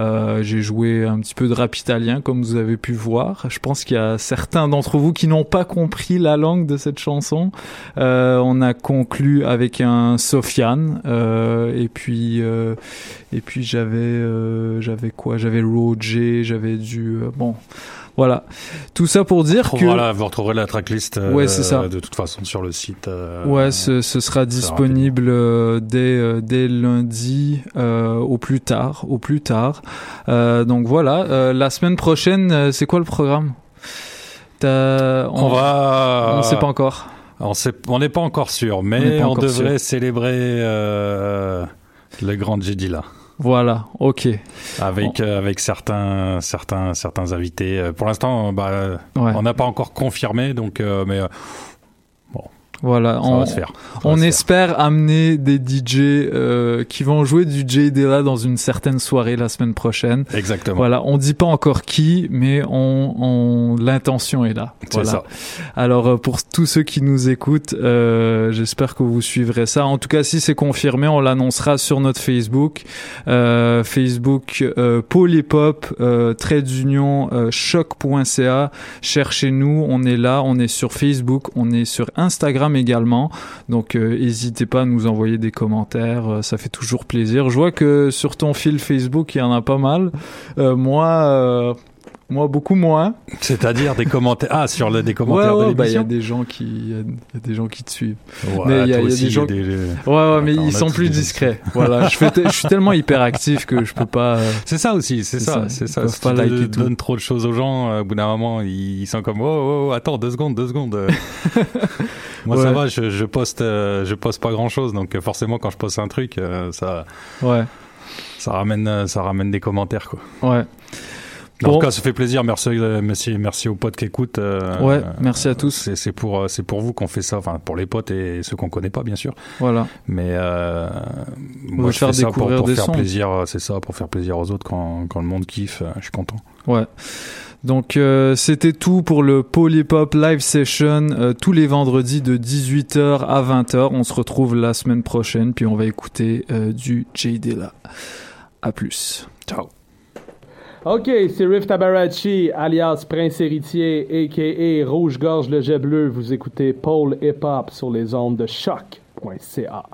Euh, j'ai joué un petit peu de Rapitalien, comme vous avez pu voir. Je pense qu'il y a certains d'entre vous qui n'ont pas compris la langue de cette chanson. Euh, on a conclu avec un Sofiane euh, et puis euh, et puis j'avais euh, j'avais quoi? J'avais Roger, j'avais du euh, bon. Voilà. Tout ça pour dire que... Voilà, vous retrouverez la tracklist euh, ouais, c'est ça. De toute façon sur le site. Euh, ouais, ce, ce sera disponible euh, dès, euh, dès lundi euh, au plus tard. Au plus tard. Euh, donc voilà, euh, la semaine prochaine, euh, c'est quoi le programme ? T'as... On, on va... On ne sait pas encore. On sait... on n'est pas encore sûr, mais on, on devrait sûr. célébrer euh, le grand Jedila. Voilà, ok. Avec, bon. euh, avec certains, certains, certains invités. Pour l'instant, bah, ouais. on n'a pas encore confirmé, donc, euh, mais euh, bon. Voilà, ça on, va se faire. Ça on va se espère faire. Amener des D J euh, qui vont jouer du J D L A dans une certaine soirée la semaine prochaine. Exactement. Voilà, on dit pas encore qui, mais on, on l'intention est là. C'est voilà. ça. Alors pour tous ceux qui nous écoutent, euh, j'espère que vous suivrez ça. En tout cas, si c'est confirmé, on l'annoncera sur notre Facebook, euh, Facebook euh, Pole Hip Hop, euh, trait d'union euh, choc point c a. Cherchez-nous, on est là, on est sur Facebook, on est sur Instagram également, donc euh, n'hésitez pas à nous envoyer des commentaires, euh, ça fait toujours plaisir. Je vois que sur ton fil Facebook il y en a pas mal, euh, moi euh, moi beaucoup moins, c'est-à-dire des commentaires ah sur le, des commentaires ouais, ouais, de l'émission, il bah, y a des gens qui il y, y a des gens qui te suivent, ouais, mais il y, y a des gens des... ouais ouais mais Attends, ils sont plus discrets. Voilà, je fais t- je suis tellement hyperactif que je peux pas euh... c'est ça aussi c'est, c'est ça, ça c'est ça, ça. Si tu like donnes donne trop de choses aux gens, euh, au bout d'un moment ils sont comme oh, oh, oh attends deux secondes deux secondes euh... Moi ouais. ça va, je, je poste, euh, je poste pas grand chose, donc forcément quand je poste un truc, euh, ça, ouais. ça ramène, ça ramène des commentaires quoi. Ouais. En bon. tout cas, ça fait plaisir. Merci, merci, merci aux potes qui écoutent. Euh, ouais, merci à tous. C'est, c'est pour, c'est pour vous qu'on fait ça. Enfin, pour les potes et ceux qu'on connaît pas, bien sûr. Voilà. Mais euh, moi, je fais ça pour, pour faire sons. plaisir. C'est ça, pour faire plaisir aux autres quand, quand le monde kiffe. Je suis content. Ouais. Donc euh, c'était tout pour le Pole Hip Hop Live Session, euh, tous les vendredis de dix-huit heures à vingt heures. On se retrouve la semaine prochaine, puis on va écouter euh, du J D L A. À plus. Ciao. Ok, c'est Riff Tabarachi, alias Prince-Héritier, a k a. Rouge Gorge le Jet Bleu. Vous écoutez Pole Hip Hop sur les ondes de choc point c a.